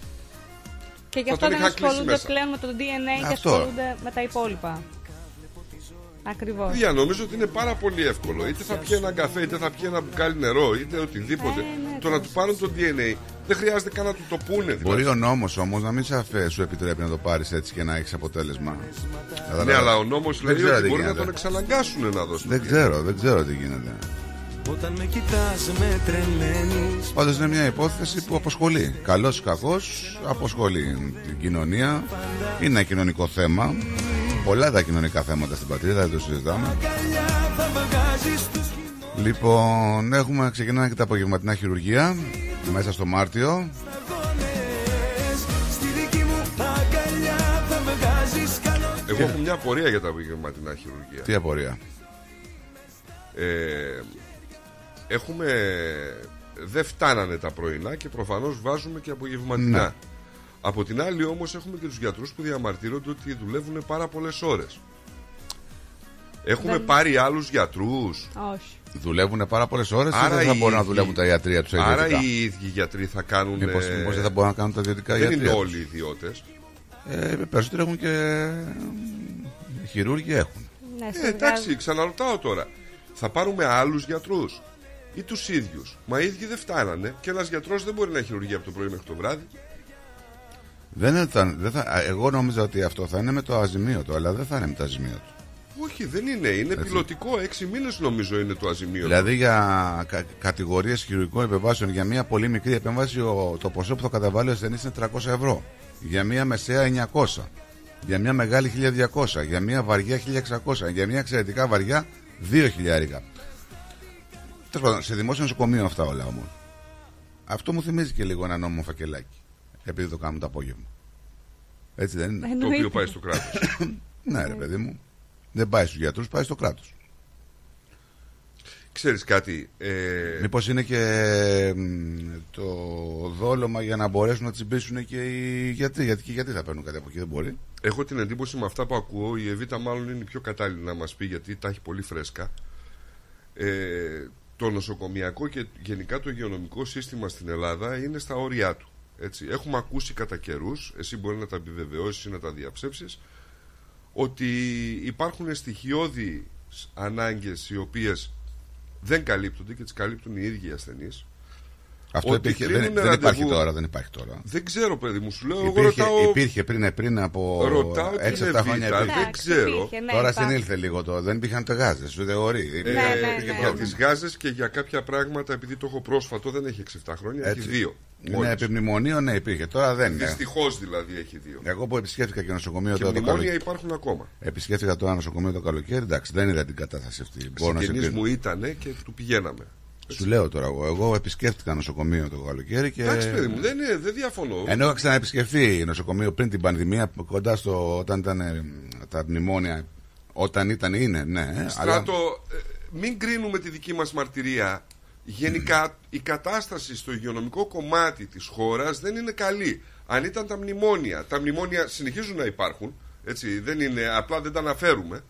Και γι' αυτό δεν ασχολούνται πλέον με το DNA αυτό. Και ασχολούνται με τα υπόλοιπα. Ακριβώς. Δια, νομίζω ότι είναι πάρα πολύ εύκολο. Είτε θα πιει έναν καφέ, είτε θα πιει ένα μπουκάλι νερό, είτε οτιδήποτε. Ναι, το να του πάρουν το DNA δεν χρειάζεται καν να του το πούνε. Δηλαδή. Μπορεί ο νόμος όμως να μην σου επιτρέπει να το πάρεις έτσι και να έχεις αποτέλεσμα. Ναι, αλλά ο νόμος λέει ότι μπορεί να τον εξαναγκάσουν να δώσουν. Δεν ξέρω τι γίνεται. Πάντως είναι μια υπόθεση που αποσχολεί. Καλός ή κακός, αποσχολεί την κοινωνία. Είναι ένα κοινωνικό θέμα. Πολλά τα κοινωνικά θέματα στην πατρίδα, δεν το συζητάμε. Λοιπόν, έχουμε ξεκινάει και τα απογευματινά χειρουργία μέσα στο Μάρτιο. Εγώ έχω μια απορία για τα απογευματινά χειρουργία. Τι απορία? Έχουμε... Δεν φτάνανε τα πρωινά και προφανώς βάζουμε και απογευματινά. Ναι. Από την άλλη όμως έχουμε και τους γιατρούς που διαμαρτύρονται ότι δουλεύουν πάρα πολλές ώρες. Έχουμε πάρει άλλους γιατρούς? Όχι. Δουλεύουν πάρα πολλές ώρες άρα ή δεν θα μπορούν να δουλεύουν τα ιατρία τους ιδιωτικά? Άρα οι ίδιοι γιατροί θα κάνουν... Μήπως δεν θα μπορούν να κάνουν τα ιδιωτικά ιατρία? Δεν είναι όλοι οι ιδιώτες. Περισσότερο έχουν και... χειρούργοι έχουν. Εντάξει, ξαναρωτάω τώρα. Θα πάρουμε άλλους γιατρούς ή τους ίδιους? Μα οι ίδιοι δεν φτάνανε και ένας γιατρός δεν μπορεί να χειρουργεί από το πρωί μέχρι το βράδυ. Εγώ νόμιζα ότι αυτό θα είναι με το αζημίωτο, αλλά δεν θα είναι με το αζημίωτο. Όχι, δεν είναι. Είναι έτσι. Πιλωτικό. 6 μήνες νομίζω είναι το αζημίωτο. Δηλαδή για κατηγορίες χειρουργικών επεμβάσεων, για μια πολύ μικρή επέμβαση, το ποσό που θα καταβάλει ο ασθενής είναι 300 ευρώ. Για μια μεσαία 900. Για μια μεγάλη 1200. Για μια βαριά 1600. Για μια εξαιρετικά βαριά 2000. Τέλος πάντων, σε δημόσιο νοσοκομείο αυτά όλα όμως. Αυτό μου θυμίζει και λίγο ένα νόμο φακελάκι. Επειδή το κάνουμε το απόγευμα. Έτσι δεν είναι? Το οποίο πάει στο κράτος. Ναι ρε παιδί μου. Δεν πάει στους γιατρούς, πάει στο κράτος. Ξέρεις κάτι? Μήπως είναι και το δόλωμα για να μπορέσουν να τσιμπήσουν και οι γιατροί? Γιατί θα παίρνουν κάτι από εκεί, δεν μπορεί. Έχω την εντύπωση με αυτά που ακούω, η Εβίτα μάλλον είναι η πιο κατάλληλη να μας πει, γιατί τα έχει πολύ φρέσκα. Το νοσοκομιακό και γενικά το υγειονομικό σύστημα στην Ελλάδα είναι στα όρια του. Έτσι. Έχουμε ακούσει κατά καιρούς, εσύ μπορεί να τα επιβεβαιώσεις ή να τα διαψεύσεις, ότι υπάρχουν στοιχειώδεις ανάγκες οι οποίες δεν καλύπτονται και τις καλύπτουν οι ίδιοι ασθενείς. Αυτό υπήρχε, δεν υπάρχει τώρα, Δεν ξέρω παιδί μου, σου λέω. Υπήρχε πριν από 6-7 χρόνια. Δεν ξέρω. Τώρα συνήλθε λίγο το. Δεν υπήρχαν τα γάζες, ούτε ορί. Για τις γάζες και για κάποια πράγματα, επειδή το έχω πρόσφατο, δεν έχει 6-7 χρόνια, έχει 2. Ναι, επί μνημονίων ναι, υπήρχε. Τώρα δεν είναι. Δυστυχώς δηλαδή έχει 2. Εγώ που επισκέφθηκα και νοσοκομείο τώρα. Και μνημόνια υπάρχουν ακόμα. Επισκέφθηκα τώρα νοσοκομείο το καλοκαίρι, εντάξει, δεν είδα την κατάσταση αυτή. Συγγενείς μου ήταν και του πηγαίναμε. Σου λέω τώρα εγώ. Εγώ επισκέφτηκα νοσοκομείο το καλοκαίρι και. Εντάξει, παιδί μου, δεν διαφωνώ. Ενώ είχα ξαναεπισκεφθεί νοσοκομείο πριν την πανδημία, κοντά στο όταν ήταν τα μνημόνια. Όταν ήταν, είναι, ναι. Στράτο, αλλά... μην κρίνουμε τη δική μας μαρτυρία. Γενικά η κατάσταση στο υγειονομικό κομμάτι της χώρας δεν είναι καλή. Αν ήταν τα μνημόνια, τα μνημόνια συνεχίζουν να υπάρχουν, έτσι, δεν είναι, απλά δεν τα αναφέρουμε.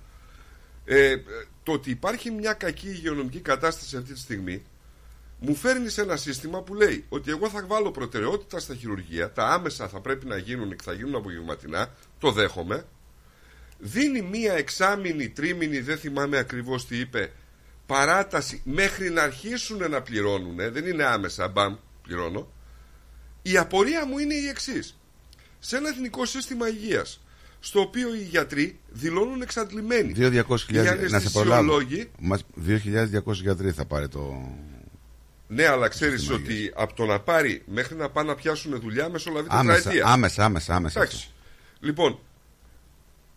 Το ότι υπάρχει μια κακή υγειονομική κατάσταση αυτή τη στιγμή μου φέρνει σε ένα σύστημα που λέει ότι εγώ θα βάλω προτεραιότητα στα χειρουργεία, τα άμεσα θα πρέπει να γίνουν και θα γίνουν απογευματινά, το δέχομαι. Δίνει μία εξάμηνη, τρίμηνη, δεν θυμάμαι ακριβώς τι είπε, παράταση μέχρι να αρχίσουν να πληρώνουν, δεν είναι άμεσα, μπαμ, πληρώνω. Η απορία μου είναι η εξής. Σε ένα εθνικό σύστημα υγείας, στο οποίο οι γιατροί δηλώνουν εξαντλημένοι. 2.200 να σε προλάβω. 2.200 γιατροί θα πάρει το... Ναι, αλλά ξέρεις ότι από το να πάρει μέχρι να πάνε να πιάσουν δουλειά μεσολαβεί τετραετία. Άμεσα. Εντάξει. Λοιπόν,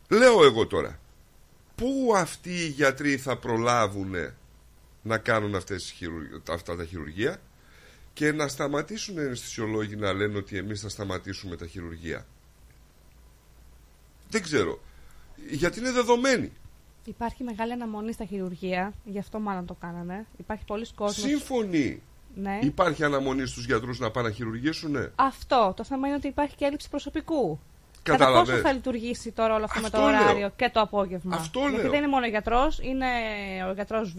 λέω εγώ τώρα, πού αυτοί οι γιατροί θα προλάβουν να κάνουν αυτά τα χειρουργεία και να σταματήσουν οι αισθησιολόγοι να λένε ότι εμείς θα σταματήσουμε τα χειρουργεία. Δεν ξέρω, γιατί είναι δεδομένοι. Υπάρχει μεγάλη αναμονή στα χειρουργεία, γι' αυτό μάλλον το κάνανε. Υπάρχει πολλοί κόσμος. Σύμφωνοι. Ναι. Υπάρχει αναμονή στους γιατρούς να πάνε να χειρουργήσουν, ναι. Αυτό, το θέμα είναι ότι υπάρχει και έλλειψη προσωπικού. Κατά πόσο θα λειτουργήσει τώρα όλο αυτό, αυτό με το ωράριο, λέω, και το απόγευμα. Αυτό λέω. Γιατί δεν είναι μόνο ο γιατρός, είναι ο γιατρός Β,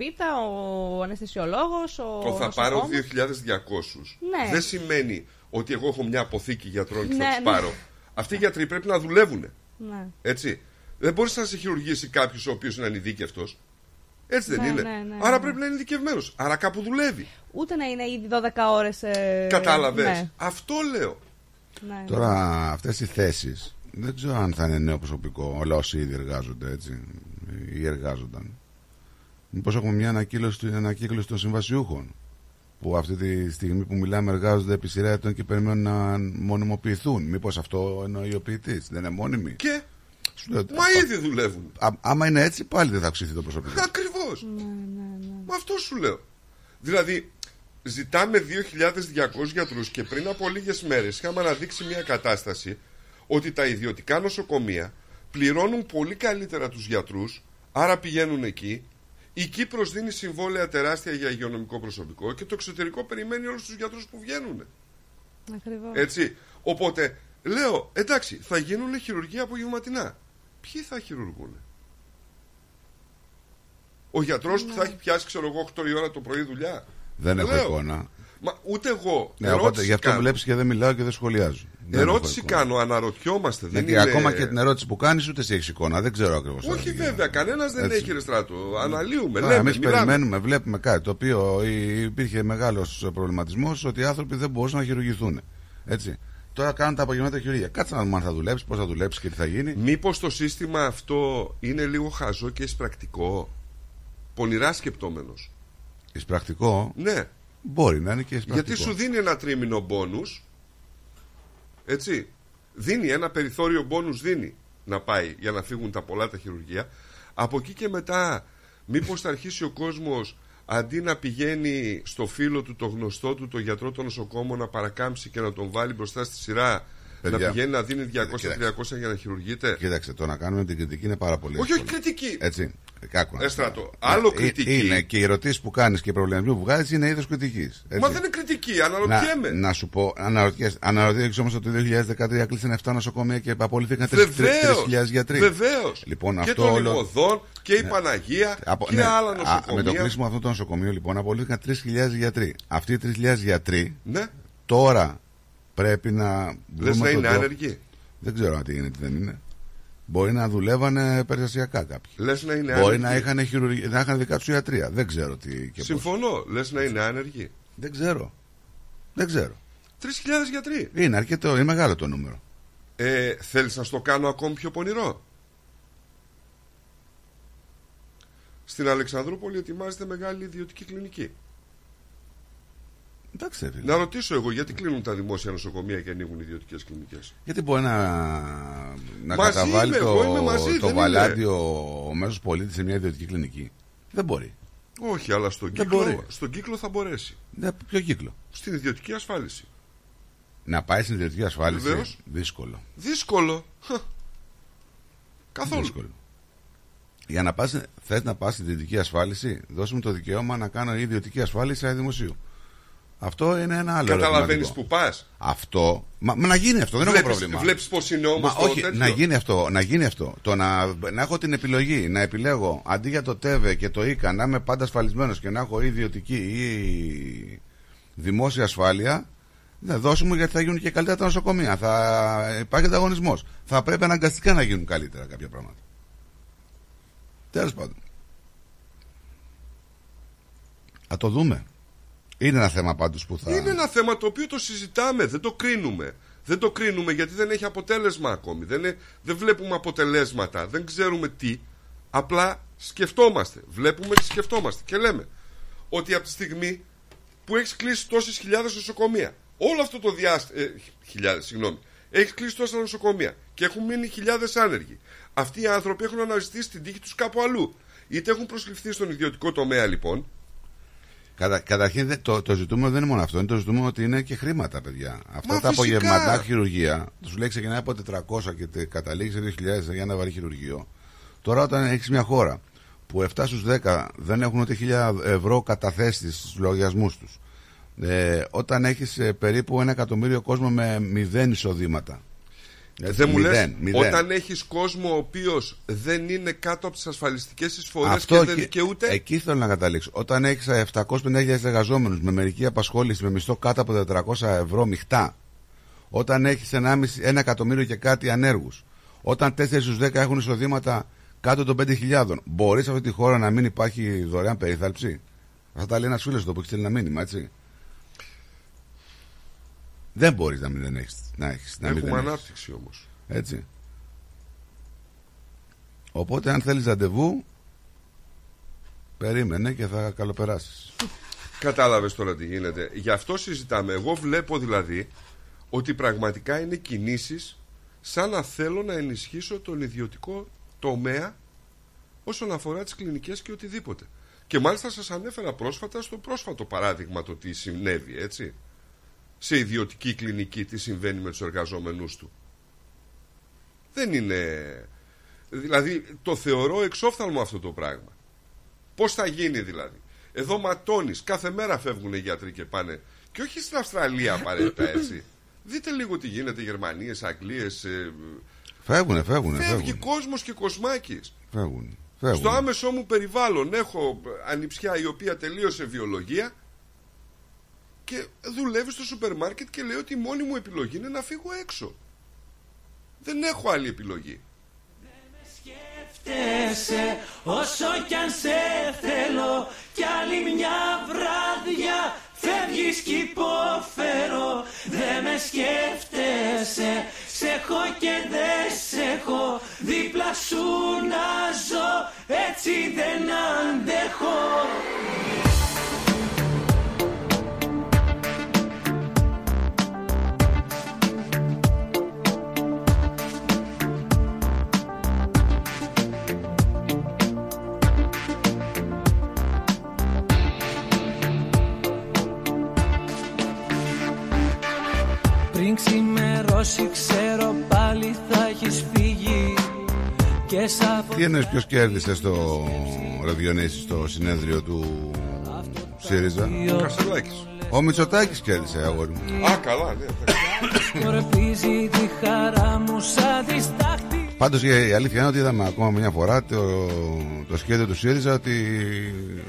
ο αναισθησιολόγος, ο νοσοκόμος. Το θα πάρω 2.200. Ναι. Δεν σημαίνει ότι εγώ έχω μια αποθήκη γιατρών και θα τους πάρω. Ναι. Αυτοί οι γιατροί πρέπει να δουλεύουν. Ναι. Έτσι. Δεν μπορείς να σε χειρουργήσει κάποιος ο οποίος είναι ανειδίκευτος. Έτσι δεν είναι. Ναι. Άρα πρέπει να είναι ειδικευμένος. Άρα κάπου δουλεύει. Ούτε να είναι ήδη 12 ώρες. Κατάλαβες. Ναι. Αυτό λέω. Ναι. Τώρα αυτές οι θέσεις δεν ξέρω αν θα είναι νέο προσωπικό. Όλα όσοι ήδη εργάζονται, έτσι, ή εργάζονταν. Μήπως έχουμε μια ανακύκλωση των συμβασιούχων που αυτή τη στιγμή που μιλάμε εργάζονται επί σειρά ετών και περιμένουν να μονιμοποιηθούν. Μήπως αυτό εννοεί ο ποιητής, δεν είναι μόνιμοι. Και μα ήδη δουλεύουν. Άμα είναι έτσι πάλι δεν θα αυξηθεί το προσωπικό. Ακριβώς. Μα αυτό σου λέω. Δηλαδή ζητάμε 2.200 γιατρούς και πριν από λίγες μέρες είχαμε αναδείξει μια κατάσταση ότι τα ιδιωτικά νοσοκομεία πληρώνουν πολύ καλύτερα τους γιατρούς, άρα πηγαίνουν εκεί. Η Κύπρος δίνει συμβόλαια τεράστια για υγειονομικό προσωπικό και το εξωτερικό περιμένει όλους τους γιατρούς που βγαίνουν. Ακριβώς. Έτσι. Οπότε λέω, εντάξει, θα γίνουν χειρουργία απογευματινά. Ποιοι θα χειρουργούν? Ο γιατρός που θα έχει πιάσει, ξέρω εγώ, 8 η ώρα το πρωί δουλειά. Δεν έχω εικόνα. Μα ούτε εγώ. Ναι, οπότε, γι' αυτό βλέπεις και δεν μιλάω και δεν σχολιάζω. Ερώτηση κάνω, αναρωτιόμαστε. Ναι, δεν και είναι... Ακόμα και την ερώτηση που κάνεις, ούτε εσύ έχεις εικόνα. Δεν ξέρω ακριβώς. Όχι, βέβαια, κανένας δεν έχει, ρε Στράτο. Αναλύουμε. Εμείς περιμένουμε, βλέπουμε κάτι. Το οποίο υπήρχε μεγάλος προβληματισμός ότι οι άνθρωποι δεν μπορούσαν να χειρουργηθούν. Έτσι. Τώρα κάνουν τα απογευματινά χειρουργία. Κάτσε να δούμε αν θα δουλέψει, πώς θα δουλέψει και τι θα γίνει. Μήπως το σύστημα αυτό είναι λίγο χαζό και εισπρακτικό? Πονηρά σκεπτόμενος. Εισπρακτικό, ναι. Μπορεί να είναι και εισπρακτικό. Γιατί σου δίνει ένα τρίμηνο μπόνους, έτσι. Δίνει ένα περιθώριο μπόνους, δίνει να πάει για να φύγουν τα πολλά τα χειρουργεία. Από εκεί και μετά, μήπως θα αρχίσει ο κόσμος αντί να πηγαίνει στο φίλο του, το γνωστό του, το γιατρό, το νοσοκόμο να παρακάμψει και να τον βάλει μπροστά στη σειρά. Παιδιά, να πηγαίνει να δίνει 200-300 για να χειρουργείται. Κοίταξε, το να κάνουμε την κριτική είναι πάρα πολύ. Όχι, κριτική. Έτσι. Έστρατο. Άλλο κριτική. Είναι και οι ερωτήσεις που κάνεις και οι προβληματισμοί που βγάζεις είναι είδος κριτικής. Μα δεν είναι κριτική, αναρωτιέμαι. Να σου πω, αναρωτιέσαι όμως ότι το 2013 κλείσανε 7 νοσοκομεία και απολύθηκαν 3.000 γιατροί. Βεβαίως. Λοιπόν, και των Λιβωδών και η Παναγία και άλλα νοσοκομεία. Με το κλείσιμο αυτό το νοσοκομείο, λοιπόν, απολύθηκαν 3.000 γιατροί. Αυτοί οι 3.000 γιατροί τώρα. Πρέπει να. Λες να είναι άνεργοι? Δεν ξέρω αν τι είναι, τι δεν είναι. Μπορεί να δουλεύανε περιστασιακά κάποιοι. Λες να είναι άνεργοι? Μπορεί να είχαν, να είχαν δικά τους ιατρία. Δεν ξέρω τι και συμφωνώ. Πώς. Λες να είναι άνεργοι? Δεν ξέρω. 3.000 γιατροί. Είναι αρκετό, είναι μεγάλο το νούμερο. Θέλεις να στο κάνω ακόμη πιο πονηρό? Στην Αλεξανδρούπολη ετοιμάζεται μεγάλη ιδιωτική κλινική. Εντάξει, να ρωτήσω εγώ, γιατί κλείνουν τα δημόσια νοσοκομεία και ανοίγουν ιδιωτικές κλινικές? Γιατί μπορεί να καταβάλει το βαλάντιο ο μέσος πολίτης σε μια ιδιωτική κλινική. Δεν μπορεί. Όχι, αλλά στον κύκλο θα μπορέσει. Ποιο κύκλο? Στην ιδιωτική ασφάλιση. Να πάει στην ιδιωτική ασφάλιση. Βεβαίως. Δύσκολο. Δύσκολο. Καθόλου. Δύσκολο. Για να πας, θες να πας στην ιδιωτική ασφάλιση, δώσουμε το δικαίωμα να κάνω ιδιωτική ασφάλιση δημοσίου. Αυτό είναι ένα άλλο. Καταλαβαίνεις που πας. Αυτό. Μα να γίνει αυτό, δεν βλέπεις, έχω πρόβλημα. Βλέπεις πως είναι όμως. Μα, όχι, τέτοιο. Να γίνει αυτό. Να γίνει αυτό. Το να έχω την επιλογή, να επιλέγω αντί για το ΤΕΒΕ και το ΙΚΑ να είμαι πάντα ασφαλισμένος και να έχω ιδιωτική ή δημόσια ασφάλεια. Ναι, δώσουμε μου, γιατί θα γίνουν και καλύτερα τα νοσοκομεία. Θα υπάρχει ανταγωνισμός. Θα πρέπει αναγκαστικά να γίνουν καλύτερα κάποια πράγματα. Τέλος πάντων. Θα το δούμε. Είναι ένα θέμα πάντως που θα... Είναι ένα θέμα το οποίο το συζητάμε, δεν το κρίνουμε. Δεν το κρίνουμε γιατί δεν έχει αποτέλεσμα ακόμη. Δεν βλέπουμε αποτελέσματα, δεν ξέρουμε τι. Απλά σκεφτόμαστε. Βλέπουμε και σκεφτόμαστε. Και λέμε ότι από τη στιγμή που έχεις κλείσει τόσες χιλιάδες νοσοκομεία, όλο αυτό το διάστημα. Έχεις κλείσει τόσα νοσοκομεία και έχουν μείνει χιλιάδες άνεργοι. Αυτοί οι άνθρωποι έχουν αναζητήσει την τύχη τους κάπου αλλού. Είτε έχουν προσληφθεί στον ιδιωτικό τομέα, λοιπόν. Καταρχήν, το ζητούμενο δεν είναι μόνο αυτό. Είναι το ζητούμενο ότι είναι και χρήματα, παιδιά. Αυτά τα απογευματά χειρουργία, σου λέει ξεκινάει από 400 και καταλήγει σε 2.000 για ένα βαρύ χειρουργείο. Τώρα, όταν έχεις μια χώρα που 7 στους 10 δεν έχουν ούτε 1.000 ευρώ καταθέσεις στους λογαριασμούς τους. Όταν έχεις περίπου 1 εκατομμύριο κόσμο με 0 εισοδήματα. Δεν μου λες, όταν έχεις κόσμο ο οποίος δεν είναι κάτω από τις ασφαλιστικές εισφορές αυτό και δεν δικαιούται. Εκεί θέλω να καταλήξω. Όταν έχεις 750.000 εργαζόμενους με μερική απασχόληση με μισθό κάτω από 400 ευρώ μειχτά. Όταν έχεις 1,5 εκατομμύριο και κάτι ανέργους. Όταν 4 στους 10 έχουν εισοδήματα κάτω των 5.000. Μπορεί σε αυτή τη χώρα να μην υπάρχει δωρεάν περίθαλψη? Αυτά τα λέει ένας φίλος εδώ που έχει στείλει ένα μήνυμα, έτσι. Δεν μπορείς να μην έχεις. Έχουμε ανάπτυξη όμως. Έτσι. Οπότε, αν θέλεις ραντεβού, περίμενε και θα καλοπεράσεις. Κατάλαβες τώρα τι γίνεται. Γι' αυτό συζητάμε. Εγώ βλέπω δηλαδή ότι πραγματικά είναι κινήσεις σαν να θέλω να ενισχύσω τον ιδιωτικό τομέα όσον αφορά τις κλινικές και οτιδήποτε. Και μάλιστα σας ανέφερα πρόσφατα στο πρόσφατο παράδειγμα το τι συνέβη, έτσι. Σε ιδιωτική κλινική τι συμβαίνει με τους εργαζόμενους του. Δεν είναι... Δηλαδή το θεωρώ εξόφθαλμο αυτό το πράγμα. Πώς θα γίνει δηλαδή? Εδώ ματώνεις, κάθε μέρα φεύγουν οι γιατροί και πάνε. Και όχι στην Αυστραλία απαραίτητα, έτσι. Δείτε λίγο τι γίνεται, Γερμανίες, Αγγλίες. Φεύγουν. Φεύγει κόσμος και κοσμάκης. Φεύγουν. Στο άμεσό μου περιβάλλον έχω ανιψιά η οποία τελείωσε βιολογία και δουλεύει στο σούπερ μάρκετ και λέει ότι η μόνη μου επιλογή είναι να φύγω έξω. Δεν έχω άλλη επιλογή. Δεν με σκέφτεσαι όσο κι αν σε θέλω, κι άλλη μια βράδια φεύγεις κι υποφέρω. Δεν με σκέφτεσαι, σ' έχω και δεν σ' έχω, δίπλα σου να ζω, έτσι δεν αντέχω. Πριν ξημερώσει, ξέρω πάλι θα έχεις φύγει. Τι εννοείς ποιος κέρδισε στο Ραδιονέση στο συνέδριο του ΣΥΡΙΖΑ? Ο Κασελάκης. Ο Μητσοτάκης κέρδισε, αγόρι μου. Α, καλά, ναι. Πάντως η αλήθεια είναι ότι είδαμε ακόμα μια φορά το σχέδιο του ΣΥΡΙΖΑ ότι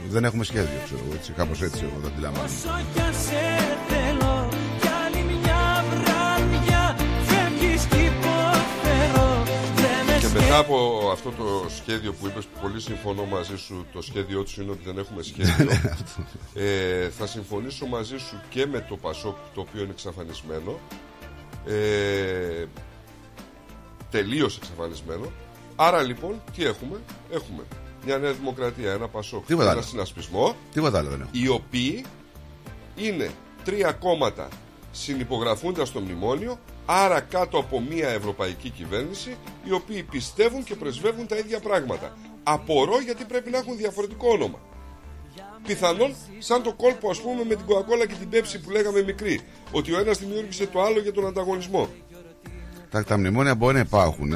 δεν έχουμε σχέδιο, ξέρω, έτσι, κάπως έτσι εγώ το αντιλαμβάνω. Μετά από αυτό το σχέδιο που είπες, που πολύ συμφωνώ μαζί σου, το σχέδιό τους είναι ότι δεν έχουμε σχέδιο. Θα συμφωνήσω μαζί σου και με το ΠΑΣΟΚ, το οποίο είναι εξαφανισμένο, τελείως εξαφανισμένο. Άρα λοιπόν τι έχουμε? Έχουμε μια Νέα Δημοκρατία, ένα ΠΑΣΟΚ, ένα συνασπισμό, οι οποίοι είναι 3 κόμματα συνυπογραφούντας στο μνημόνιο, άρα κάτω από μια ευρωπαϊκή κυβέρνηση, οι οποίοι πιστεύουν και πρεσβεύουν τα ίδια πράγματα. Απορώ γιατί πρέπει να έχουν διαφορετικό όνομα. πιθανόν σαν το κόλπο, ας πούμε, με την Coca-Cola και την Pepsi που λέγαμε μικρή, ότι ο ένας δημιούργησε το άλλο για τον ανταγωνισμό. Τα μνημόνια μπορεί να υπάρχουν,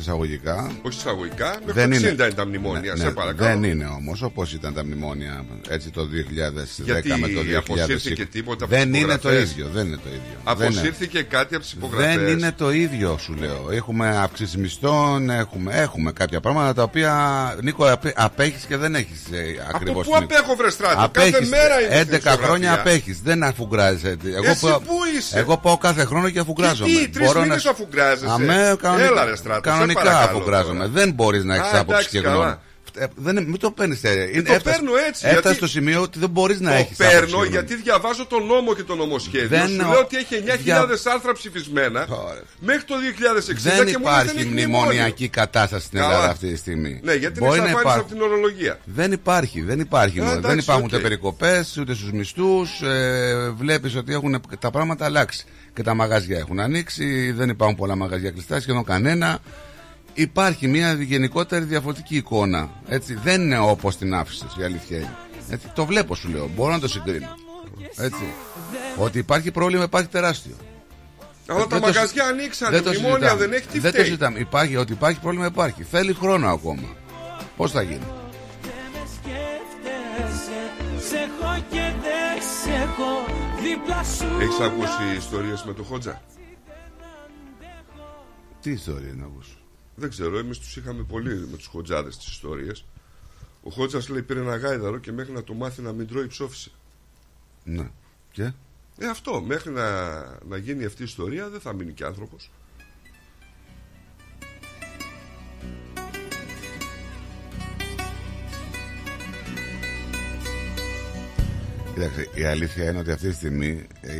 εισαγωγικά. Όχι εισαγωγικά, δεν είναι. Είναι τα μνημόνια, σε παρακαλώ. Δεν είναι όμως όπως ήταν τα μνημόνια έτσι το 2010 γιατί με το 2020. Τίποτα δεν είναι το ίδιο. Δεν είναι το ίδιο. Αποσύρθηκε κάτι από τις υπογραφές. Δεν είναι το ίδιο, σου λέω. Έχουμε αυξήσεις μισθών, έχουμε κάποια πράγματα τα οποία, Νίκο, απέχεις και δεν έχεις ακριβώς. Από πού απέχω, βρε Στράτο? Κάθε μέρα είναι. 11 χρόνια απέχεις. Δεν αφουγκράζεσαι. Εγώ πάω κάθε χρόνο και αφουγκράζομαι. Αμέ, κανονικά αφουγκράζομαι. Δεν μπορείς να έχεις άποψη και γνώμη. Μην το παίρνεις έτσι. Το παίρνω έτσι. Έφτασε στο σημείο ότι δεν μπορείς να έχεις άποψη. Το παίρνω γιατί διαβάζω τον νόμο και το νομοσχέδιο. Σου λέω ότι έχει 9.000 άρθρα ψηφισμένα μέχρι το 2060. Δεν υπάρχει μνημονιακή κατάσταση στην Ελλάδα αυτή τη στιγμή. Ναι, γιατί είναι σαν πάνης από την ορολογία. Δεν υπάρχει. Δεν υπάρχουν ούτε περικοπές ούτε στους μισθούς. Βλέπεις ότι τα πράγματα αλλάξει. Και τα μαγαζιά έχουν ανοίξει, δεν υπάρχουν πολλά μαγαζιά κλειστά, σχεδόν κανένα. Υπάρχει μια γενικότερη διαφορετική εικόνα. Έτσι. Δεν είναι όπως την άφησες, η αλήθεια είναι. Έτσι. Το βλέπω, σου λέω, μπορώ να το συγκρίνω. Έτσι. Ότι υπάρχει πρόβλημα, υπάρχει τεράστιο. Αλλά τα μαγαζιά ανοίξαν, η μνημόνια δεν έχει τι φταίει. Δεν το συζητάμε. Ότι υπάρχει πρόβλημα, υπάρχει. Θέλει χρόνο ακόμα. Πώς θα γίνει. Έχεις ακούσει ιστορίες με τον Χότζα? Τι ιστορία να ακούσω? Δεν ξέρω, εμείς τους είχαμε πολύ με τους Χοτζάδες τις ιστορίες. Ο Χότζας, λέει, πήρε ένα γάιδαρο και μέχρι να το μάθει να μην τρώει ψόφισε. Ναι, και? Αυτό, μέχρι να γίνει αυτή η ιστορία δεν θα μείνει και άνθρωπος. Κοιτάξτε, η αλήθεια είναι ότι αυτή τη στιγμή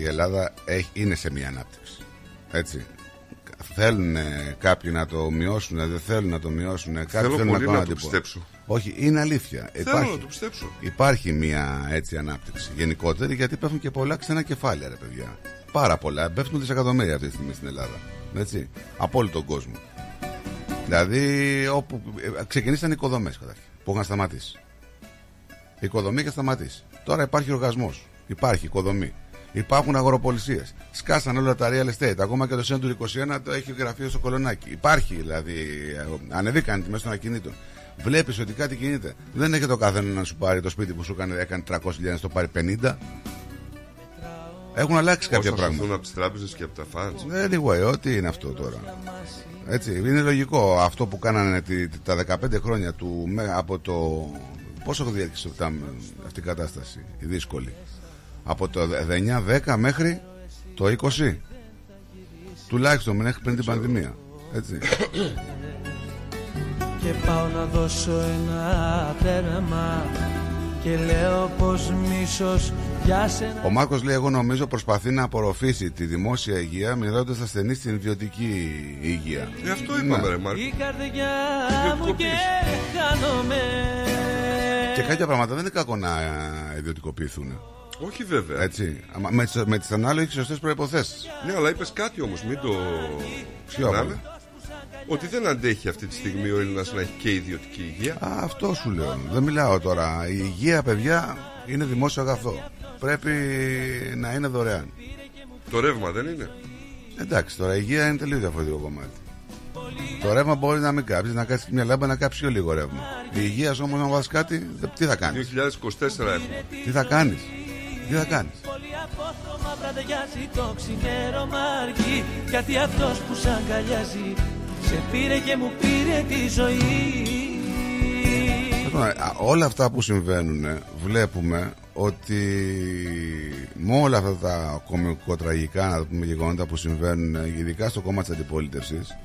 η Ελλάδα είναι σε μια ανάπτυξη. Έτσι. Θέλουν κάποιοι να το μειώσουν, δεν θέλουν να το μειώσουν. Κάποιοι θέλουν να το πιστέψω. Όχι, είναι αλήθεια. Θέλω να το πιστέψω. Υπάρχει μια έτσι ανάπτυξη γενικότερη, γιατί πέφτουν και πολλά ξένα κεφάλια, ρε παιδιά. Πάρα πολλά. Πέφτουν δισεκατομμύρια αυτή τη στιγμή στην Ελλάδα. Έτσι. Από όλο τον κόσμο. Δηλαδή, όπου ξεκινήσαν οι οικοδομές καταρχήν, που είχαν σταματήσει. Η οικοδομή είχε σταματήσει. Τώρα υπάρχει οργασμός. Υπάρχει οικοδομή. Υπάρχουν αγοροπολισίες. Σκάσαν όλα τα real estate. Ακόμα και το Century 21 το έχει γραφείο στο Κολονάκι. Υπάρχει δηλαδή. Ανεβήκαν οι τιμές των ακινήτων. Βλέπεις ότι κάτι κινείται. Δεν έχει το καθένα να σου πάρει το σπίτι που σου έκανε 300.000, το πάρει 50. Έχουν αλλάξει κάποια πράγματα. Έχουν από τις τράπεζες και από τα φαντς. Anyway, ό,τι είναι αυτό τώρα. Έτσι, είναι λογικό αυτό που κάνανε τα 15 χρόνια από το. Πόσο έχω διαρκήσει αυτή η κατάσταση, η δύσκολη? Από το 9-10 μέχρι το 20. Τουλάχιστον μέχρι πριν την πανδημία. Έτσι. Και πάω να δώσω ένα τέρμα και λέω πως μίσος για σένα. Ο Μάρκος, λέει, εγώ νομίζω προσπαθεί να απορροφήσει τη δημόσια υγεία μοιράζοντας ασθενείς στην ιδιωτική υγεία. Γι' αυτό είπαμε, ρε Μάρκο. Η καρδιά μου και χάνομαι. Και κάποια πράγματα δεν είναι κακό να ιδιωτικοποιηθούν. Όχι, βέβαια. Έτσι. Με τις ανάλογες σωστές προϋποθέσεις. Ναι, αλλά είπες κάτι όμως, μην το ξεχνάμε. Ότι δεν αντέχει αυτή τη στιγμή ο Έλληνας να έχει και ιδιωτική υγεία. Αυτό σου λέω. Δεν μιλάω τώρα. Η υγεία, παιδιά, είναι δημόσιο αγαθό. Πρέπει να είναι δωρεάν. Το ρεύμα δεν είναι? Εντάξει, τώρα η υγεία είναι τελείως διαφορετικό κομμάτι. Το ρεύμα μπορεί να μην κάψει, να κάτσει μια λάμπα να κάψει πιο λίγο ρεύμα. Η υγεία όμως, να βάζει κάτι, τι θα κάνεις? 2024 έχουμε. Τι θα κάνεις? Τι θα κάνεις? Όλα αυτά που συμβαίνουν, βλέπουμε ότι με όλα αυτά τα κωμικοτραγικά, να πούμε, γεγονότα που συμβαίνουν, ειδικά στο κόμμα της αντιπολίτευσης,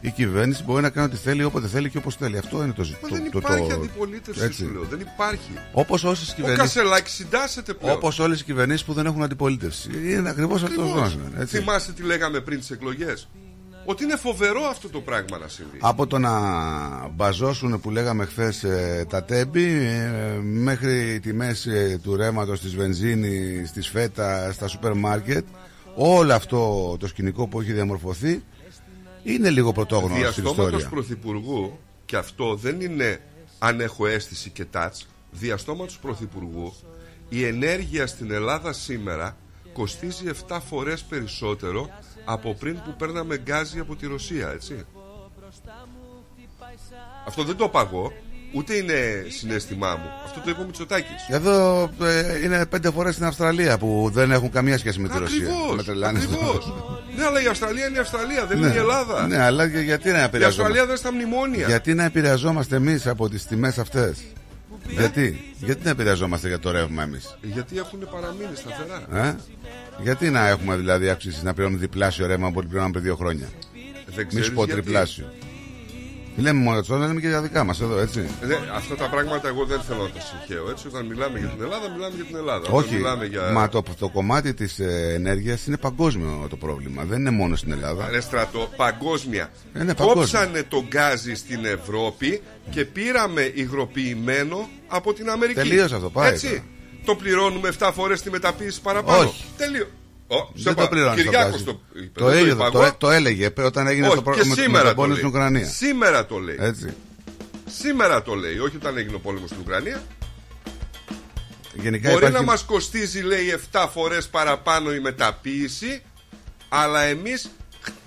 η κυβέρνηση μπορεί να κάνει ό,τι θέλει, όποτε θέλει και όπως θέλει. Αυτό είναι το ζήτημα. Δεν υπάρχει αντιπολίτευση, έτσι. Σου λέω. Δεν υπάρχει. Όπως όσες κυβερνήσεις. Ο Κασελάκης συντάσσεται πλέον. Όπως όλες οι κυβερνήσεις που δεν έχουν αντιπολίτευση. Είναι ακριβώς αυτό που γνώριζαν. Θυμάστε τι λέγαμε πριν τις εκλογές? Ότι είναι φοβερό αυτό το πράγμα να συμβεί. Από το να μπαζώσουν, που λέγαμε χθες, τα τέμπη, μέχρι τιμές του ρεύματος, της βενζίνης, της φέτα, στα σούπερ μάρκετ. Όλο αυτό το σκηνικό που έχει διαμορφωθεί. Είναι λίγο πρωτόγνωρο στην ιστορία. Διαστόματος πρωθυπουργού, και αυτό δεν είναι αν έχω αίσθηση και τάτς. διαστόματος πρωθυπουργού, η ενέργεια στην Ελλάδα σήμερα κοστίζει 7 φορές περισσότερο από πριν που παίρναμε γκάζι από τη Ρωσία, έτσι. Αυτό δεν το παγώ, ούτε είναι συναίσθημά μου. Αυτό το είπε ο Μητσοτάκης. Εδώ είναι 5 φορές στην Αυστραλία που δεν έχουν καμία σχέση με τη Ρωσία. Ακριβώς. Ναι, αλλά η Αυστραλία είναι η Αυστραλία, δεν είναι η Ελλάδα. Ναι, αλλά γιατί να επηρεαζόμαστε. Η Αυστραλία δεν είναι στα μνημόνια. Γιατί να επηρεαζόμαστε εμείς από τις τιμές αυτές. Γιατί να επηρεαζόμαστε για το ρεύμα εμείς? Γιατί έχουν παραμείνει σταθερά. Γιατί να έχουμε δηλαδή αυξήσεις, να πληρώνουμε διπλάσιο ρεύμα που πληρώναμε πριν 2 χρόνια? Μη σου πω τριπλάσιο. Λέμε μόνο για λέμε και για δικά μας εδώ, έτσι. Αυτά τα πράγματα εγώ δεν θέλω να τα συγχαίω, έτσι. Όταν μιλάμε για την Ελλάδα, μιλάμε για την Ελλάδα. Όχι, μιλάμε για... μα το κομμάτι της ενέργειας είναι παγκόσμιο το πρόβλημα. Δεν είναι μόνο στην Ελλάδα. Ρε στρατό, παγκόσμια. Κόψανε τον γκάζι στην Ευρώπη και πήραμε υγροποιημένο από την Αμερική. Τελείωσε αυτό, πάει. Έτσι. Τώρα. Το πληρώνουμε 7 φορές τη μεταποίηση παραπάνω. Τελείω. Δεν το πληρώνει. Το έλεγε όταν έγινε το πρόβλημα με τον πόλεμο στην Ουκρανία. Σήμερα το λέει. Έτσι. Σήμερα το λέει, όχι όταν έγινε ο πόλεμος στην Ουκρανία. Γενικά μπορεί να μας κοστίζει, λέει, 7 φορές παραπάνω η μεταποίηση, αλλά εμείς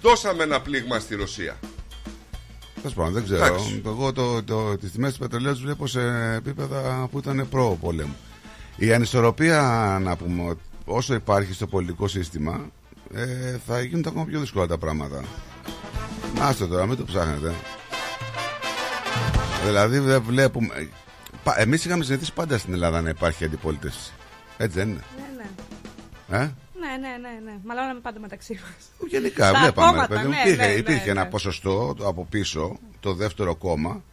δώσαμε ένα πλήγμα στη Ρωσία. Δεν ξέρω. Εντάξει. Εγώ τις τιμές του πετρελαίου τις βλέπω σε επίπεδα που ήταν προ-πολέμου. Η ανισορροπία, να πούμε, όσο υπάρχει στο πολιτικό σύστημα, θα γίνουν ακόμα πιο δύσκολα τα πράγματα. Άστο τώρα, μην το ψάχνετε. Δηλαδή δεν βλέπουμε. Εμείς είχαμε συνηθίσει πάντα στην Ελλάδα να υπάρχει αντιπολίτευση. Έτσι δεν είναι? Ναι. Μαλώναμε πάντα μεταξύ μας. Γενικά βλέπαμε. Υπήρχε ένα ποσοστό από πίσω, το δεύτερο κόμμα,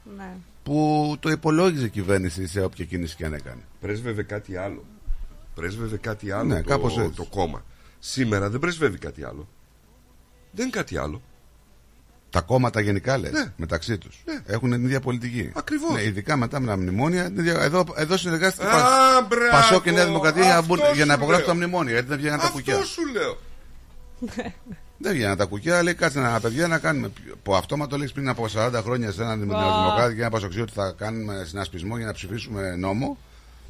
που το υπολόγιζε η κυβέρνηση σε όποια κίνηση και αν έκανε. Πρέσβευε κάτι άλλο. Πρέσβευε κάτι άλλο, ναι, το κόμμα. Σήμερα δεν πρεσβεύει κάτι άλλο. Δεν είναι κάτι άλλο. Τα κόμματα γενικά, λες, ναι, μεταξύ τους, ναι, έχουν την ίδια πολιτική. Ακριβώς. Ναι, ειδικά μετά με τα μνημόνια. Εδώ συνεργάστηκε Πασό και Νέα Δημοκρατία για να υπογράψουν τα μνημόνια. Γιατί δεν βγαίνουν τα κουκιά. Αυτό σου λέω. Δεν βγαίνουν τα κουκιά. Λέει, κάτσε να παιδιά να κάνουμε. Που αυτόματο λέει πριν από 40 χρόνια σε έναν Δημοκράτη και ένα Πασοξή ότι θα κάνουμε συνασπισμό για να ψηφίσουμε νόμο.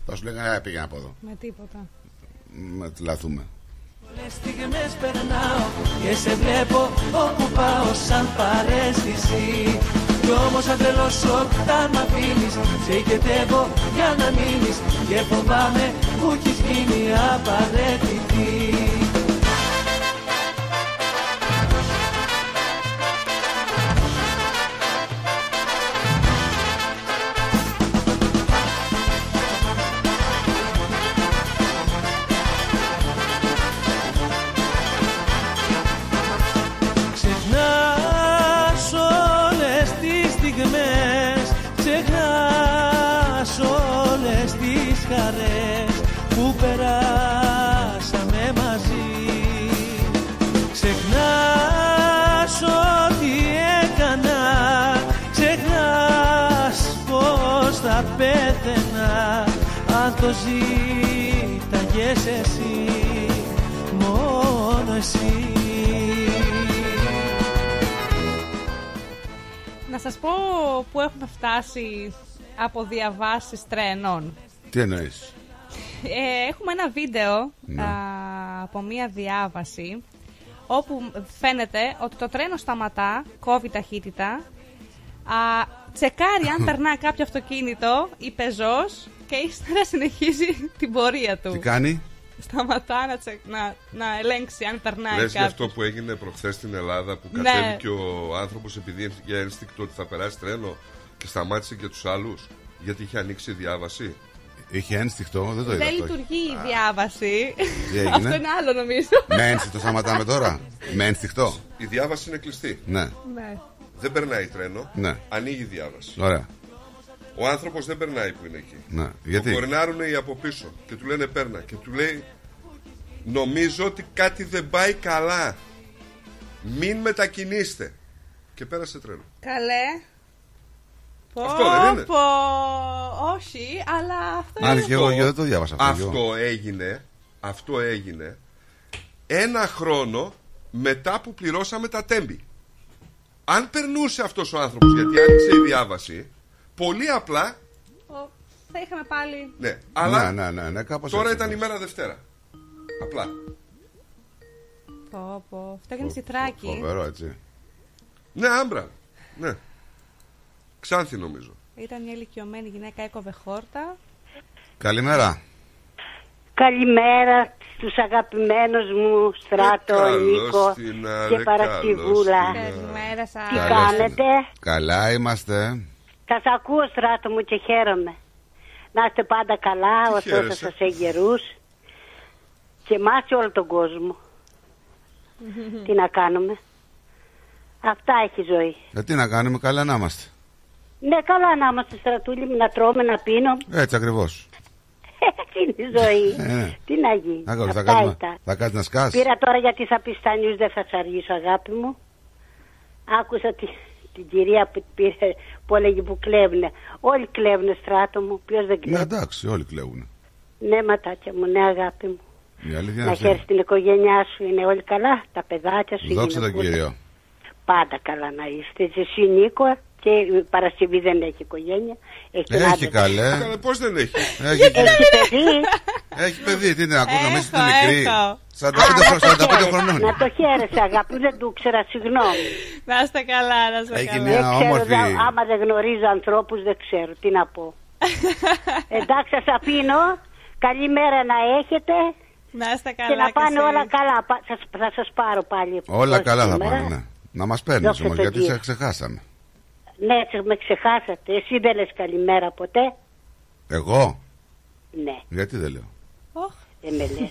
Θα σου λέγανε, πήγαινε από εδώ. Με τίποτα. Με λαθούμε. Πολλές στιγμές περνάω και σε βλέπω όπου πάω σαν παρέστηση. Κι όμως σαν τρελό σοκ τα μ' αφήνεις. Σε ικετεύω για να μείνεις και φοβάμαι που έχεις γίνει απαραίτητη. Που περάσαμε μαζί, ξεχνάς ό,τι έκανα, ξεχνάς πως θα πέθαινα αν το ζήταγες εσύ, μόνο εσύ. Να σας πω που έχουμε φτάσει από διαβάσεις τρένων. Τι εννοείς? Έχουμε ένα βίντεο, ναι, από μία διάβαση όπου φαίνεται ότι το τρένο σταματά, κόβει ταχύτητα, τσεκάρει αν περνά κάποιο αυτοκίνητο ή πεζός και ύστερα συνεχίζει την πορεία του. Τι κάνει? Σταματά να ελέγξει αν περνάει κάποιος. Λες για αυτό που έγινε προχθές στην Ελλάδα που κατέβηκε, ναι, ο άνθρωπος επειδή για ένστικτο ότι θα περάσει τρένο και σταμάτησε και τους άλλους γιατί είχε ανοίξει η διάβαση. Είχε ένστικτο, δεν το είδα. Δεν λειτουργεί η διάβαση. Αυτό είναι άλλο νομίζω. Με ένστικτο σταματάμε τώρα. Με ένστικτο. Η διάβαση είναι κλειστή. Ναι. Δεν περνάει τρένο. Ναι. Ανοίγει η διάβαση. Ωραία. Ο άνθρωπος δεν περνάει που είναι εκεί. Ναι. Γιατί? Τον κορνάρουνε οι από πίσω και του λένε πέρνα. Και του λέει, νομίζω ότι κάτι δεν πάει καλά. Μην μετακινήστε. Και πέρασε τρένο. Καλέ. Αυτό δεν είναι? Όχι, αλλά αυτό είναι. Και εγώ δεν το διάβασα. Αυτό έγινε 1 χρόνο μετά που πληρώσαμε τα τέμπη. Αν περνούσε αυτός ο άνθρωπος, γιατί άνοιξε η διάβαση, πολύ απλά θα είχαμε πάλι. Ναι, αλλά ναι, κάπως τώρα έτσι, ήταν η μέρα Δευτέρα. Απλά. Πω. Αυτό έγινε στη Θράκη. Φοβερό, έτσι. Ναι, Άμπρα. Ναι. Ξάνθη, νομίζω. Ήταν μια ηλικιωμένη γυναίκα, έκοβε χόρτα. Καλημέρα. Καλημέρα στους αγαπημένους μου Στράτο, Νίκο και Παρασκευούλα. Καλημέρα σας. Τι κάνετε? Καλά είμαστε. Θα σας ακούω, Στράτο μου, και χαίρομαι. Να είστε πάντα καλά, όσο σας εγγερούς. Και εμάς και όλο τον κόσμο. Τι να κάνουμε. Αυτά έχει η ζωή. Τι να κάνουμε, καλά να είμαστε. Ναι, καλά να είμαστε, Στρατούλη, να τρώμε, να πίνω. Έτσι ακριβώς. Έτσι είναι η ζωή. Τι να γίνει. Θα κάτσεις να σκάς. Πήρα τώρα γιατί θα πεις τα νιούς, δεν θα σ' αργήσω, αγάπη μου. Άκουσα την κυρία που έλεγε που κλέβουνε. Όλοι κλέβουνε, Στράτο μου. Ποιος δεν κλέβουνε? Ναι, εντάξει, όλοι κλέβουνε. Ναι, ματάκια μου, ναι, αγάπη μου. Να χαίρεις την οικογένειά σου, είναι όλοι καλά, τα παιδάκια σου. Δόξα τω Κύριο. Πάντα καλά να είστε. Εσύ, Νίκο. Και η Παρασκευή δεν έχει οικογένεια. Έχει καλέ. Πώς δεν έχει? Έχει παιδί. Τι να ακούω, να μην είστε μικρή. 45 χρονών. Να το χαίρεσαι, αγάπη, δεν του ξέρα, συγγνώμη. Να είστε καλά, να είστε καλά. Δεν ξέρω, άμα δεν γνωρίζω ανθρώπους, δεν ξέρω τι να πω. Εντάξει, σας αφήνω. Καλημέρα να έχετε. Να είστε καλά. Και να πάνε όλα καλά. Θα σας πάρω πάλι. Όλα καλά θα πάνε. Να μας παίρνεις όμως, γιατί σε ξεχάσαμε. Ναι, με ξεχάσατε. Εσύ δεν λες καλημέρα ποτέ. Εγώ? Ναι. Γιατί δεν λέω? Δεν με λες.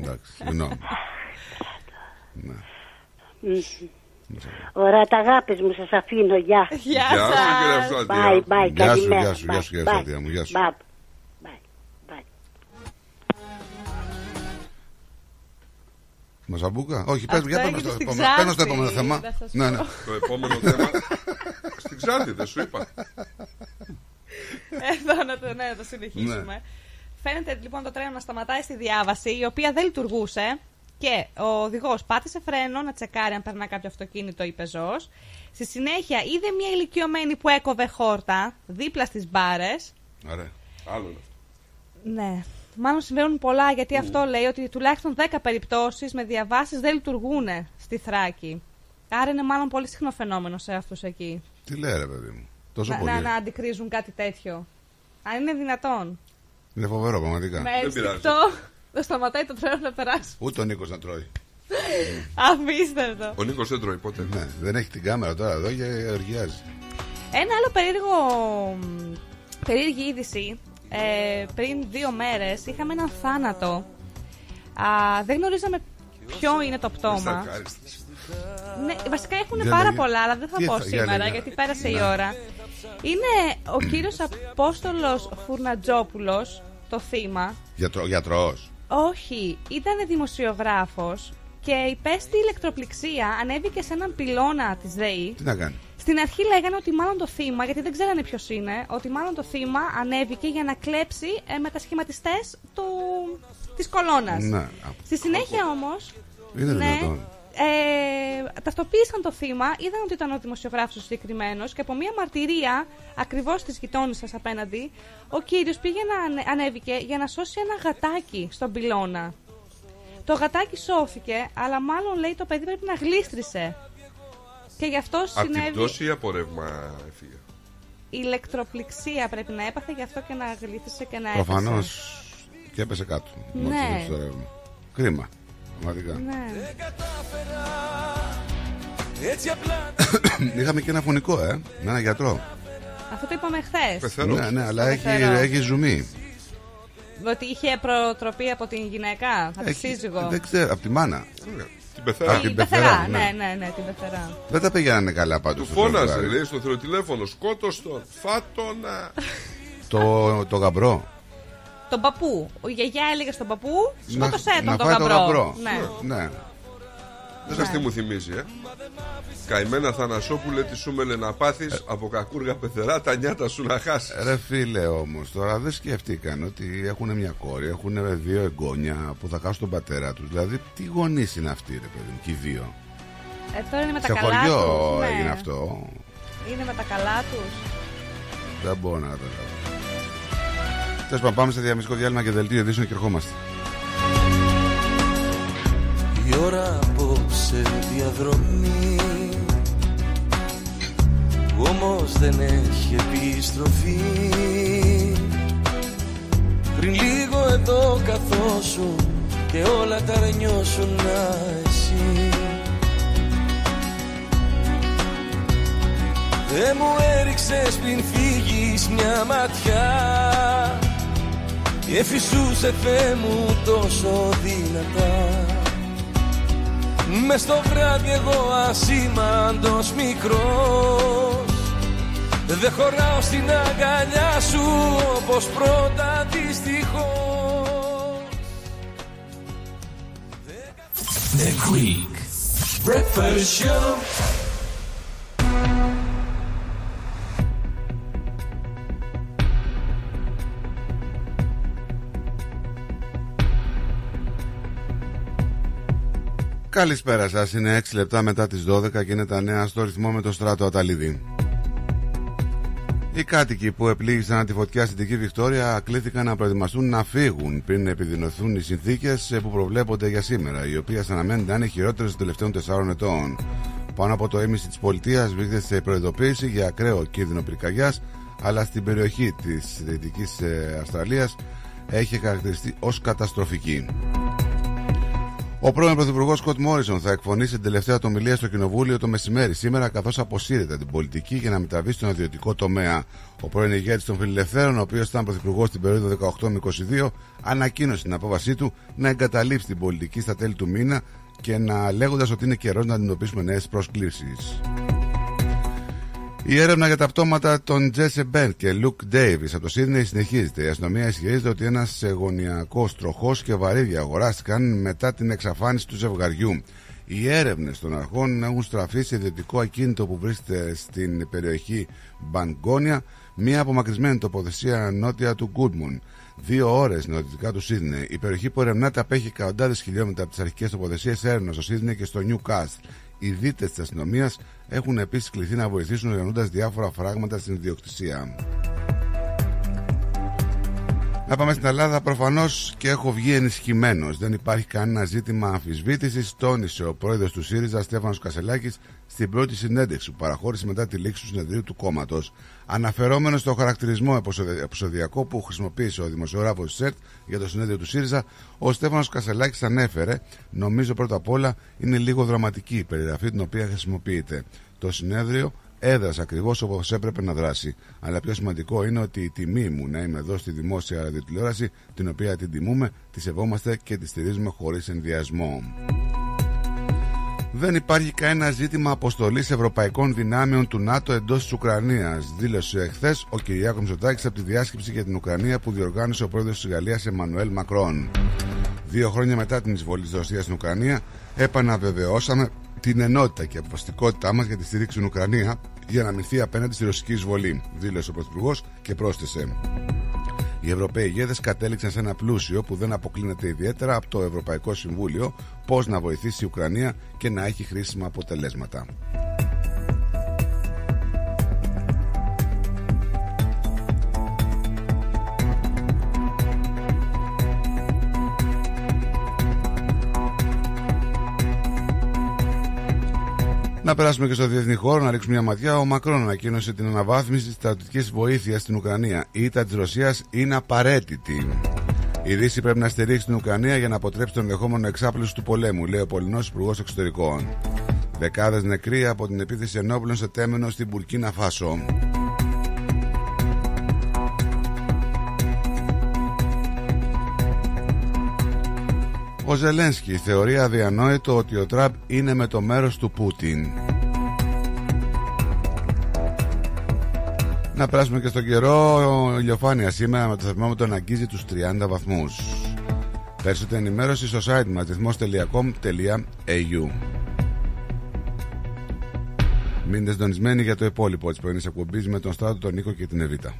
Εντάξει, συγγνώμη. Ωραία, τα αγάπης μου, σας αφήνω. Γεια. Γεια σας. Bye, bye. Καλημέρα. Γεια σου, γεια σου, γεια σου. Bye, bye. Μαζαμπούκα, όχι, πες μου, για πάμε στο επόμενο θέμα. Ναι, ναι. Το επόμενο θέμα. Στην Ξάνθη, δεν σου είπα? Εδώ ναι, το συνεχίσουμε. Φαίνεται λοιπόν το τρένο να σταματάει στη διάβαση, η οποία δεν λειτουργούσε, και ο οδηγός πάτησε φρένο να τσεκάρει αν περνά κάποιο αυτοκίνητο ή πεζός. Στη συνέχεια είδε μια ηλικιωμένη που έκοβε χόρτα δίπλα στις μπάρες. Ωραία, άλλο αυτό. Ναι. Μάλλον συμβαίνουν πολλά, γιατί αυτό λέει ότι τουλάχιστον 10 περιπτώσεις με διαβάσεις δεν λειτουργούν στη Θράκη. Άρα είναι μάλλον πολύ συχνό φαινόμενο σε αυτούς εκεί. Τι λέει, ρε παιδί μου? Τόσο πολύ. Να αντικρίζουν κάτι τέτοιο. Αν είναι δυνατόν. Είναι φοβερό, πραγματικά. Με ενστικτό δεν σταματάει το τρένο να περάσει. Ούτε ο Νίκος να τρώει. Απίστευτο. Ο Νίκος δεν τρώει ποτέ. Ναι, δεν έχει την κάμερα τώρα εδώ και εργιάζει. Ένα άλλο περίεργη είδηση. Πριν 2 μέρες είχαμε έναν θάνατο. Δεν γνωρίζαμε ποιο είναι το πτώμα. Ναι, βασικά έχουν πάρα πολλά, αλλά δεν θα πω σήμερα γιατί πέρασε η ώρα. Είναι ο κύριος Απόστολος Φουρνατζόπουλος το θύμα. Γιατρός? Όχι, ήταν δημοσιογράφος και υπέστη ηλεκτροπληξία. Ανέβηκε σε έναν πυλώνα της ΔΕΗ. Τι να κάνει? Στην αρχή λέγανε ότι μάλλον το θύμα, γιατί δεν ξέρανε ποιος είναι, ότι μάλλον το θύμα ανέβηκε για να κλέψει μετασχηματιστές της κολόνας. Ναι. Στη συνέχεια όμως, ταυτοποίησαν το θύμα, είδαν ότι ήταν ο δημοσιογράφος συγκεκριμένος και από μια μαρτυρία ακριβώς της γειτόνισσας απέναντι, ο κύριος ανέβηκε για να σώσει ένα γατάκι στον πυλώνα. Το γατάκι σώθηκε, αλλά μάλλον λέει το παιδί πρέπει να γλίστρισε. Και γι' αυτό συνέβη. Από την πτώση ή από ρεύμα έφυγε? Ηλεκτροπληξία πρέπει να έπαθε, γι' αυτό και να γλύφτησε και να έπεσε. Προφανώς και έπεσε κάτω. Ναι. Στο ρεύμα. Κρίμα. Πραγματικά. Ναι. Είχαμε και ένα φωνικό, με έναν γιατρό. Αυτό το είπαμε χθες. Ναι, αλλά έχει ζουμί. Ότι είχε προτροπή από την γυναίκα, από τη σύζυγο. Δεν ξέρω, από τη μάνα. Την πεθερά, ναι, την πεθερά. Δεν τα πήγαιναν καλά πάντως. Του φώναζε, λέει στο θηροτηλέφωνο, σκότωσε τον, φάτωνα. Το γαμπρό. Τον παππού. Η γιαγιά έλεγε στον παππού, σκότωσέ τον γαμπρό. Ναι. Δεν σας τι μου θυμίζει, Καημένα Θανασόπουλε, τι σου μέλε να πάθεις, από κακούργα πεθερά τα νιάτα σου να χάσεις. Ρε φίλε, όμως τώρα δεν σκέφτηκαν ότι έχουν μια κόρη, έχουν 2 εγγόνια που θα χάσουν τον πατέρα τους. Δηλαδή, τι γονείς είναι αυτοί, ρε παιδί μου, και οι δύο. Τώρα είναι με τα καλά τους. Σε χωριό έγινε αυτό. Είναι με τα καλά τους. Δεν μπορώ να καταλάβω. Τέλος, πάμε σε διαφημιστικό διάλειμμα και δελτίο ειδήσεων και ερχόμαστε. Η ώρα απόψε διαδρομή, όμως δεν έχει επιστροφή. Πριν λίγο εδώ καθόσουν και όλα τα ρενιώσουν να εσύ. Δεν μου έριξες πριν φύγεις μια ματιά, και εφησούσε Θεέ μου τόσο δυνατά. Μες στο βράδυ εγώ ασήμαντος μικρός, δεν χωράω στην αγκαλιά σου όπως πρώτα δυστυχώς. The Greek Breakfast Show. Καλησπέρα σας, είναι 6 λεπτά μετά τις 12 και είναι τα νέα στο ρυθμό με το Στράτο Αταλίδη. Οι κάτοικοι που επλήγησαν από τη φωτιά στην Δυτική Βικτόρια κλήθηκαν να προετοιμαστούν να φύγουν πριν επιδεινωθούν οι συνθήκες που προβλέπονται για σήμερα, οι οποίες αναμένονται να είναι χειρότερες των τελευταίων 4 ετών. Πάνω από το ήμιση της πολιτείας βρίσκεται σε προειδοποίηση για ακραίο κίνδυνο πυρκαγιάς, αλλά στην περιοχή της Δυτικής Αυστραλίας έχει χαρακτηριστεί ως καταστροφική. Ο πρώην Πρωθυπουργός Σκοτ Μόρισον θα εκφωνήσει την τελευταία του ομιλία στο Κοινοβούλιο το μεσημέρι σήμερα, καθώς αποσύρεται την πολιτική για να μεταβεί στον ιδιωτικό τομέα. Ο πρώην ηγέτης των Φιλελευθέρων, ο οποίος ήταν Πρωθυπουργός στην περίοδο 18-22, ανακοίνωσε την απόφασή του να εγκαταλείψει την πολιτική στα τέλη του μήνα, και να λέγοντας ότι είναι καιρός να αντιμετωπίσουμε νέες προσκλήσεις. Η έρευνα για τα πτώματα των Τζέσε Μπεν και Λουκ Ντέιβις από το Σίδνεϊ συνεχίζεται. Η αστυνομία ισχυρίζεται ότι ένας γωνιακός τροχός και βαρύδια αγοράστηκαν μετά την εξαφάνιση του ζευγαριού. Οι έρευνες των αρχών έχουν στραφεί σε ιδιωτικό ακίνητο που βρίσκεται στην περιοχή Μπανγκόνια, μια απομακρυσμένη τοποθεσία νότια του Γκούντμουν, 2 ώρες νοτιοτικά του Σίδνεϊ. Η περιοχή που ερευνάται απέχει εκατοντάδες χιλιόμετρα από τις αρχικές τοποθεσίες έρευνας στο Σίδνεϊ και στο Νιουκάστλ. Οι δίτες της αστυνομίας έχουν επίσης κληθεί να βοηθήσουν οργανώντας διάφορα φράγματα στην ιδιοκτησία. Να πάμε στην Ελλάδα. Προφανώς και έχω βγει ενισχυμένος. Δεν υπάρχει κανένα ζήτημα αμφισβήτησης, τόνισε ο πρόεδρος του ΣΥΡΙΖΑ, Στέφανος Κασσελάκης, στην πρώτη συνέντευξη που παραχώρησε μετά τη λήξη του συνεδρίου του κόμματος. Αναφερόμενος στο χαρακτηρισμό επεισοδιακό που χρησιμοποίησε ο δημοσιογράφος της ΕΡΤ για το συνέδριο του ΣΥΡΙΖΑ, ο Στέφανος Κασσελάκης ανέφερε: νομίζω πρώτα απ' όλα είναι λίγο δραματική η περιγραφή την οποία χρησιμοποιείται. Το συνέδριο έδρασε ακριβώς όπως έπρεπε να δράσει. Αλλά πιο σημαντικό είναι ότι η τιμή μου να είμαι εδώ στη δημόσια ραδιοτηλεόραση, την οποία την τιμούμε, τη σεβόμαστε και τη στηρίζουμε χωρίς ενδιασμό. Δεν υπάρχει κανένα ζήτημα αποστολής ευρωπαϊκών δυνάμεων του ΝΑΤΟ εντός της Ουκρανίας, δήλωσε εχθές ο Κυριάκος Μητσοτάκης από τη διάσκεψη για την Ουκρανία που διοργάνωσε ο πρόεδρος της Γαλλίας Εμμανουέλ Μακρόν. 2 χρόνια μετά την εισβολή της Ρωσίας στην Ουκρανία, επαναβεβαιώσαμε την ενότητα και αποφασιστικότητά μας για τη στήριξη στην Ουκρανία για να αμυνθεί απέναντι στη ρωσική εισβολή, δήλωσε ο Πρωθυπουργός και πρόσθεσε: οι Ευρωπαίοι ηγέτες κατέληξαν σε ένα πλαίσιο που δεν αποκλίνεται ιδιαίτερα από το Ευρωπαϊκό Συμβούλιο πώς να βοηθήσει η Ουκρανία και να έχει χρήσιμα αποτελέσματα. Να περάσουμε και στο διεθνή χώρο, να ρίξουμε μια ματιά. Ο Μακρόν ανακοίνωσε την αναβάθμιση της στρατιωτικής βοήθειας στην Ουκρανία. Η ήττα της Ρωσίας είναι απαραίτητη. Η Δύση πρέπει να στηρίξει την Ουκρανία για να αποτρέψει τον ενδεχόμενο εξάπλωση του πολέμου, λέει ο Πολωνός Υπουργός Εξωτερικών. Δεκάδες νεκροί από την επίθεση ενόπλων σε τέμενο στην Μπουρκίνα Φάσο. Ο Ζελένσκι θεωρεί αδιανόητο ότι ο Τραμπ είναι με το μέρος του Πούτιν. Να περάσουμε και στον καιρό. Η ηλιοφάνεια σήμερα με το θερμόμετρο να αγγίζει τους 30 βαθμούς. Περισσότερη ενημέρωση στο site μας rithmos.com.au. Μείνετε συντονισμένοι για το υπόλοιπο της πρωινής εκπομπής με τον Στράτο, τον Νίκο και την Εβίτα.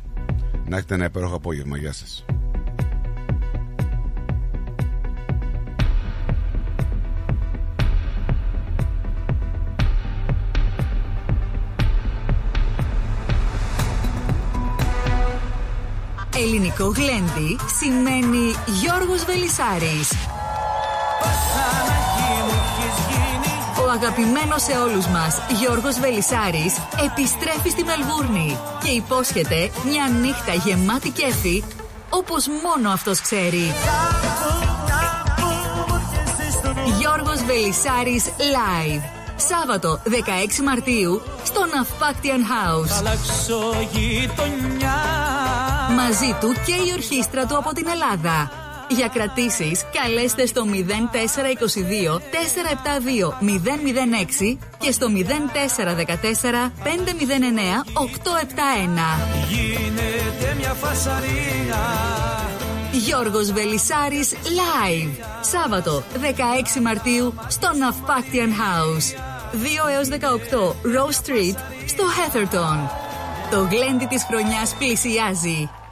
Να έχετε ένα υπέροχο απόγευμα. Γεια σας. ελληνικό γλέντι σημαίνει Γιώργος Βελισσάρης. Ο αγαπημένος σε όλους μας Γιώργος Βελισσάρης επιστρέφει στη Μελβούρνη και υπόσχεται μια νύχτα γεμάτη κέφι, όπως μόνο αυτός ξέρει. Γιώργος Βελισσάρης Live, Σάββατο 16 Μαρτίου στο Ναυπάκτιαν House. Μαζί του και η ορχήστρα του από την Ελλάδα. Για κρατήσεις καλέστε στο 0422 472 006 και στο 0414 509 871. Γιώργος Βελισσάρης Live, Σάββατο 16 Μαρτίου στο Ναυπάκτιαν House, 2 έως 18 Rose Street στο Heatherton. Το γλέντι της χρονιάς πλησιάζει.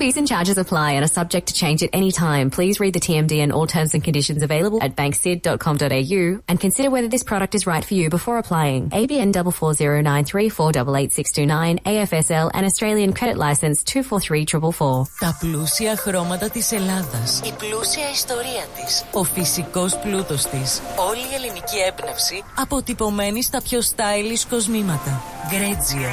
Fees and charges apply and are subject to change at any time. Please read the TMD and all terms and conditions available at banksid.com.au and consider whether this product is right for you before applying. ABN 44093488629, AFSL and Australian Credit License 243444. Τα πλούσια χρώματα της Ελλάδας, η πλούσια ιστορία της, ο φυσικός πλούτος της, όλη η ελληνική έμπνευση αποτυπωμένη στα πιο stylish κοσμήματα. Grezio.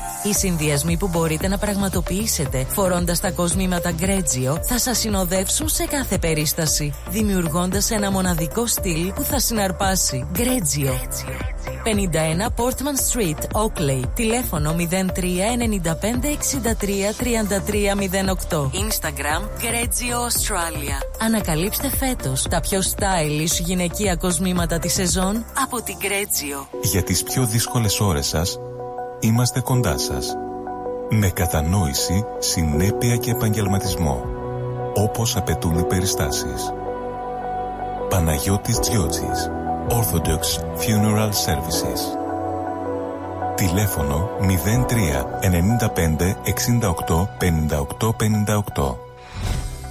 Οι συνδυασμοί που μπορείτε να πραγματοποιήσετε φορώντας τα κοσμήματα Grezio θα σας συνοδεύσουν σε κάθε περίσταση, δημιουργώντας ένα μοναδικό στυλ που θα συναρπάσει. Grezio. 51 Portman Street, Oakley. Τηλέφωνο 03 95 63 33 08. Instagram Grezio Australia. Ανακαλύψτε φέτος τα πιο stylish γυναικεία κοσμήματα της σεζόν από την Grezio. Για τις πιο δύσκολες ώρες σας, είμαστε κοντά σας. Με κατανόηση, συνέπεια και επαγγελματισμό, όπως απαιτούν οι περιστάσεις. Παναγιώτης Τζιότσης, Orthodox Funeral Services. Τηλέφωνο 03 95 68 58 58.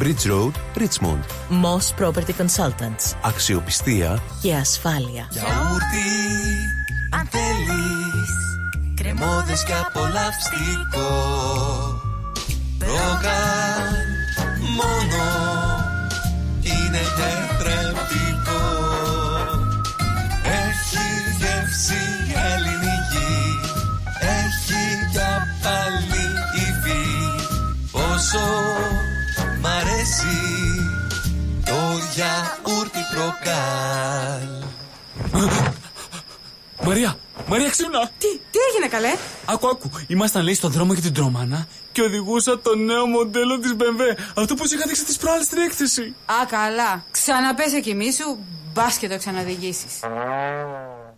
Bridge Road, Richmond. Moss Property Consultants. Αξιοπιστία και ασφάλεια. Γιαούρτι, αν θέλεις, κρεμόδες και απολαυστικό. Ρόγαν, μόνο είναι τετρεπτικό. Έχει γεύση ελληνική, έχει για πάλι υφή. Όσο μ' αρέσει το γιαούρτι Προκάλ. Μαρία, ξύπνα! Τι έγινε, καλέ? Άκου, ήμασταν λέει στον δρόμο για την Τρομάνα και οδηγούσα το νέο μοντέλο της BMW, αυτό που σου είχα δείξει τις προάλλες στην έκθεση. Α, καλά, ξαναπέσε κι μη σου, μπας και το ξαναδηγήσεις.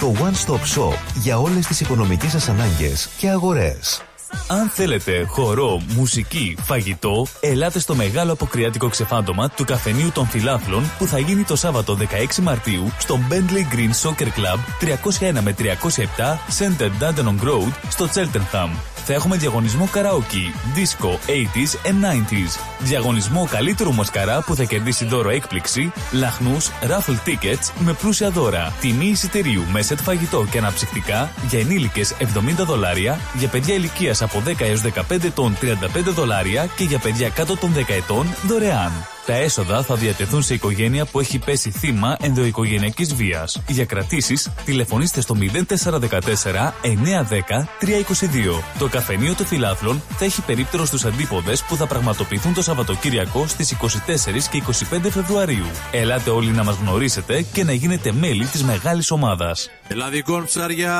το one-stop shop για όλες τις οικονομικές σας ανάγκες και αγορές. Αν θέλετε χορό, μουσική, φαγητό, ελάτε στο μεγάλο αποκριάτικο ξεφάντωμα του Καφενείου των Φιλάθλων που θα γίνει το Σάββατο 16 Μαρτίου στο Bentley Green Soccer Club 301 με 307 Center Dandenong Road στο Cheltenham. Θα έχουμε διαγωνισμό καραόκι, disco 80s and 90s, διαγωνισμό καλύτερου μασκαρά που θα κερδίσει δώρο έκπληξη, λαχνούς, raffle tickets με πλούσια δώρα, τιμή εισιτηρίου με σετ φαγητό και αναψυκτικά για ενήλικες $70, για παιδιά ηλικίας από 10 έως 15 ετών $35 και για παιδιά κάτω των 10 ετών δωρεάν. Τα έσοδα θα διατεθούν σε οικογένεια που έχει πέσει θύμα ενδοοικογενειακής βίας. Για κρατήσεις, τηλεφωνήστε στο 0414 910 322. Το Καφενείο των Φιλάθλων θα έχει περίπτερο στους αντίποδες που θα πραγματοποιηθούν το Σαββατοκύριακο στις 24 και 25 Φεβρουαρίου. Ελάτε όλοι να μας γνωρίσετε και να γίνετε μέλη της μεγάλης ομάδας. Ελλαδικών ψάρια,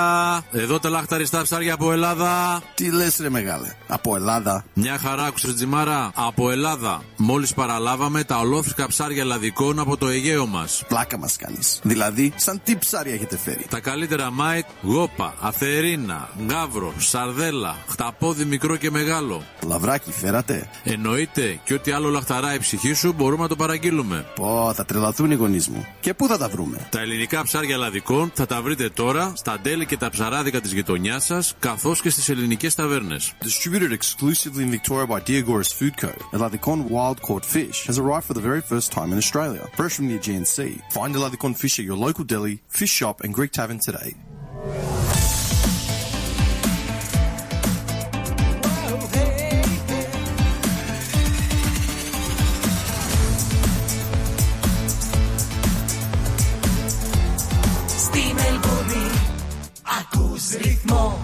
εδώ τα λαχταριστά ψάρια από Ελλάδα. Τι λες ρε μεγάλε, από Ελλάδα? Μια χαρά άκουσες Τζιμάρα, από Ελλάδα. Μόλις παραλάβαμε τα ολόφρυκα ψάρια ελλαδικών από το Αιγαίο μας. Πλάκα μας κάνεις, δηλαδή σαν τι ψάρια έχετε φέρει? Τα καλύτερα μάιτ, γόπα, αθερίνα, γάβρο, σαρδέλα, χταπόδι μικρό και μεγάλο. Λαβράκι φέρατε? Εννοείται, και ό,τι άλλο λαχταρά η ψυχή σου μπορούμε να το παραγγείλουμε. Πω, θα τρελαθούν οι γονείς μου. Και πού θα τα βρούμε? Τα ελληνικά ψάρια ελλαδικών θα τα βρείτε τώρα στα ντέλη και τα ψαράδικα της γειτονιάς σας, καθώς και στις ελληνικές ταβέρνες. Distributed exclusively in Victoria by Diagoras Food Co. Eladicon wild caught fish has arrived for the very first time in Australia, fresh from the Aegean Sea. Find Eladicon fish at your local deli, fish shop and Greek tavern today. Ρυθμό.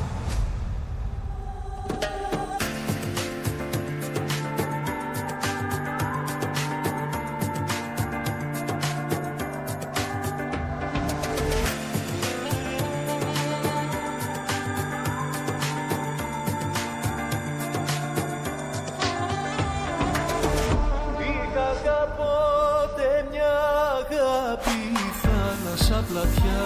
Είχα κάποτε μια αγάπη, θάλασσα πλατιά.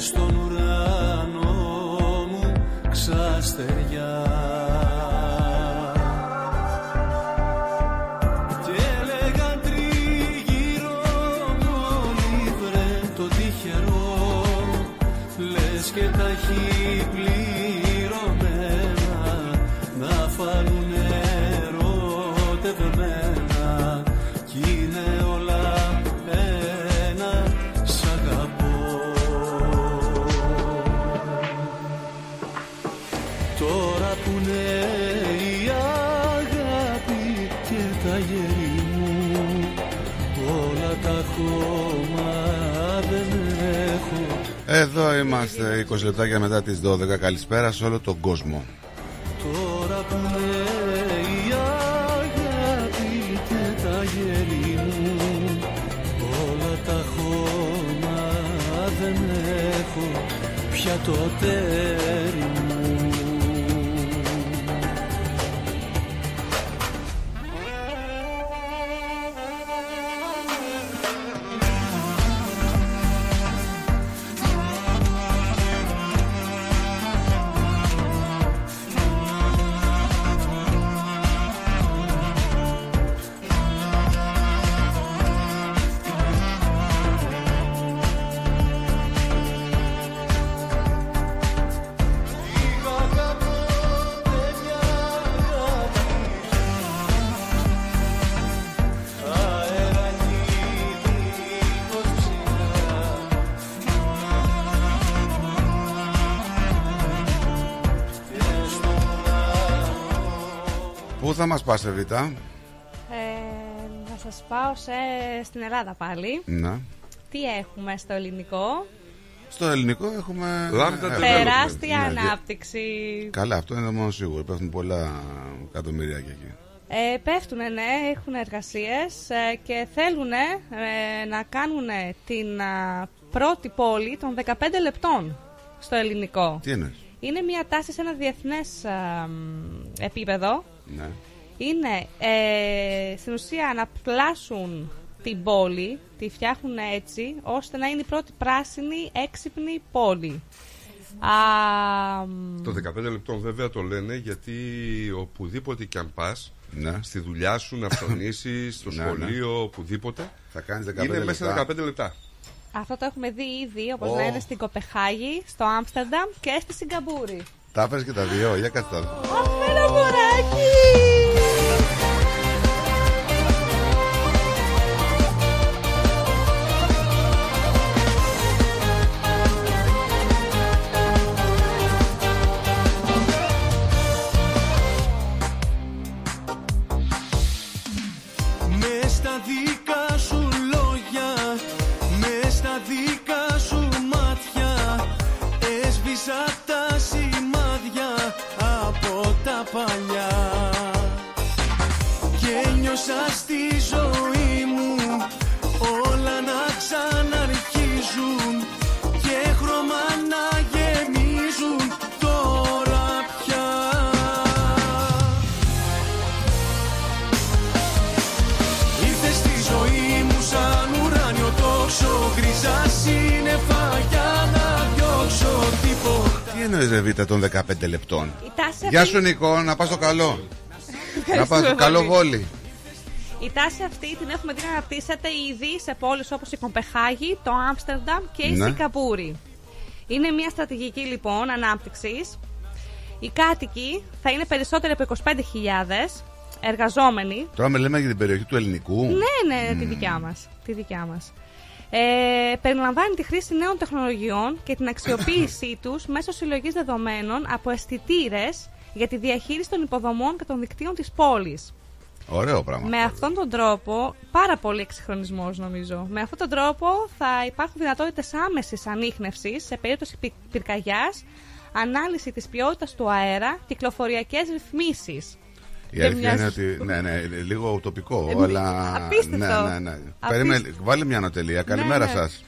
Στον ουρανό μου ξαστεριά. Και έλεγαν τριγύρω μου όλοι, βρε το τυχερό. Λες και τα έχει πληρωμένα να φάνουν ερωτευμένα. Κι είναι όλα ένα σ' αγαπώ. Εδώ είμαστε 20 λεπτάκια μετά τις 12. Καλησπέρα σε όλο τον κόσμο. Τώρα που λέει αγάπη και τα γέρι μου, όλα τα χώμα δεν έχω πια το τέρι μου. Πού θα μας πας, Εβίτα? Θα σας πάω στην Ελλάδα πάλι. Να. Τι έχουμε στο ελληνικό? Στο ελληνικό έχουμε τεράστια ανάπτυξη. Καλά, αυτό είναι μόνο σίγουρο. Υπάρχουν πολλά εκατομμύρια και εκεί. Πέφτουν, ναι, έχουν εργασίες και θέλουν να κάνουν την πρώτη πόλη των 15 λεπτών στο ελληνικό. Τι είναι? Είναι μια τάση σε ένα διεθνές επίπεδο. Ναι. Είναι στην ουσία να πλάσουν την πόλη, τη φτιάχνουν έτσι, ώστε να είναι η πρώτη πράσινη έξυπνη πόλη. Το 15 λεπτών βέβαια το λένε γιατί οπουδήποτε κι αν πας, ναι, στη δουλειά σου, να ψωνίσεις, στο σχολείο, ναι, οπουδήποτε, θα κάνεις 15 είναι μέσα σε 15 λεπτά. Αυτό το έχουμε δει ήδη, όπως λένε, στην Κοπεχάγη, στο Άμστερνταμ και στη Σιγκαπούρη. Τα έφερες και τα δύο, για κάτσε τα δύο. Αχ, ένα μωράκι! Βήτα των 15 λεπτών. Γεια σου, Νικό, να πας στο καλό. Να πας στο καλό Βόλι. Η τάση αυτή την έχουμε δει να αναπτύσσεται ήδη σε πόλεις όπως η Κοπεχάγη, το Άμστερνταμ και η Σιγκαπούρη. Είναι μια στρατηγική λοιπόν ανάπτυξης. Οι κάτοικοι θα είναι περισσότεροι από 25.000 εργαζόμενοι. Τώρα με λέμε για την περιοχή του ελληνικού. Ναι, ναι, τη δικιά μας. Περιλαμβάνει τη χρήση νέων τεχνολογιών και την αξιοποίησή τους μέσω συλλογής δεδομένων από αισθητήρες για τη διαχείριση των υποδομών και των δικτύων της πόλης. Ωραίο πράγμα. Με αυτόν τον τρόπο, πάρα πολύ εξυγχρονισμός νομίζω, με αυτόν τον τρόπο θα υπάρχουν δυνατότητες άμεσης ανίχνευσης σε περίπτωση πυρκαγιάς, ανάλυση της ποιότητας του αέρα, κυκλοφοριακές ρυθμίσεις. Η αλήθεια είναι ότι. Ναι, ναι, λίγο ουτοπικό, αλλά. Απίστευτο. Ναι, ναι, ναι. Περίμενε, βάλε μια ανατελεία. Καλημέρα σας.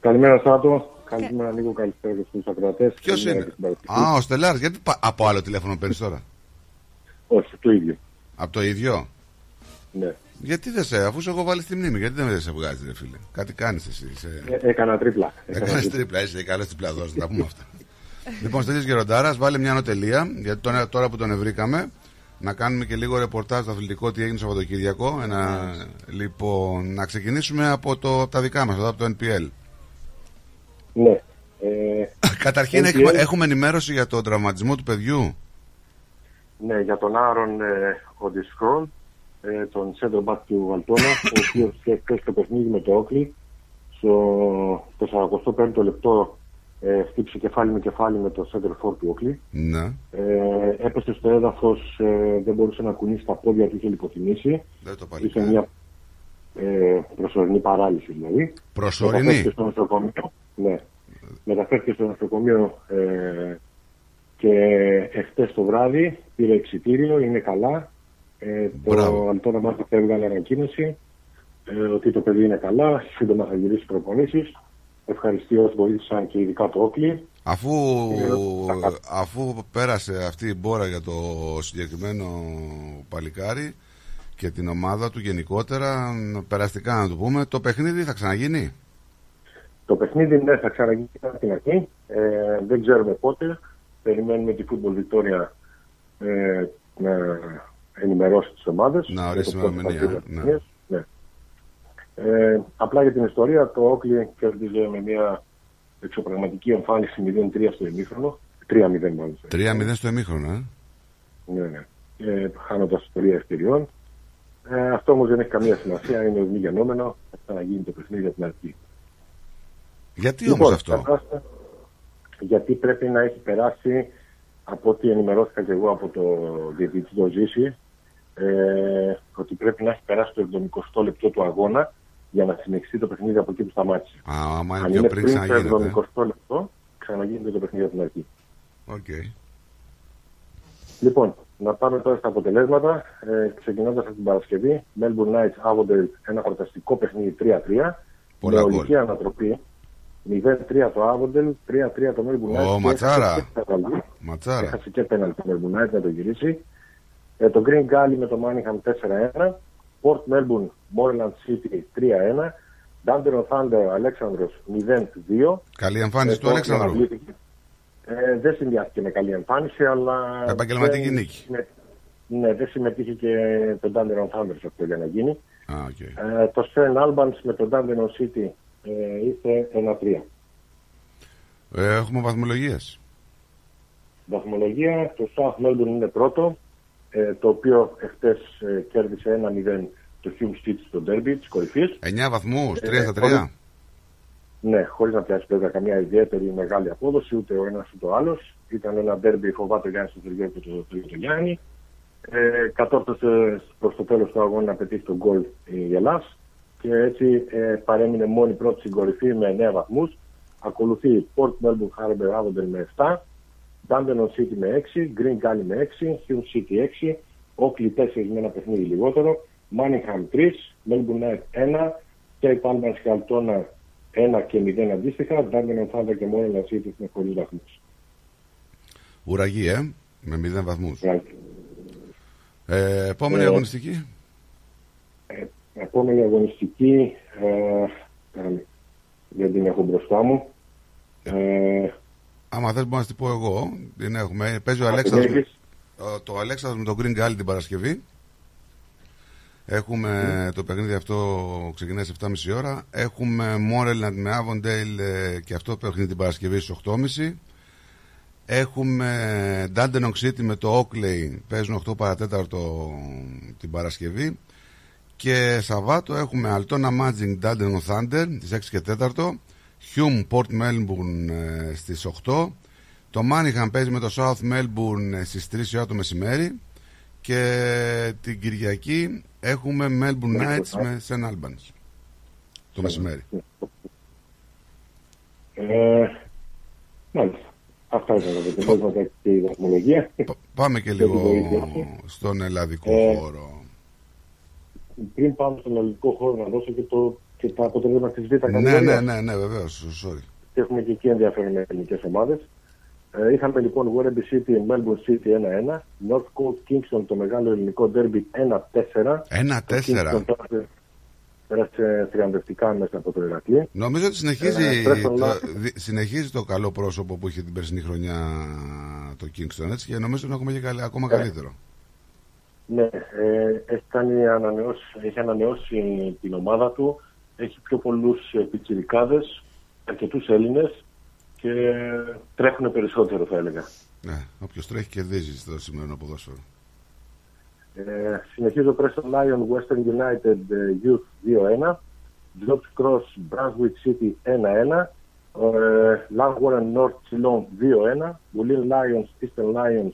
Καλημέρα, Σάτο. Καλημέρα, Νίκο. Καλησπέρα και στους ακροατές. Ποιος είναι? Α, ο Στελάρης. Γιατί από άλλο τηλέφωνο παίρνεις τώρα? Όχι, από το ίδιο. Από το ίδιο? Ναι. Γιατί δεν σε, αφού σε έχω βάλει στη μνήμη, γιατί δεν σε βγάζει, ρε φίλε? Κάτι κάνεις εσύ. Έκανα τρίπλα. Έκανες τρίπλα, είσαι καλά τρίπλα, δώστε να πούμε αυτά. Λοιπόν, Στέλιος Γεροντάρας, βάλε μια ανωτελεία, γιατί τώρα που τον ευρήκαμε, να κάνουμε και λίγο ρεπορτάζ στο αθλητικό, τι έγινε Σαββατοκύριακο. Λοιπόν, να ξεκινήσουμε από τα δικά μας, από το NPL. Ναι. Καταρχήν, NPL. Έχουμε ενημέρωση για τον τραυματισμό του παιδιού. Ναι, για τον Άρον Οντισχρόν, τον center back του Βαλτώνα, ο οποίος έφτασε το παιχνίδι με το Όκλι, στο 45ο λεπτό. Χτύψε κεφάλι με κεφάλι με το center for του Όκλι. Ναι. Έπεσε στο έδαφος, δεν μπορούσε να κουνήσει τα πόδια του, είχε λιποθυμήσει. Είχε μια προσωρινή παράλυση δηλαδή. Προσωρινή. Μεταφέρθηκε στο νοσοκομείο, ναι. Μεταφέρθηκε στο νοσοκομείο και χτες το βράδυ πήρε εξιτήριο, είναι καλά. Το Αντώνα Μάρκετ έβγαλε ανακοίνωση ότι το παιδί είναι καλά, σύντομα θα γυρίσει προπονήσεις. Ευχαριστώ όσοι βοήθησαν και ειδικά το Όκλι. Αφού πέρασε αυτή η μπόρα για το συγκεκριμένο παλικάρι και την ομάδα του γενικότερα, περαστικά να το πούμε, το παιχνίδι θα ξαναγίνει? Το παιχνίδι, ναι, θα ξαναγίνει στην αρχή. Δεν ξέρουμε πότε. Περιμένουμε τη Football Victoria να ενημερώσει τις ομάδες. Να ορίσει ημερομηνία. Απλά για την ιστορία, το Όκλι κέρδιζε με μια εξωπραγματική εμφάνιση 0-3 στο ημίχρονο. 3-0 μάλλον. 3-0 στο ημίχρονο, Ναι, ναι. Χάνοντας ιστορία ευκαιριών. Αυτό όμως δεν έχει καμία σημασία, είναι μη γενόμενο. Θα ξαναγίνει το παιχνίδι για την αρχή. Γιατί όμως αυτό? Γιατί πρέπει να έχει περάσει από ό,τι ενημερώθηκα και εγώ από το διαιτητή τον Ζήση, ότι πρέπει να έχει περάσει το 70 λεπτό του αγώνα για να συνεχιστεί το παιχνίδι από εκεί που σταμάτησε. Αν είναι πριν το 70 λεπτό, ξαναγίνεται το παιχνίδι από την αρχή. Okay. Λοιπόν, να πάμε τώρα στα αποτελέσματα. Ξεκινώντας από την Παρασκευή, Melbourne Knights Avondale, ένα χορταστικό παιχνίδι 3-3. Με ολική ανατροπή. 0-3 το Avondale, 3-3 το Melbourne Knights. Ματσάρα. Έχασε και πέναλτι το Melbourne Knights να το γυρίσει. Το Green Gully με το Manningham 4-1. Port Melbourne, Moreland City 3-1. Dandenong Thunder, Αλέξανδρος 0-2. Καλή εμφάνιση του Αλέξανδρου. Δεν συνδυάστηκε με καλή εμφάνιση, αλλά. Επαγγελματική νίκη. Ναι, δεν συμμετείχε και το Dandenong Thunder αυτό για να γίνει. Okay. Το Stern Albans με το Dandenong City ήρθε 1-3. Έχουμε βαθμολογίες. Βαθμολογία, το South Melbourne είναι πρώτο, το οποίο εχθές κέρδισε 1-0 το Hume City στο derby της κορυφής. 9 βαθμούς, 3-3. Ναι, χωρίς να πιάσει πέρα καμία ιδιαίτερη μεγάλη απόδοση, ούτε ο ένας ούτε ο άλλος. Ήταν ένα derby, φοβάται ο Γιάννης στο τριό και το Γιάννη. Κατόρθωσε προς το τέλος του αγώνα να πετύχει τον γκολ η Ελλάς και έτσι παρέμεινε μόνη πρώτη στην κορυφή με 9 βαθμούς. Ακολουθεί Port Melbourne Harbour Avondale με 7, Dandenong City με 6, Green Gully με 6, Hume City 6, Oakley 4 με ένα παιχνίδι λιγότερο, Manningham 3, Melbourne Knights 1, Cape Albans και Altona 1 και 0 αντίστοιχα, Dandenong Thunder και Moreland City με χωρίς βαθμούς. Ουραγή, με 0 βαθμούς. Επόμενη αγωνιστική. Επόμενη αγωνιστική δεν την έχω μπροστά μου. Άμα θες μπορώ να σου πω εγώ. Την έχουμε. Παίζει ο Αλέξανδρος, το Αλέξανδρος με τον Green Gully την Παρασκευή. Έχουμε το παιχνίδι αυτό ξεκινάει σε 7.30 ώρα. Έχουμε Moreland με Avondale και αυτό παιχνίδι την Παρασκευή στις 8.30. Έχουμε Dandenong City με το Oakley, παίζουν 8 παρατέταρτο την Παρασκευή. Και Σαββάτο έχουμε Altona Magic Dandenong Thunder στις 6 και 4, Hume Port Melbourne στις 8, το Manningham παίζει με το South Melbourne στις 3 ώρα το μεσημέρι και την Κυριακή έχουμε Melbourne Knights με St. Albans το μεσημέρι. Μάλιστα. Αυτά ήταν τα αποτελέσματα και η βαθμολογία. Πάμε και λίγο στον ελλαδικό χώρο. Πριν πάμε στον ελληνικό χώρο, να δώσω και τα αποτελέσματα της Β' κατηγορίας. Ναι, βεβαίως. Έχουμε και εκεί ενδιαφέρον με ελληνικές ομάδες. Είχαμε λοιπόν Werribee City, Melbourne City 1-1, North Coast Kingston το μεγάλο ελληνικό derby 1-4. 1-4. Πέρασε θριαμβευτικά μέσα από το Ηρακλή. Νομίζω ότι συνεχίζει το καλό πρόσωπο που είχε την περσινή χρονιά το Kingston, έτσι, και νομίζω ότι έχουμε και ακόμα καλύτερο. Ναι, έχει ανανεώσει την ομάδα του, έχει πιο πολλούς πιτσιρικάδες, αρκετούς Έλληνες και τρέχουν περισσότερο, θα έλεγα. Ναι, όποιος τρέχει κερδίζει στο σημερινό ποδόσφαιρο. Συνεχίζω Preston Lion Western United Youth 2-1, Jobs Cross Brunswick City 1-1, Langwarren North Geelong 2-1, Wollin Lions Eastern Lions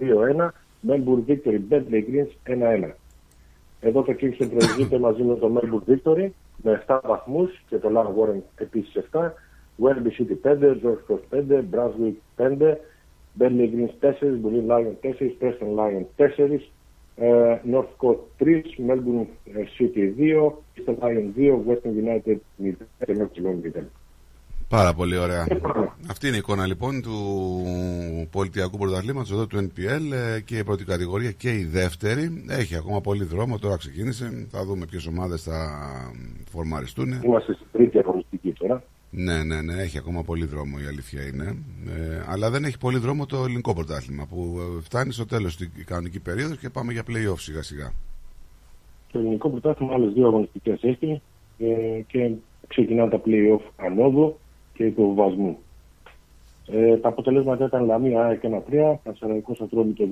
2-1, Melbourne Victory Bentley Greens 1-1. Εδώ το Kingston προηγείται μαζί με το Melbourne Victory με 7 βαθμούς και το Langwarren επίσης 7, Werribee City 5, Jobs Cross 5, Brunswick 5, Bentley Greens 4, Wollin Lions 4, Preston Lions 4, North Coast 3, Melbourne City 2, Eastern Lion 2, Western United 0 και North Geelong 0. Πάρα πολύ ωραία. Αυτή είναι η εικόνα λοιπόν του πολιτιακού πρωταθλήματος εδώ του NPL, και η πρώτη κατηγορία και η δεύτερη. Έχει ακόμα πολύ δρόμο, τώρα ξεκίνησε. Θα δούμε ποιες ομάδες θα φορμαριστούν. Είμαστε στην τρίτη αγωνιστική τώρα. Ναι, έχει ακόμα πολύ δρόμο, η αλήθεια είναι. Αλλά δεν έχει πολύ δρόμο το ελληνικό πρωτάθλημα που φτάνει στο τέλος της κανονική περίοδος και πάμε για play-off σιγά-σιγά. Το ελληνικό πρωτάθλημα άλλες δύο αγωνιστικές έχει και ξεκινάνε τα play-off ανόδου και υποβιβασμού. Τα αποτελέσματα ήταν Λαμία ΑΕΚ 1-3, Πανσεραϊκός Ατρόμητος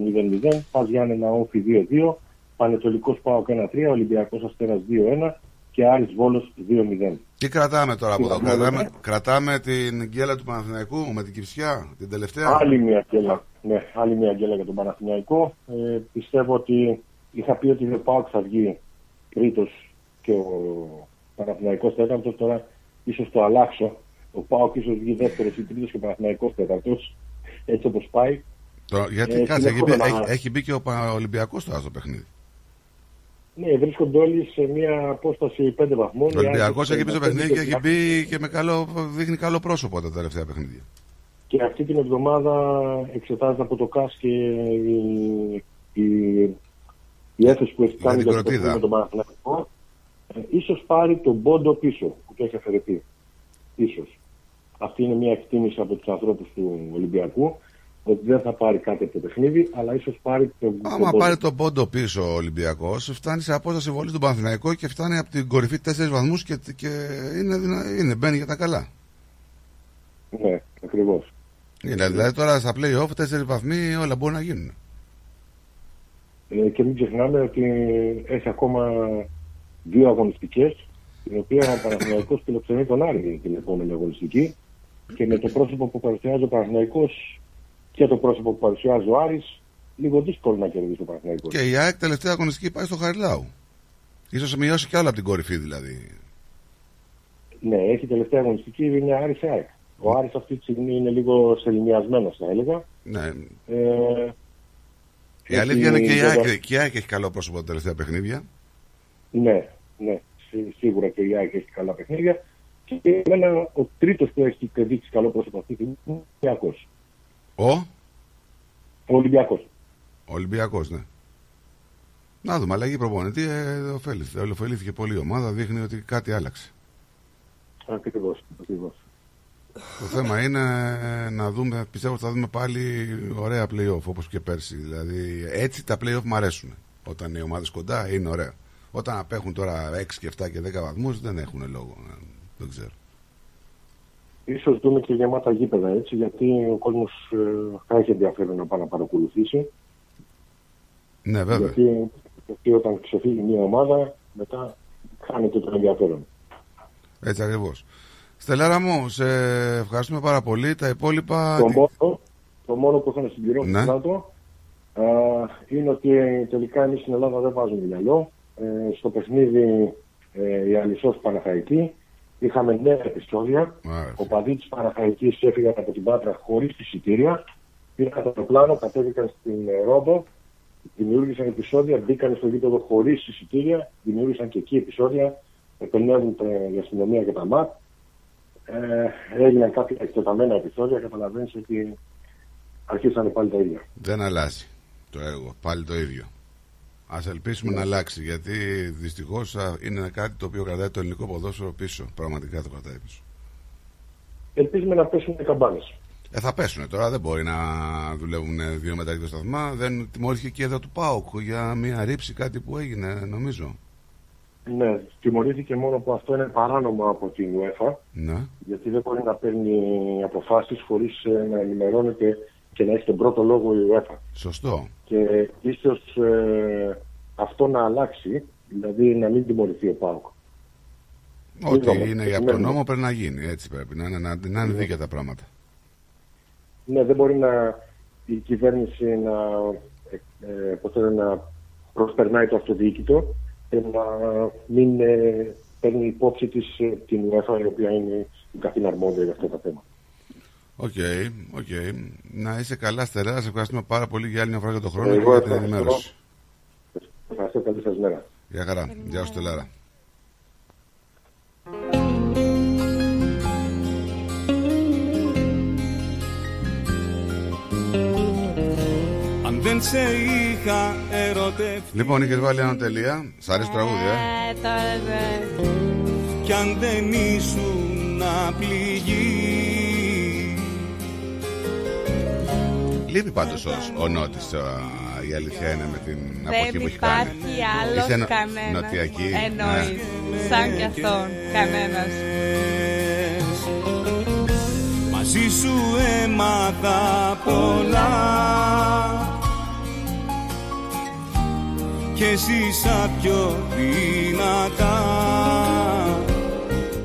0-0, Πας Γιάννενα Όφι 2-2, Πανετολικός ΠΑΟΚ 1-3, Ολυμπιακός Αστέρας 2-1, και Άρης Βόλος 2-0. Τι κρατάμε τώρα από εδώ, κρατάμε την γκέλα του Παναθηναϊκού με την Κυψιά, την τελευταία. Άλλη μια γκέλα, ναι, άλλη μια γκέλα για τον Παναθηναϊκό. Πιστεύω ότι είχα πει ότι ο ΠΑΟΚ θα βγει τρίτος και ο Παναθηναϊκός τέταρτος. Τώρα ίσως το αλλάξω. Ο ΠΑΟΚ ίσως βγει δεύτερος ή τρίτος και ο Παναθηναϊκός τέταρτος. Έτσι όπως πάει. Τώρα, γιατί κάτσε, έχει μπει και ο Ολυμπιακός τώρα στο παιχνίδι. Ναι, βρίσκονται όλοι σε μια απόσταση 5 βαθμών. Ο Ολυμπιακός έχει μπει στο παιχνίδι και έχει μπει και με καλό, δείχνει καλό πρόσωπο τα τελευταία παιχνίδια. Και αυτή την εβδομάδα εξετάζεται από το ΚΑΣ και η έφεση που έχει κάνει για το με τον Παναθηναϊκό. Ίσως πάρει τον πόντο πίσω που το έχει αφαιρεθεί. Ίσως. Αυτή είναι μια εκτίμηση από τους ανθρώπους του Ολυμπιακού. Ότι δεν θα πάρει κάτι από το παιχνίδι, αλλά ίσως πάρει τον πόντο. Άμα πάρει τον πόντο πίσω ο Ολυμπιακός, φτάνει σε απόσταση βολής του Παναθηναϊκού και φτάνει από την κορυφή 4 βαθμούς και είναι μπαίνει για τα καλά. Ναι, ακριβώς. Είναι, δηλαδή τώρα στα play-off 4 βαθμοί όλα μπορούν να γίνουν. Και μην ξεχνάμε ότι έχει ακόμα 2 αγωνιστικές, την οποία ο Παναθηναϊκός φιλοξενεί τον Άρη την επόμενη αγωνιστική και με το πρόσωπο που παρουσιάζει ο Παναθηναϊκός και το πρόσωπο που παρουσιάζει ο Άρης, λίγο δύσκολο να κερδίσει το Παναθηναϊκό. Και η ΑΕΚ τελευταία αγωνιστική πάει στο Χαριλάου. Ίσως μειώσει κι άλλο από την κορυφή δηλαδή. Ναι, έχει τελευταία αγωνιστική, είναι Άρης ΑΕΚ. Ο Άρης αυτή τη στιγμή είναι λίγο σεληνιασμένος, θα έλεγα. Ναι. Η αλήθεια είναι και η ΑΕΚ. Και η ΑΕΚ έχει καλό πρόσωπο τα τελευταία παιχνίδια. Ναι, ναι. Σίγουρα και η ΑΕΚ έχει καλά παιχνίδια. Και εμένα ο τρίτος που έχει δείξει καλό πρόσωπο αυτή τη στιγμή είναι ο Ολυμπιακός. Ο Ολυμπιακός, ναι. Να δούμε, αλλαγή προπονητή ωφελήθηκε πολύ η ομάδα, δείχνει ότι κάτι άλλαξε. Ακριβώς. Το θέμα είναι να δούμε, πιστεύω ότι θα δούμε πάλι ωραία play-off όπως και πέρσι. Δηλαδή έτσι τα play-off μου αρέσουν. Όταν οι ομάδες κοντά είναι ωραία. Όταν απέχουν τώρα 6 και 7 και 10 βαθμούς δεν έχουν λόγο, δεν ξέρω. Ίσως δούμε και γεμάτα γήπεδα, έτσι, γιατί ο κόσμος θα έχει ενδιαφέρον να πάει να παρακολουθήσει. Ναι, βέβαια. Γιατί όταν ξεφύγει μια ομάδα, μετά χάνεται το ενδιαφέρον. Έτσι ακριβώς. Στελάρα μου, σε ευχαριστούμε πάρα πολύ. Τα υπόλοιπα... Το μόνο που είχα να συμπληρώσω είναι ότι τελικά εμείς στην Ελλάδα δεν βάζουμε μυαλό. Στο παιχνίδι η Αλυσσός Παναχαϊκή είχαμε νέα επεισόδια. Ο παδί της Παναχαϊκής έφυγαν από την Πάτρα χωρίς εισιτήρια. Πήραν από το πλάνο, κατέβηκαν στην Ρόμπο, δημιούργησαν επεισόδια, μπήκαν στο γήπεδο χωρίς εισιτήρια, δημιούργησαν και εκεί επεισόδια, επενεύουν η αστυνομία και τα ΜΑΤ. Έγιναν κάποια εκτεταμένα επεισόδια, καταλαβαίνεις ότι αρχίσανε πάλι τα ίδια. Δεν αλλάζει το έργο, πάλι το ίδιο. Ας ελπίσουμε να αλλάξει, γιατί δυστυχώς είναι κάτι το οποίο κρατάει το ελληνικό ποδόσφαιρο πίσω. Πραγματικά το κρατάει πίσω. Ελπίζουμε να πέσουν οι καμπάνες. Θα πέσουν τώρα, δεν μπορεί να δουλεύουν δύο μεταξύ το σταθμά. Δεν τιμωρήθηκε και εδώ του ΠΑΟΚ για μια ρήψη, κάτι που έγινε, νομίζω. Ναι, τιμωρήθηκε μόνο που αυτό είναι παράνομο από την UEFA. Ναι. Γιατί δεν μπορεί να παίρνει αποφάσεις χωρίς να ενημερώνεται και να έχει τον πρώτο λόγο η UEFA. Σωστό. Και ίσως αυτό να αλλάξει, δηλαδή να μην τιμωρηθεί ο ΠΑΟΚ. Ό,τι είναι για τον νόμο πρέπει να γίνει. Έτσι πρέπει να είναι δίκαια τα πράγματα. Ναι, δεν μπορεί η κυβέρνηση να προσπερνάει το αυτοδιοίκητο και να μην παίρνει υπόψη της την UEFA, η οποία είναι η καθήν αρμόδια για αυτά τα θέματα. Οκ. Να είσαι καλά, Στελάρα. Σε ευχαριστούμε πάρα πολύ για άλλη μια φορά για τον χρόνο και για την ενημέρωση. Ευχαριστώ, καλή σας μέρα. Γεια χαρά. Γεια σου, Στελάρα. Λοιπόν, είχες βάλει ένα τελεία. Σ' αρέσει το τραγούδι, Κι αν δεν ήσουν να πληγεί. Λείπει πάντως ο Νότης, η αλήθεια είναι, με την αποχή που έχει κάνει. Δεν υπάρχει άλλος κανένας, εννοείς, σαν κι αυτόν, κανένας. Μαζί σου έμαθα πολλά και εσύ πιο δυνατά.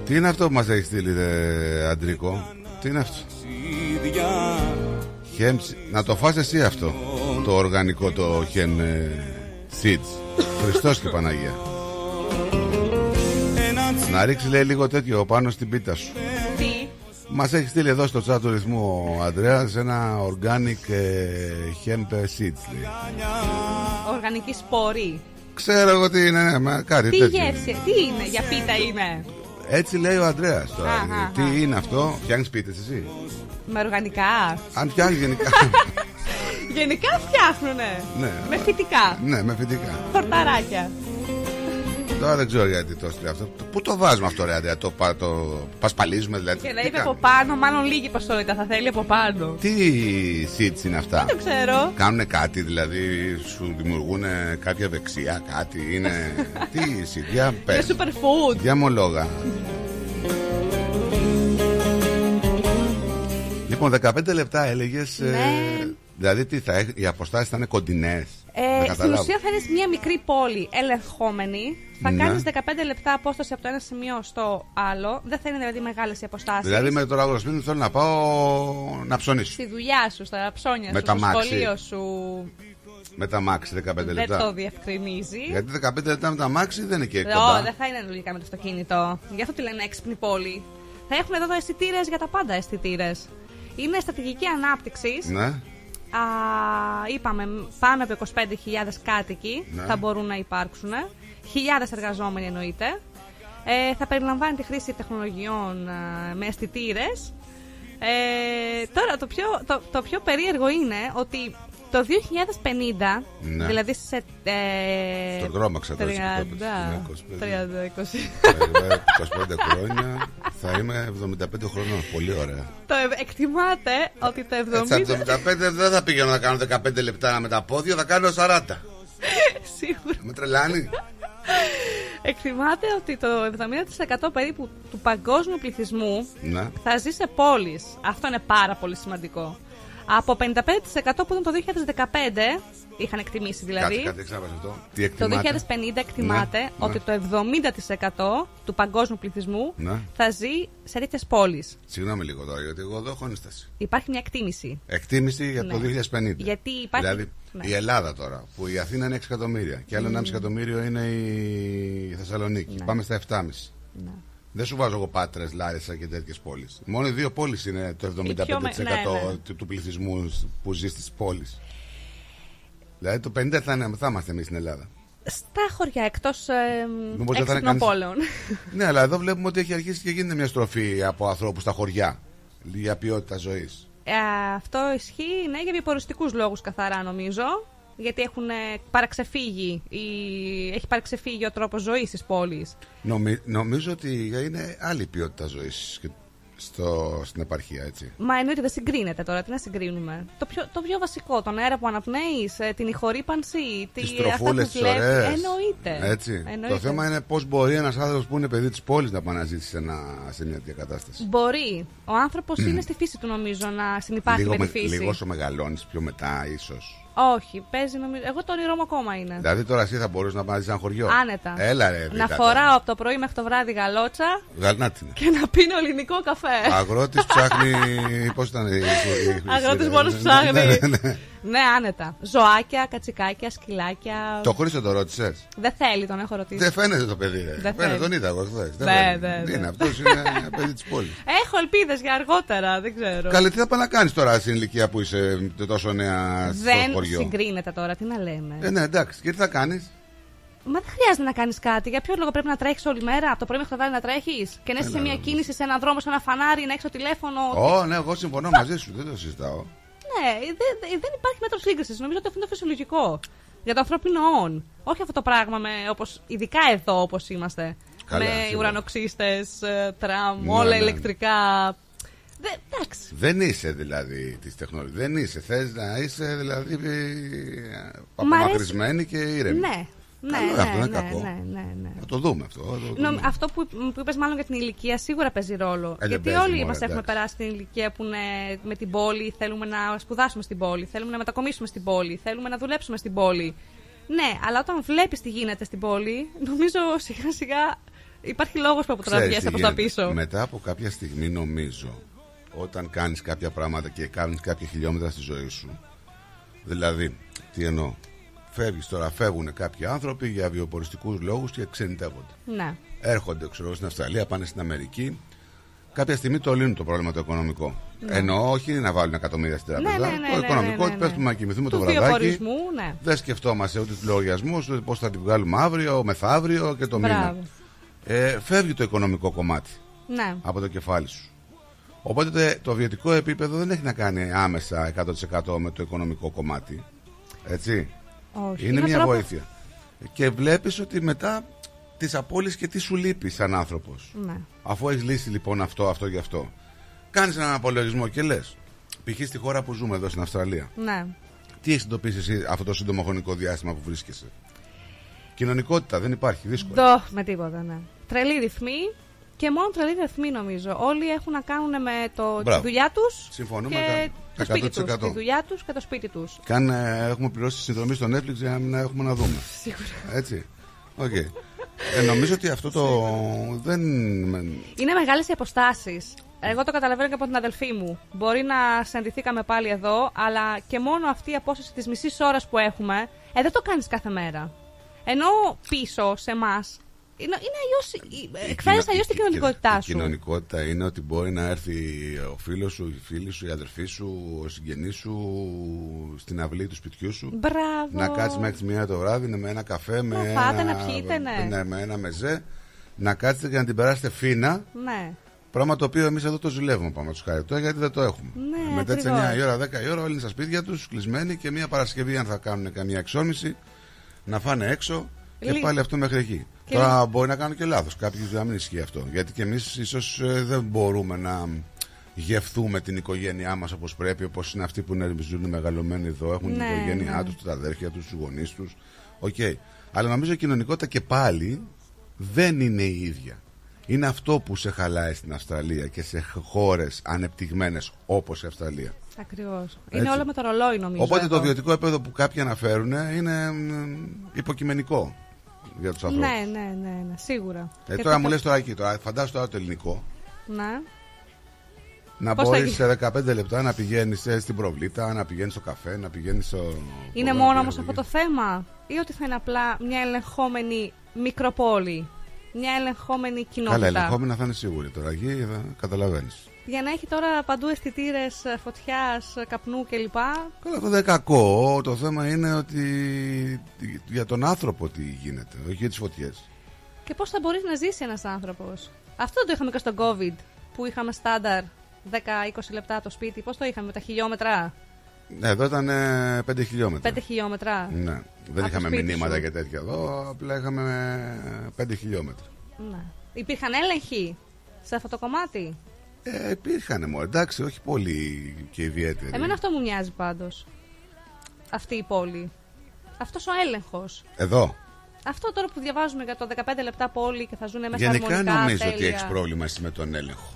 Τι είναι αυτό που μας έχει στείλει, ρε Αντρίκο? Τι είναι αυτό? Να το φας εσύ αυτό. Το οργανικό, το χεν σιτς. Χριστός και Παναγία. Να ρίξει, λέει, λίγο τέτοιο πάνω στην πίτα σου. Μας έχει στείλει εδώ στο chat του ρυθμού ο Ανδρέας ένα organic hemp seeds. Οργανική σπορή. Ξέρω εγώ τι είναι, ναι, μα κάτι τι τέτοιο. Γεύση, τι είναι, για πίτα είναι. Έτσι λέει ο Ανδρέας τώρα. Τι είναι αυτό, φτιάχνεις πίτες εσύ? Με οργανικά. Αν φτιάχνεις γενικά. Γενικά φτιάχνουνε. Ναι, με φυτικά. Ναι, με φυτικά. Χορταράκια. Τώρα δεν ξέρω γιατί το στείλει αυτό. Πού το βάζουμε αυτό, ρε Αντρέα? Το πασπαλίζουμε δηλαδή? Και να είπε από πάνω, μάλλον λίγη ποσότητα θα θέλει από πάνω. Τι seeds είναι αυτά? Δεν το ξέρω. Κάνουνε κάτι δηλαδή, σου δημιουργούν κάποια ευεξία, κάτι είναι? Τι seeds, για πες. Για superfood. Για μολόγα. Λοιπόν, 15 λεπτά έλεγες. Ναι. Δηλαδή τι θα, οι αποστάσεις θα είναι κοντινές? Στην ουσία θα είναι μια μικρή πόλη ελεγχόμενη. Θα κάνεις 15 λεπτά απόσταση από το ένα σημείο στο άλλο. Δεν θα είναι δηλαδή μεγάλες οι αποστάσεις. Δηλαδή με το αγροσπίτι θέλω να πάω να ψωνίσω. Στη δουλειά σου, στα ψώνια σου, στο σχολείο σου. Με τα μάξι 15 λεπτά. Δεν το διευκρινίζει. Γιατί 15 λεπτά με τα μάξι δεν είναι και κοντά. Δεν θα είναι λογικά με το αυτοκίνητο. Γι' αυτό τη λένε έξυπνη πόλη. Θα έχουν εδώ αισθητήρες για τα πάντα αισθητήρες. Είναι στρατηγική ανάπτυξη. Ναι. Είπαμε πάνω από 25.000 κάτοικοι θα μπορούν να υπάρξουν. Χιλιάδες εργαζόμενοι εννοείται. Θα περιλαμβάνει τη χρήση τεχνολογιών με αισθητήρες. Τώρα το πιο περίεργο είναι ότι το 2050, δηλαδή σε... Το δρόμαξα τώρα. 25 χρόνια θα είμαι 75 χρονών. Πολύ ωραία. Το εκτιμάτε ότι το 70... Στα 75 δεν θα πήγαινα να κάνω 15 λεπτά με τα πόδια, θα κάνω 40. Σίγουρα. Με τρελάνει. Εκτιμάται ότι το 70% περίπου του παγκόσμιου πληθυσμού θα ζει σε πόλεις. Αυτό είναι πάρα πολύ σημαντικό. Από 55% που ήταν το 2015, είχαν εκτιμήσει δηλαδή. Το 2050 εκτιμάται ότι το 70% του παγκόσμιου πληθυσμού θα ζει σε τέτοιες πόλεις. Συγγνώμη λίγο τώρα, γιατί εγώ εδώ έχω ένσταση. Υπάρχει μια εκτίμηση. Εκτίμηση για το 2050. Γιατί υπάρχει... Δηλαδή η Ελλάδα τώρα, που η Αθήνα είναι 6 εκατομμύρια και άλλο 1,5 εκατομμύριο είναι η Θεσσαλονίκη. Πάμε στα 7,5. Ναι. Δεν σου βάζω εγώ Πάτρες, Λάρισα και τέτοιες πόλεις. Μόνο οι δύο πόλεις είναι το 75% του πληθυσμού που ζει στις πόλεις. Δηλαδή το 50% θα είμαστε εμείς στην Ελλάδα. Στα χωριά, εκτός έξυπνων πόλεων. Ναι, αλλά εδώ βλέπουμε ότι έχει αρχίσει και γίνεται μια στροφή από ανθρώπους στα χωριά για ποιότητα ζωής. Αυτό ισχύει για βιοποριστικούς λόγους καθαρά νομίζω. Γιατί έχει παραξεφύγει ο τρόπος ζωής της πόλης. Νομίζω ότι είναι άλλη ποιότητα ζωής στην επαρχία, έτσι. Μα εννοείται δεν συγκρίνεται τώρα, τι να συγκρίνουμε. Το πιο βασικό, τον αέρα που αναπνέεις, την ηχορύπανση, τις τροφούλες, τις ωραίες. Εννοείται. Έτσι. Εννοείται. Το θέμα είναι πώς μπορεί ένας άνθρωπος που είναι παιδί της πόλης να επαναζήσει σε μια τέτοια κατάσταση. Μπορεί. Ο άνθρωπος είναι στη φύση του, νομίζω, να συνυπάρχει με τη φύση. Λίγο όσο μεγαλώνεις, πιο μετά, ίσως. Όχι, παίζει νομίζω. Εγώ το όνειρό μου ακόμα είναι. Δηλαδή τώρα εσύ θα μπορούσε να πάνε σε ένα χωριό. Άνετα. Έλα, ρε, να φοράω από το πρωί μέχρι το βράδυ γαλότσα. Γαλνάτινα. Και να πίνω ελληνικό καφέ. Αγρότης ψάχνει. Πώς ήταν η Αγρότης μόνος ψάχνει. Ναι, άνετα. Ζωάκια, κατσικάκια, σκυλάκια. Το Χρήστο το ρώτησες? Δεν θέλει, τον έχω ρωτήσει. Δεν φαίνεται το παιδί, ρε. Φαίνεται, τον είδα εγώ χθες. Είναι αυτό, είναι ένα παιδί της πόλης. Έχω ελπίδες για αργότερα, δεν ξέρω. Καλή, τι θα πάνε να κάνεις τώρα στην ηλικία που είσαι τόσο νέα στο χωριό? Συγκρίνεται τώρα, τι να λέμε. Ναι, εντάξει, και τι θα κάνεις? Μα δεν χρειάζεται να κάνεις κάτι. Για ποιο λόγο πρέπει να τρέχεις όλη μέρα? Από το πρωί μέχρι το βράδυ να τρέχεις? Και να είσαι σε μια κίνηση, σε έναν δρόμο, σε ένα φανάρι, να έχεις το τηλέφωνο. Ναι, εγώ συμφωνώ μαζί σου, δεν το συζητάω. Ναι, δεν υπάρχει μέτρο σύγκρισης. Νομίζω ότι αυτό είναι το φυσιολογικό. Για το ανθρώπινο όν. Όχι αυτό το πράγμα, όπως, ειδικά εδώ όπως είμαστε. Καλά, με ουρανοξύστες, τραμ, όλα ηλεκτρικά. Εντάξει. Δεν είσαι δηλαδή της τεχνολογίας. Δεν είσαι. Θες να είσαι δηλαδή απομακρυσμένη και ήρεμη. Ναι. Ναι, θα το δούμε αυτό. Αυτό που είπες μάλλον για την ηλικία σίγουρα παίζει ρόλο. Γιατί όλοι μας έχουμε περάσει την ηλικία που είναι με την πόλη, θέλουμε να σπουδάσουμε στην πόλη, θέλουμε να μετακομίσουμε στην πόλη, θέλουμε να δουλέψουμε στην πόλη. Ναι, αλλά όταν βλέπεις τι γίνεται στην πόλη, νομίζω σιγά σιγά Υπάρχει λόγος που αποτραβιές από τα πίσω. Μετά από κάποια στιγμή, νομίζω, όταν κάνεις κάποια πράγματα και κάνεις κάποια χιλιόμετρα στη ζωή σου, δηλαδή, τι εννοώ, φεύγεις τώρα, φεύγουν κάποιοι άνθρωποι για βιοποριστικούς λόγους και ξενιτεύονται. Να. Έρχονται, ξέρω, στην Αυστραλία, πάνε στην Αμερική. Κάποια στιγμή το λύνουν το πρόβλημα το οικονομικό. Ναι. Εννοώ, όχι να βάλουν εκατομμύρια στην τράπεζα. Το οικονομικό, ότι πέφτουμε να κοιμηθούμε το βραδάκι. Ναι. Δεν σκεφτόμαστε ούτε του λογαριασμού, ούτε πώς θα τη βγάλουμε αύριο, μεθαύριο και το μήνα. Φεύγει το οικονομικό κομμάτι από το κεφάλι σου. Οπότε το βιωτικό επίπεδο δεν έχει να κάνει άμεσα 100% με το οικονομικό κομμάτι. Έτσι. Όχι. Είναι μια βοήθεια. Και βλέπεις ότι μετά τις απώλειες και τι σου λείπει σαν άνθρωπος. Ναι. Αφού έχεις λύσει λοιπόν αυτό γι' αυτό, κάνεις έναν απολογισμό και λες, π.χ. στη χώρα που ζούμε εδώ στην Αυστραλία, ναι, τι έχεις εντοπίσει εσύ αυτό το σύντομο χρονικό διάστημα που βρίσκεσαι? Κοινωνικότητα δεν υπάρχει, δύσκολα. Με τίποτα, ναι. Τρελή ρυθμή. Και μόνο τρελή ρυθμή, νομίζω. Όλοι έχουν να κάνουν με τη δουλειά τους. Συμφωνούμε και το σπίτι τους, τη δουλειά τους και το σπίτι τους. Και αν έχουμε πληρώσει συνδρομή στο Netflix για να έχουμε να δούμε. Σίγουρα. Έτσι. Okay. Νομίζω ότι αυτό το. Δεν. Είναι μεγάλες οι αποστάσεις. Εγώ το καταλαβαίνω και από την αδελφή μου. Μπορεί να συναντηθήκαμε πάλι εδώ, αλλά και μόνο αυτή η απόσταση της μισής ώρας που έχουμε, δεν το κάνεις κάθε μέρα. Ενώ πίσω σε εμάς. Εκφράζεις αλλιώς την κοινωνικότητά σου. Η κοινωνικότητα είναι ότι μπορεί να έρθει ο φίλος σου, η φίλη σου, η αδερφή σου, ο συγγενής σου στην αυλή του σπιτιού σου. Μπράβο. Να κάτσεις μέχρι 1 το βράδυ με ένα καφέ, με ένα μεζέ. Να κάτσετε και να την περάσετε φίνα. Ναι. Πράγμα το οποίο εμείς εδώ το ζηλεύουμε, πάμε τους χαριτώ, γιατί δεν το έχουμε. Ναι, μετά τις 9 η ώρα, 10 η ώρα, όλοι είναι στα σπίτια τους, κλεισμένοι, και μια Παρασκευή, αν θα κάνουν καμία εξόμηση, να φάνε έξω. Και πάλι αυτό μέχρι εκεί. Τώρα μπορεί να κάνω και λάθος. Κάποιοι να μην ισχύει αυτό. Γιατί και εμείς ίσως δεν μπορούμε να γευθούμε την οικογένειά μας όπως πρέπει, όπως είναι αυτοί που ζουν μεγαλωμένοι εδώ, έχουν την οικογένειά τους, τα αδέρφια τους, τους γονείς τους. Okay. Αλλά νομίζω η κοινωνικότητα και πάλι δεν είναι η ίδια. Είναι αυτό που σε χαλάει στην Αυστραλία και σε χώρες ανεπτυγμένες όπως η Αυστραλία. Ακριβώς. Είναι όλο με το ρολόι, νομίζω. Οπότε το βιωτικό επίπεδο που κάποιοι αναφέρουν είναι υποκειμενικό για τους ανθρώπους. Ναι, σίγουρα. Τώρα μου λες τώρα εκεί, φαντάζομαι τώρα το ελληνικό. Ναι. Να μπορείς σε 15 λεπτά να πηγαίνεις στην προβλήτα, να πηγαίνεις στο καφέ, να πηγαίνεις στο. Είναι μόνο όμως αυτό το θέμα, ή ότι θα είναι απλά μια ελεγχόμενη μικροπόλη, μια ελεγχόμενη κοινότητα? Καλά, ελεγχόμενα θα είναι σίγουρη τώρα εκεί, καταλαβαίνεις. Για να έχει τώρα παντού αισθητήρες φωτιάς, καπνού κλπ. Καλά, αυτό δεν είναι κακό. Το θέμα είναι ότι για τον άνθρωπο τι γίνεται, όχι για τις φωτιές. Και πώς θα μπορείς να ζήσει ένας άνθρωπος. Αυτό το είχαμε και στον COVID, που είχαμε στάνταρ 10-20 λεπτά το σπίτι. Πώς το είχαμε με τα χιλιόμετρα? Ναι, εδώ ήταν 5 χιλιόμετρα. 5 χιλιόμετρα. Ναι, δεν είχαμε μηνύματα σου και τέτοια εδώ, απλά είχαμε 5 χιλιόμετρα. Ναι. Υπήρχαν έλεγχοι σε αυτό το κομμάτι? Υπήρχαν, εντάξει, όχι πολύ και ιδιαίτερη. Εμένα αυτό μου μοιάζει πάντως. Αυτή η πόλη. Αυτός ο έλεγχος. Εδώ. Αυτό τώρα που διαβάζουμε για το 15 λεπτά πόλη και θα ζουν μέσα γενικά αρμονικά. Γενικά νομίζω ότι έχεις πρόβλημα εσύ με τον έλεγχο.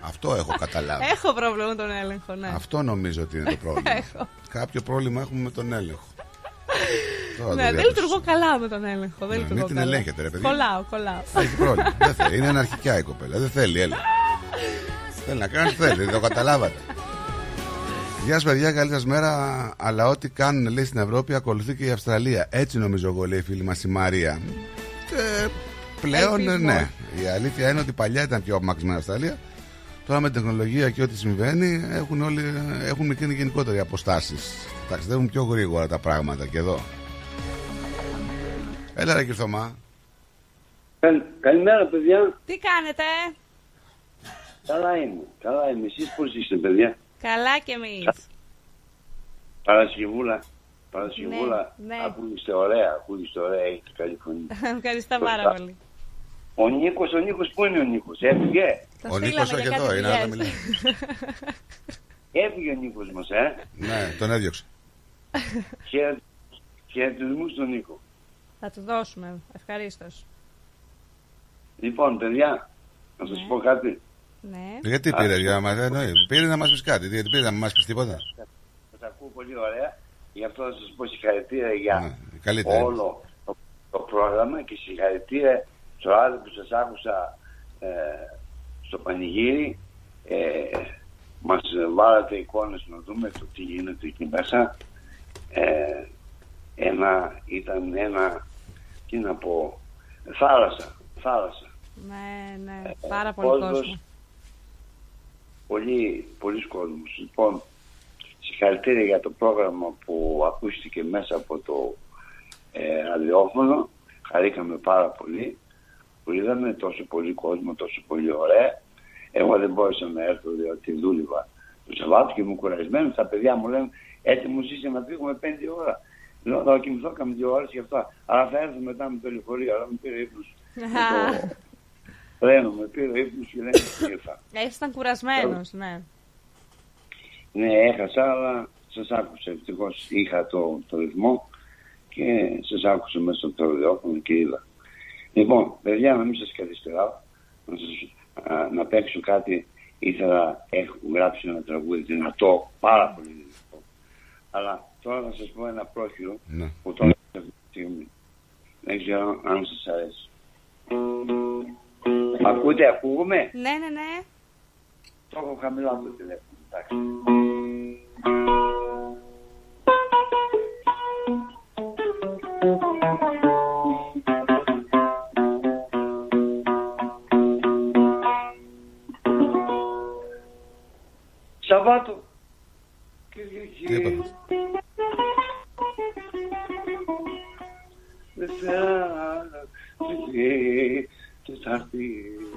Αυτό έχω καταλάβει. Έχω πρόβλημα με τον έλεγχο, ναι. Αυτό νομίζω ότι είναι το πρόβλημα. Κάποιο πρόβλημα έχουμε με τον έλεγχο. Ναι, δεν λειτουργώ καλά με τον έλεγχο. Μην την ελέγχετε, ρε παιδί. Κολλάω. Έχει πρόβλημα. Είναι αναρχικά η κοπέλα. Δεν θέλει έλεγχο. Θέλει να κάνει, δεν το καταλάβατε. Γεια σας, παιδιά, καλή σας μέρα. Αλλά ό,τι κάνουν, λέει, στην Ευρώπη ακολουθεί και η Αυστραλία. Έτσι νομίζω εγώ, λέει η φίλη μας η Μαρία. Και πλέον, ναι. Η αλήθεια είναι ότι παλιά ήταν πιο απομακρυσμένη η Αυστραλία. Τώρα με τεχνολογία και ό,τι συμβαίνει, έχουν μικρή γενικότερη αποστάσεις. Ταξιδεύουν πιο γρήγορα τα πράγματα και εδώ. Έλα, ρε Κυρθωμά. Καλημέρα, παιδιά. Τι κάνετε? Καλά είμαι. Εσείς πώς είστε, παιδιά? Καλά κι εμείς. Παρασκευούλα. Ναι. Ακούγεστε ωραία, έχετε καλή φωνή. Ευχαριστώ πάρα πολύ. Ο Νίκος, πού είναι ο Νίκος, έφυγε? Ο Νίκος όχι εδώ, είναι άλλο να μιλάει. Έφυγε ο Νίκος μας, Ναι, τον έδιωξε. Χαιρετισμούς στον Νίκο. Θα του δώσουμε, ευχαρίστως. Λοιπόν, παιδιά, να σας πω κάτι. Ναι. Γιατί πήρε να μας πεις κάτι, γιατί πήρε να μας πεις τίποτα. Τα ακούω πολύ ωραία, γι' αυτό θα σας πω συγχαρητήρια για όλο το πρόγραμμα και συγχαρητήρια στο άλλο που σας άκουσα στο πανηγύρι, μας βάλατε εικόνες να δούμε το τι γίνεται εκεί μέσα. Ήταν ένα, τι να πω, θάλασσα. Ναι, πάρα πολύ κόσμο. Πολλοί κόσμος. Λοιπόν, συγχαρητήρια για το πρόγραμμα που ακούστηκε μέσα από το ραδιόφωνο. Χαρήκαμε πάρα πολύ που είδαμε τόσο πολύ κόσμο, τόσο πολύ ωραία. Εγώ δεν μπόρεσα να έρθω διότι δούλευα το Σαββάτο και ήμουν κουρασμένο. Τα παιδιά μου λένε έτοιμος είσαι να πήγουμε 5 ώρα. Λέω θα κοιμηθώ καμιά 2 ώρες και αυτά. Αλλά θα έρθω μετά με το λεωφορείο. Αλλά μου πήρε ύπνος. Και δεν ήρθα. Ήσταν κουρασμένος, ναι. Ναι, έχασα, αλλά σας άκουσα. Ευτυχώς είχα το ρυθμό και σας άκουσα μέσα από το ραδιόφωνο και είδα. Λοιπόν, παιδιά, να μην σας καθυστεράω, να παίξω κάτι. Ήθελα, έχω γράψει ένα τραγούδι δυνατό, πάρα πολύ δυνατό. Αλλά τώρα θα σας πω ένα πρόχειρο που το έγραψα αυτή τη στιγμή. Δεν ξέρω αν σας αρέσει. Ακούγομαι. Ναι. Το έχω χαμηλά από το τηλέφωνο. Εντάξει. Σαββάτο. Τι έπαθες?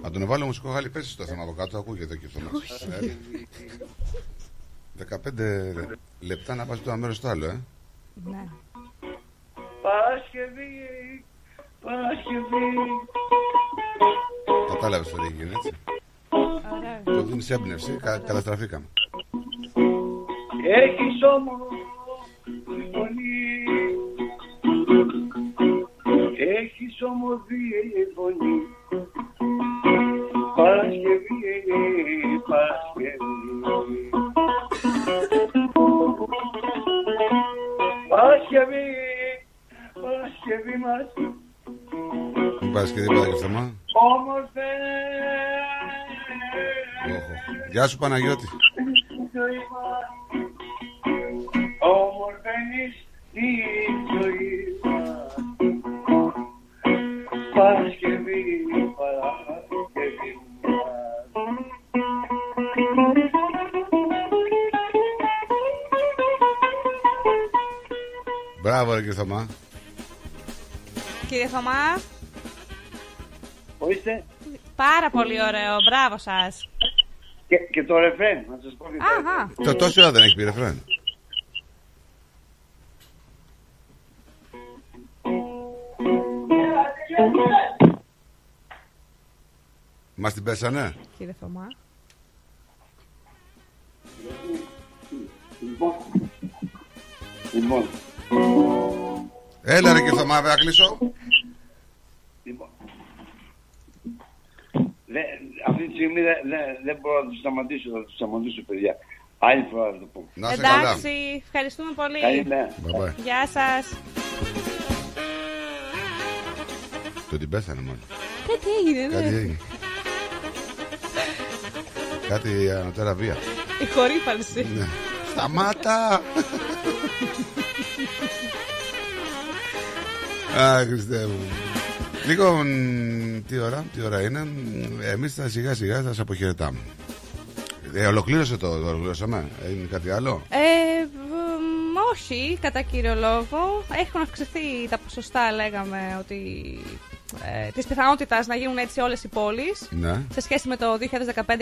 Αν τον βάλω μουσικό χάλι, πέσει στο θέμα από κάτω, ακούγεται και αυτό μέσα. 15 λεπτά να πας από το ένα μέρος στο άλλο, Ναι. Παρασκευή. Κατάλαβες το τι γίνεται, έτσι. Το δίνεις έμπνευση, καταστραφήκαμε. Έχεις όμως φωνή. Έχεις όμως φωνή. Παρασκευή μας. Μην πάρεις και δίπατα και θεμά. Όμως δεν... Γεια σου Παναγιώτη. Όμως δεν είσαι τη ζωή μας. Παρασκευή μας. Μπράβο, κύριε Θωμά. Κύριε Θωμά. Ορίστε. Πάρα πολύ ωραίο, μπράβο σας. Και το ρεφρέν, να σας πω και το ρεφρέν. Τόση ώρα δεν έχει πει ρεφρέν. Μας την πέσανε. Κύριε Θωμά. Λοιπόν. Έλα ρε και Θωμά, βέβαια κλείσω. Λοιπόν. Αυτή τη στιγμή δεν μπορώ να το σταματήσω, παιδιά. Άλλη φορά θα το πω. Εντάξει, ευχαριστούμε πολύ. Καλημέρα. Γεια σας. Το την πέθανε μόνο. Κάτι έγινε. Κάτι ανωτέρα βία. Η χορύπανση. Ναι. Σταμάτα! Α, Χριστέ μου. Λοιπόν, τι ώρα είναι. Εμείς θα σιγά θα σας αποχαιρετάμε. Ολοκλήρωσε ολοκλήρωσαμε. Είναι κάτι άλλο. Όχι, κατά κύριο λόγο. Έχουν αυξηθεί τα ποσοστά, λέγαμε, ότι... της πιθανότητας να γίνουν έτσι όλες οι πόλεις, ναι. Σε σχέση με το 2015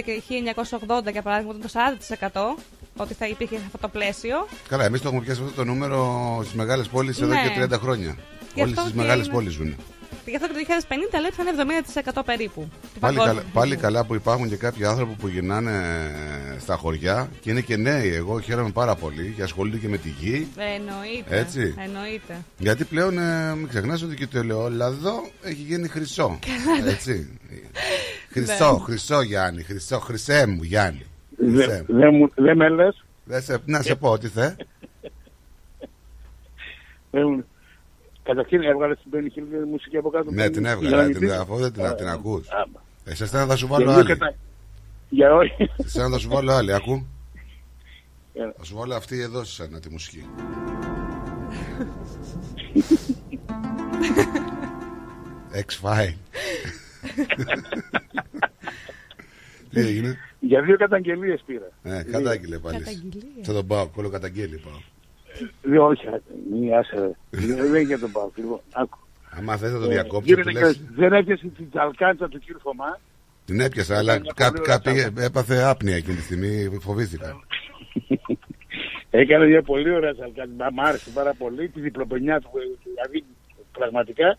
και 1980, για παράδειγμα, ήταν το 40% ότι θα υπήρχε αυτό το πλαίσιο. Καλά, εμείς το έχουμε πιάσει αυτό το νούμερο στις μεγάλες πόλεις, ναι. Εδώ και 30 χρόνια. Όλες τις μεγάλες πόλεις ζουν. Γι' αυτό και το 2050 λέει θα είναι 70% περίπου. Πάλι καλά που υπάρχουν και κάποιοι άνθρωποι που γυρνάνε στα χωριά και είναι και νέοι. Εγώ χαίρομαι πάρα πολύ και ασχολούνται και με τη γη. Εννοείται. Γιατί πλέον μην ξεχνάς ότι και το ελαιόλαδο έχει γίνει χρυσό. Έτσι. Χρυσό Γιάννη, χρυσέ μου Γιάννη. Δεν με λες. Να σε πω, τι θε. Καταρχήν έβγαλε την πενιχή μουσική από κάτω. Ναι, την έβγαλε. Αφού δεν την ακούς. Εσένα θα σου βάλω άλλη. Για όχι. Εσένα θα σου βάλω άλλη, ακού. Θα σου βάλω αυτή εδώ σε σένα τη μουσική. X-File. Τι έγινε? Για 2 καταγγελίες πήρα. Ναι, κατάγγειλε πάλι. Θα τον πάω, κόλλο καταγγέλει πάω. Λέω όχι, μη άσε. Δεν για τον πάω, λοιπόν, άκου. Άμα θες να τον διακόψω, δεν έπιασε την ταλκάντσα του κύριου Φωμά. Την έπιασα, αλλά κάποιοι έπαθε άπνοια εκείνη τη στιγμή, φοβήθηκα. Έκανε μια πολύ ωραία ταλκάντσα, μ' άρεσε πάρα πολύ, τη διπλοπενιά του, δηλαδή πραγματικά.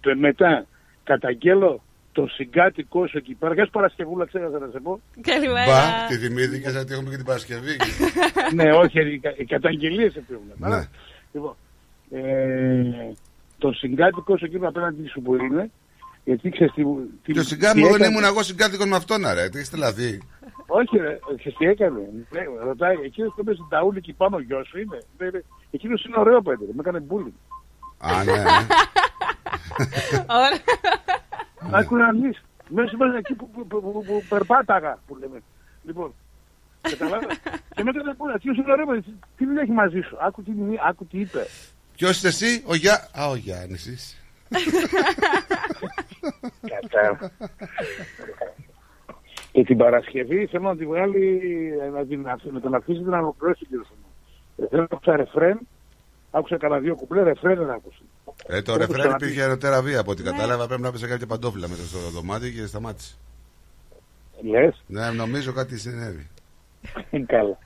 Και μετά καταγγέλω τον συγκάτοικό σου εκεί. Παρακάς Παρασκευούλα, ξέχασα να σε πω. Καλημέρα. Μπα, τη θυμήθηκες γιατί έχουμε και την Παρασκευή. Ναι, όχι, οι καταγγελίες επίβολα. Λοιπόν, τον συγκάτοικό σου εκεί απέναντι σου που είναι, γιατί ξέρεις τι... Το συγκάτοικο δεν ήμουν εγώ συγκάτοικος με αυτόν, ρε, τι έχεις τελαθεί. Όχι ρε, ξέρεις τι έκανε. Ρωτάει, εκείνος το πες στην ταούλη και πάνω γιος σου είναι. Εκείνος είναι ωραίο παιδί, με έκανε μπούλινγκ. Α, ναι. Άκου να μεις. Μέσα μας εκεί που περπάταγα που λέμε. Λοιπόν, καταλάβα. Και μετά δεν πούνε, τι είναι ωραίο, τι δουλειά έχει μαζί σου. Άκου τι είπε. Ποιος είστε εσύ, ο Γιάννης. Α, ο Γιάννης είσαι. Κατάλαβα. Και την Παρασκευή θέλω να τη βγάλει, να τον αφήσει να ολοκληρώσει την κυρωσία. Θέλω να ψάρε φρέν. Άκουσα κανένα δύο κουμπλέ, ρεφρέν δεν άκουσα. Το ρεφρέν πήγε ερωτέρα βία από ό,τι κατάλαβα. Πρέπει να πέσε κάποια παντόφυλλα μέσα στο δωμάτιο και σταμάτησε. Λες. Ναι, νομίζω κάτι συνέβη. Καλά.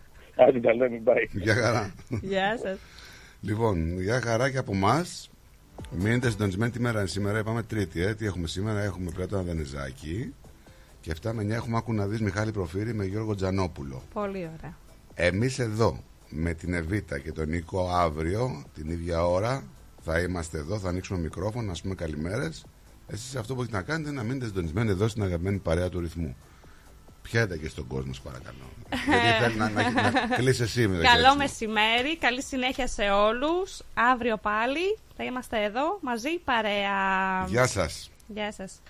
Άντε καλά, μην πάει. Γεια χαρά. Γεια σας. Λοιπόν, γεια χαρά και από εμάς. Μείνετε συντονισμένοι τη μέρα. Σήμερα είπαμε Τρίτη. Τι έχουμε σήμερα? Έχουμε Πλάτωνα Δανεζάκη. Και 7 με 9 έχουμε Άκου να δεις Μιχάλη Προφύρη με Γιώργο Τζανόπουλο. Πολύ ωραία. Εμείς εδώ με την Εβίτα και τον Νίκο αύριο την ίδια ώρα θα είμαστε εδώ, θα ανοίξουμε μικρόφωνο, να πούμε καλημέρες. Εσείς αυτό που έχετε να κάνετε είναι να μείνετε συντονισμένοι εδώ στην αγαπημένη παρέα του ρυθμού. Πιάτε και στον κόσμο, παρακαλώ. Γιατί θέλει να κλείσει εσύ με το καλό έτσι. Μεσημέρι, καλή συνέχεια σε όλους. Αύριο πάλι θα είμαστε εδώ μαζί παρέα. Γεια σας. Γεια σας.